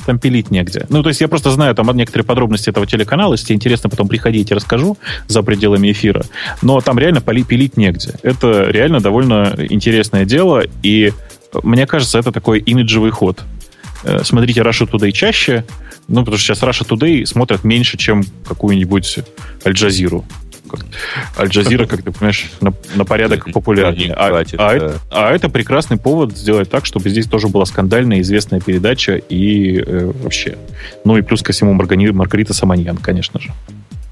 Там пилить негде. Ну, то есть я просто знаю там некоторые подробности этого телеканала. Если тебе интересно, потом приходите, расскажу за пределами эфира. Но там реально пилить негде. Это реально довольно интересное дело. И мне кажется, это такой имиджевый ход. Смотрите Russia Today чаще, ну, потому что сейчас Russia Today смотрят меньше, чем какую-нибудь Аль-Джазиру. Аль-Джазира, как ты понимаешь, на порядок популярнее. Это прекрасный повод сделать так, чтобы здесь тоже была скандальная, известная передача и вообще. Ну, и плюс ко всему Маргарита Симоньян, конечно же.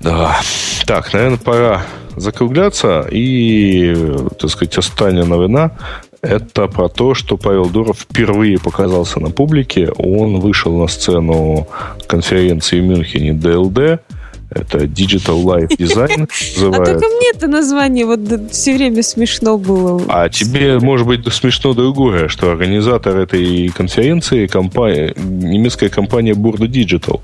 Да. Так, наверное, пора закругляться. И, так сказать, остальная новина. Это про то, что Павел Дуров впервые показался на публике. Он вышел на сцену конференции в Мюнхене DLD. Это Digital Life Design. А только мне это название вот все время смешно было. А тебе, может быть, смешно другое, что организатор этой конференции немецкая компания Burda Digital.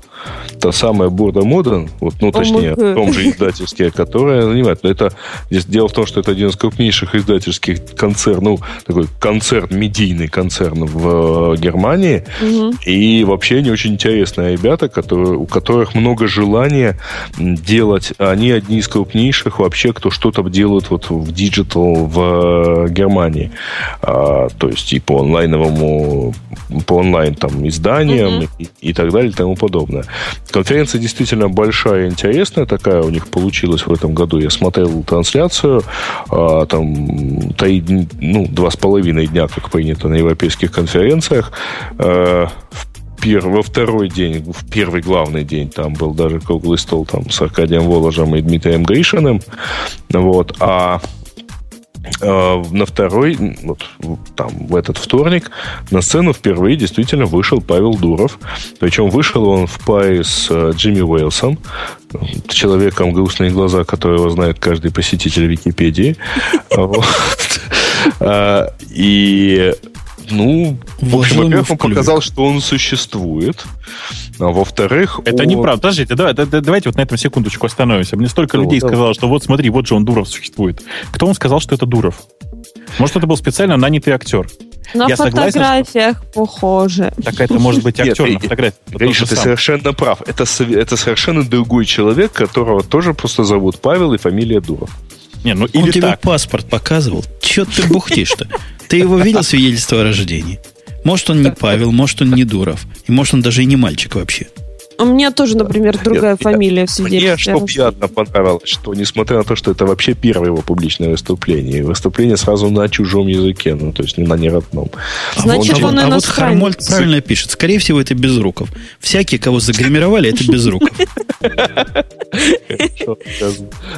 Та самая Burda Modern, точнее, в том же издательстве, которая занимает. Но это, здесь дело в том, что это один из крупнейших издательских концернов, такой концерн, медийный концерн в Германии. Угу. И вообще они очень интересные ребята, у которых много желания делать. Они одни из крупнейших вообще, кто что-то делает вот в диджитал в Германии. То есть и по онлайн там изданиям и так далее, и тому подобное. Конференция действительно большая и интересная такая у них получилась в этом году. Я смотрел трансляцию. Там 2,5 дня, как принято на европейских конференциях. Во второй день, в первый главный день, там был даже круглый стол там, с Аркадием Воложем и Дмитрием Гришиным. На второй, в этот вторник, на сцену впервые действительно вышел Павел Дуров. Причем вышел он в паре с Джимми Уэлсом, человеком грустные глаза, которого знает каждый посетитель Википедии. И... во-первых, он показал, что он существует. А во-вторых... Это неправда. Подождите, давайте вот на этом секундочку остановимся. Мне столько людей сказало, что вот смотри, вот же он, Дуров, существует. Кто вам сказал, что это Дуров? Может, это был специально нанятый актер? На я фотографиях согласен, похоже. Так это может быть актер на фотографии. Гриша, ты совершенно прав. Это совершенно другой человек, которого тоже просто зовут Павел и фамилия Дуров. Не, ну, или он тебе так паспорт показывал. Че ты бухтишь-то? Ты его видел свидетельство о рождении? Может, он не Павел, может, он не Дуров. И может, он даже и не мальчик вообще. У меня тоже, например, другая фамилия в свидетельстве. Мне что приятно понравилось, что, несмотря на то, что это вообще первое его публичное выступление, выступление сразу на чужом языке, ну, то есть на неродном. Значит, он иностранец. А вот Хармольд правильно пишет. Скорее всего, это Безруков. Всякие, кого загримировали, это Безруков.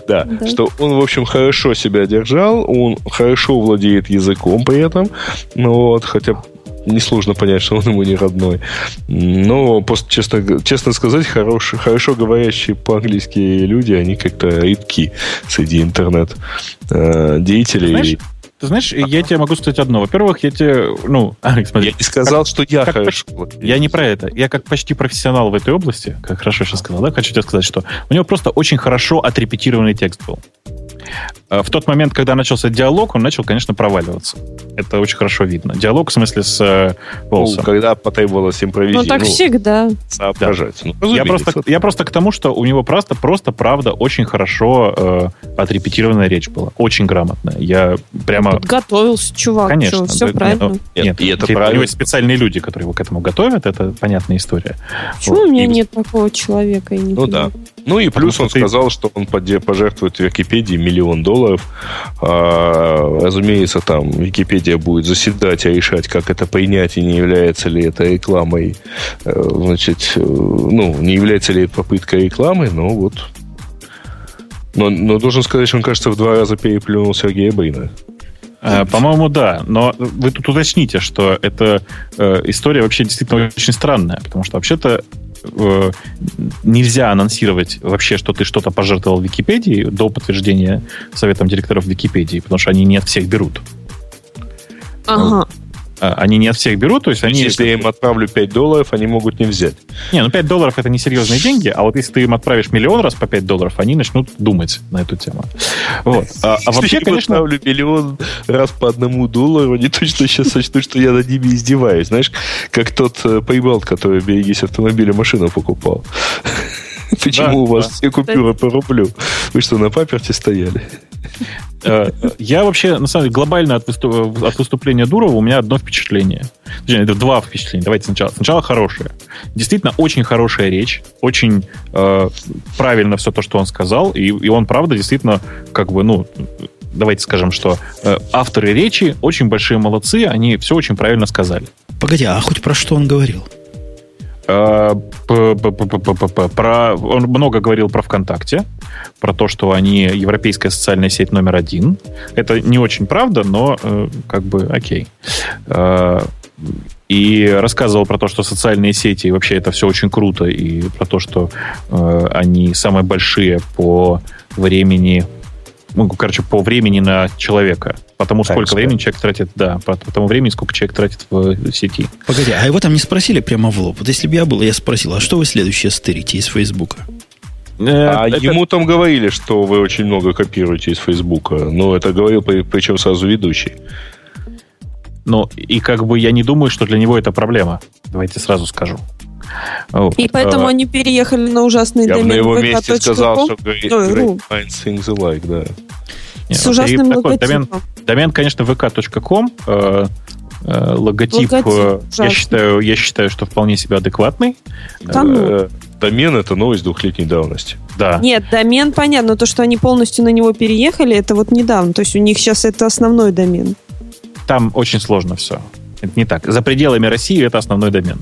Да, что он, в общем, хорошо себя держал, он хорошо владеет языком при этом, хотя несложно понять, что он ему не родной. Но, просто, честно сказать, хорошо говорящие по-английски люди, они как-то редки среди интернет-деятелей. Ты знаешь, я тебе могу сказать одно. Во-первых, я тебе... смотри, я не сказал, что я хорошо. Я не про это. Я как почти профессионал в этой области, как хорошо сейчас сказал, да, хочу тебе сказать, что у него просто очень хорошо отрепетированный текст был. В тот момент, когда начался диалог, он начал, конечно, проваливаться. Это очень хорошо видно. Диалог, в смысле, с Волсом. Когда потребовалось импровизировать. Ну, так всегда. Соображать. Да. Я просто к тому, что у него просто, правда, очень хорошо отрепетированная речь была. Очень грамотная. Я прямо... Подготовился, чувак. Конечно. Все правильно. Нет, это правильно. У него есть специальные люди, которые его к этому готовят. Это понятная история. Почему у меня нет такого человека? Я не понимаю. Да. И плюс он сказал, что он пожертвует в Википедии $1 миллион. Разумеется, там Википедия будет заседать и решать, как это принять, и не является ли это рекламой. Не является ли это попыткой рекламы, Но должен сказать, что он, кажется, в 2 раза переплюнул Сергея Брина. По-моему, да. Но вы тут уточните, что эта история вообще действительно очень странная, потому что вообще-то нельзя анонсировать вообще, что ты что-то пожертвовал в Википедии до подтверждения советом директоров Википедии, потому что они не от всех берут. Ага. Они не от всех берут, то есть они... Если я им отправлю $5, они могут не взять. $5 это несерьезные деньги, а вот если ты им отправишь $1 миллион по $5, они начнут думать на эту тему. Вот. А вообще, конечно... Если я им отправлю $1 миллион по $1, они точно сейчас сочтут, что я над ними издеваюсь. Знаешь, как тот прибалт, который «Берегись автомобиля» машину покупал. Почему у вас все купюры по рублю? Вы что, на паперте стояли? Я вообще, на самом деле, глобально от выступления Дурова у меня одно впечатление. Это 2 впечатления. Давайте сначала. Сначала хорошее. Действительно, очень хорошая речь. Очень правильно все то, что он сказал. И он, правда, действительно, давайте скажем, что авторы речи очень большие молодцы. Они все очень правильно сказали. Погоди, а хоть про что он говорил? Он много говорил про ВКонтакте, про то, что они европейская социальная сеть номер 1. Это не очень правда, но окей. И рассказывал про то, что социальные сети, и вообще это все очень круто, и про то, что они самые большие по времени... по времени на человека. Потому сколько времени человек тратит, по тому времени, сколько человек тратит в сети. Погоди, а его там не спросили прямо в лоб? Вот если бы я был, я спросил, а что вы следующее стырите из Фейсбука? Ему там говорили, что вы очень много копируете из Фейсбука. Но это говорил, причем сразу ведущий. Я не думаю, что для него это проблема. Давайте сразу скажу. И поэтому они переехали на ужасный домен. Я бы на его месте сказал, что great minds think alike, да. С ужасным логотипом. Домен, конечно, vk.com. Логотип, я считаю, что вполне себе адекватный. Домен — это новость 2-летней давности. Да. Нет, домен, понятно. Но то, что они полностью на него переехали, это недавно. То есть у них сейчас это основной домен. Там очень сложно все. Это не так. За пределами России это основной домен.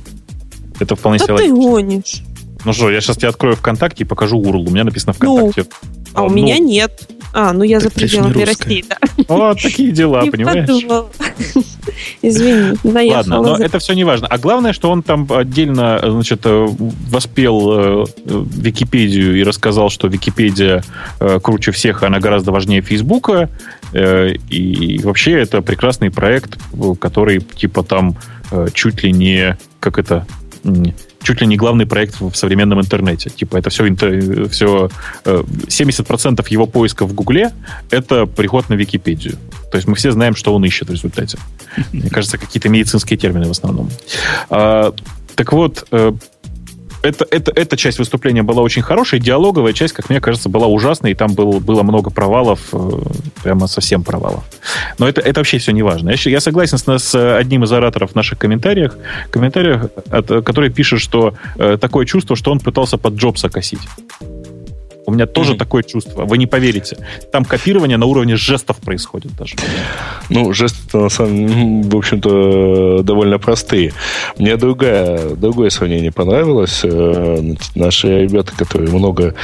Это вполне себе логично. Ты гонишь. Я сейчас тебе открою ВКонтакте и покажу URL. У меня написано ВКонтакте. У меня нет. Я за пределами России, да. Вот такие дела, понимаешь? Извини, наехала. Ладно, но это все не важно. А главное, что он там отдельно, воспел Википедию и рассказал, что Википедия круче всех, она гораздо важнее Фейсбука. И вообще это прекрасный проект, который чуть ли не главный проект в современном интернете. Это все 70% его поиска в Гугле — это приход на Википедию. То есть мы все знаем, что он ищет в результате. Мне кажется, какие-то медицинские термины в основном. Так вот, эта часть выступления была очень хорошая, диалоговая часть, как мне кажется, была ужасной, и там было много провалов, прямо совсем провалов. Но это вообще все не важно. Я согласен с одним из ораторов в наших комментариях, который пишет, что такое чувство, что он пытался под Джобса косить. У меня тоже такое чувство. Вы не поверите. Там копирование на уровне жестов происходит даже. Ну, жесты, на самом деле, в общем-то, довольно простые. Мне другое сравнение понравилось. Наши ребята, которые много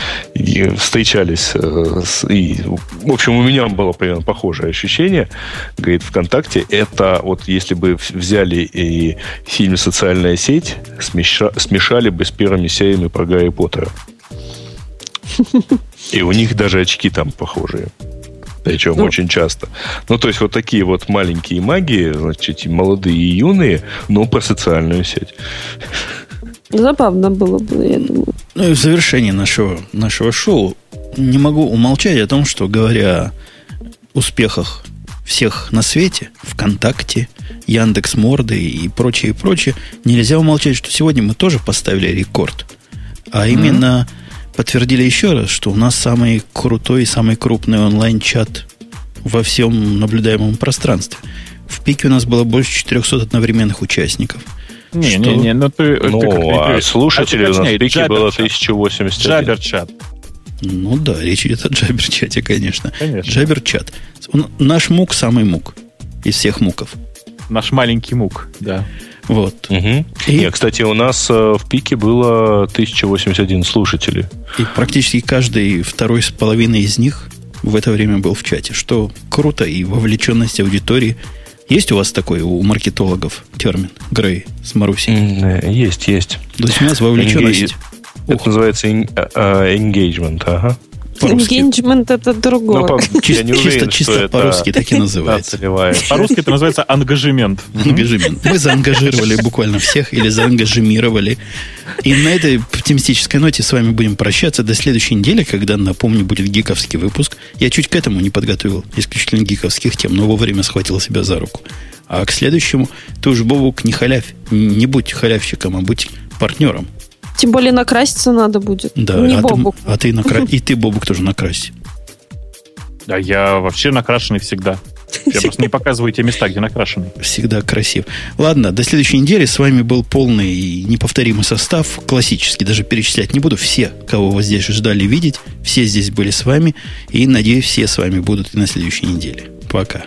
встречались, в общем, у меня было примерно похожее ощущение. Говорит, ВКонтакте, это вот если бы взяли и фильм «Социальная сеть», смешали бы с первыми сериями про Гарри Поттера. И у них даже очки там похожие. Причем очень часто. Ну, то есть, вот такие вот маленькие маги, значит, молодые и юные, но про социальную сеть. Забавно было бы, я думаю. Ну, и в завершении нашего шоу не могу умолчать о том, что, говоря о успехах всех на свете, ВКонтакте, Яндекс.Морды и прочее, нельзя умолчать, что сегодня мы тоже поставили рекорд. А именно... подтвердили еще раз, что у нас самый крутой и самый крупный онлайн-чат во всем наблюдаемом пространстве. В пике у нас было больше 400 одновременных участников. Слушатели у нас в пике было 1080. Джабер-чат. Ну да, речь идет о джабер-чате, конечно. Джабер-чат. Наш мук самый мук из всех муков. Наш маленький мук, да. Вот. Угу. Нет, кстати, у нас в пике было 1081 слушателей. И практически каждый второй с половиной из них в это время был в чате, что круто, и вовлеченность аудитории. Есть у вас такой, у маркетологов, термин Грей с Марусей? Есть. То есть у нас вовлеченность. Это называется engagement, ага. Engagement это другое. Чисто по-русски так и называется. По-русски это называется ангажемент. Мы заангажировали буквально всех или заангажемировали. И на этой оптимистической ноте с вами будем прощаться до следующей недели, когда, напомню, будет гиковский выпуск. Я чуть к этому не подготовил исключительно гиковских тем, но вовремя схватил себя за руку. А к следующему ты уж, Бобук, не халявь. Не будь халявщиком, а будь партнером. Тем более накраситься надо будет. Да, не Бобук. И ты, Бобук, тоже накрасись. Да, я вообще накрашенный всегда. Я просто не показываю те места, где накрашенный. Всегда красив. Ладно, до следующей недели. С вами был полный и неповторимый состав. Классический, даже перечислять не буду. Все, кого вы здесь ждали видеть, все здесь были с вами. И, надеюсь, все с вами будут и на следующей неделе. Пока.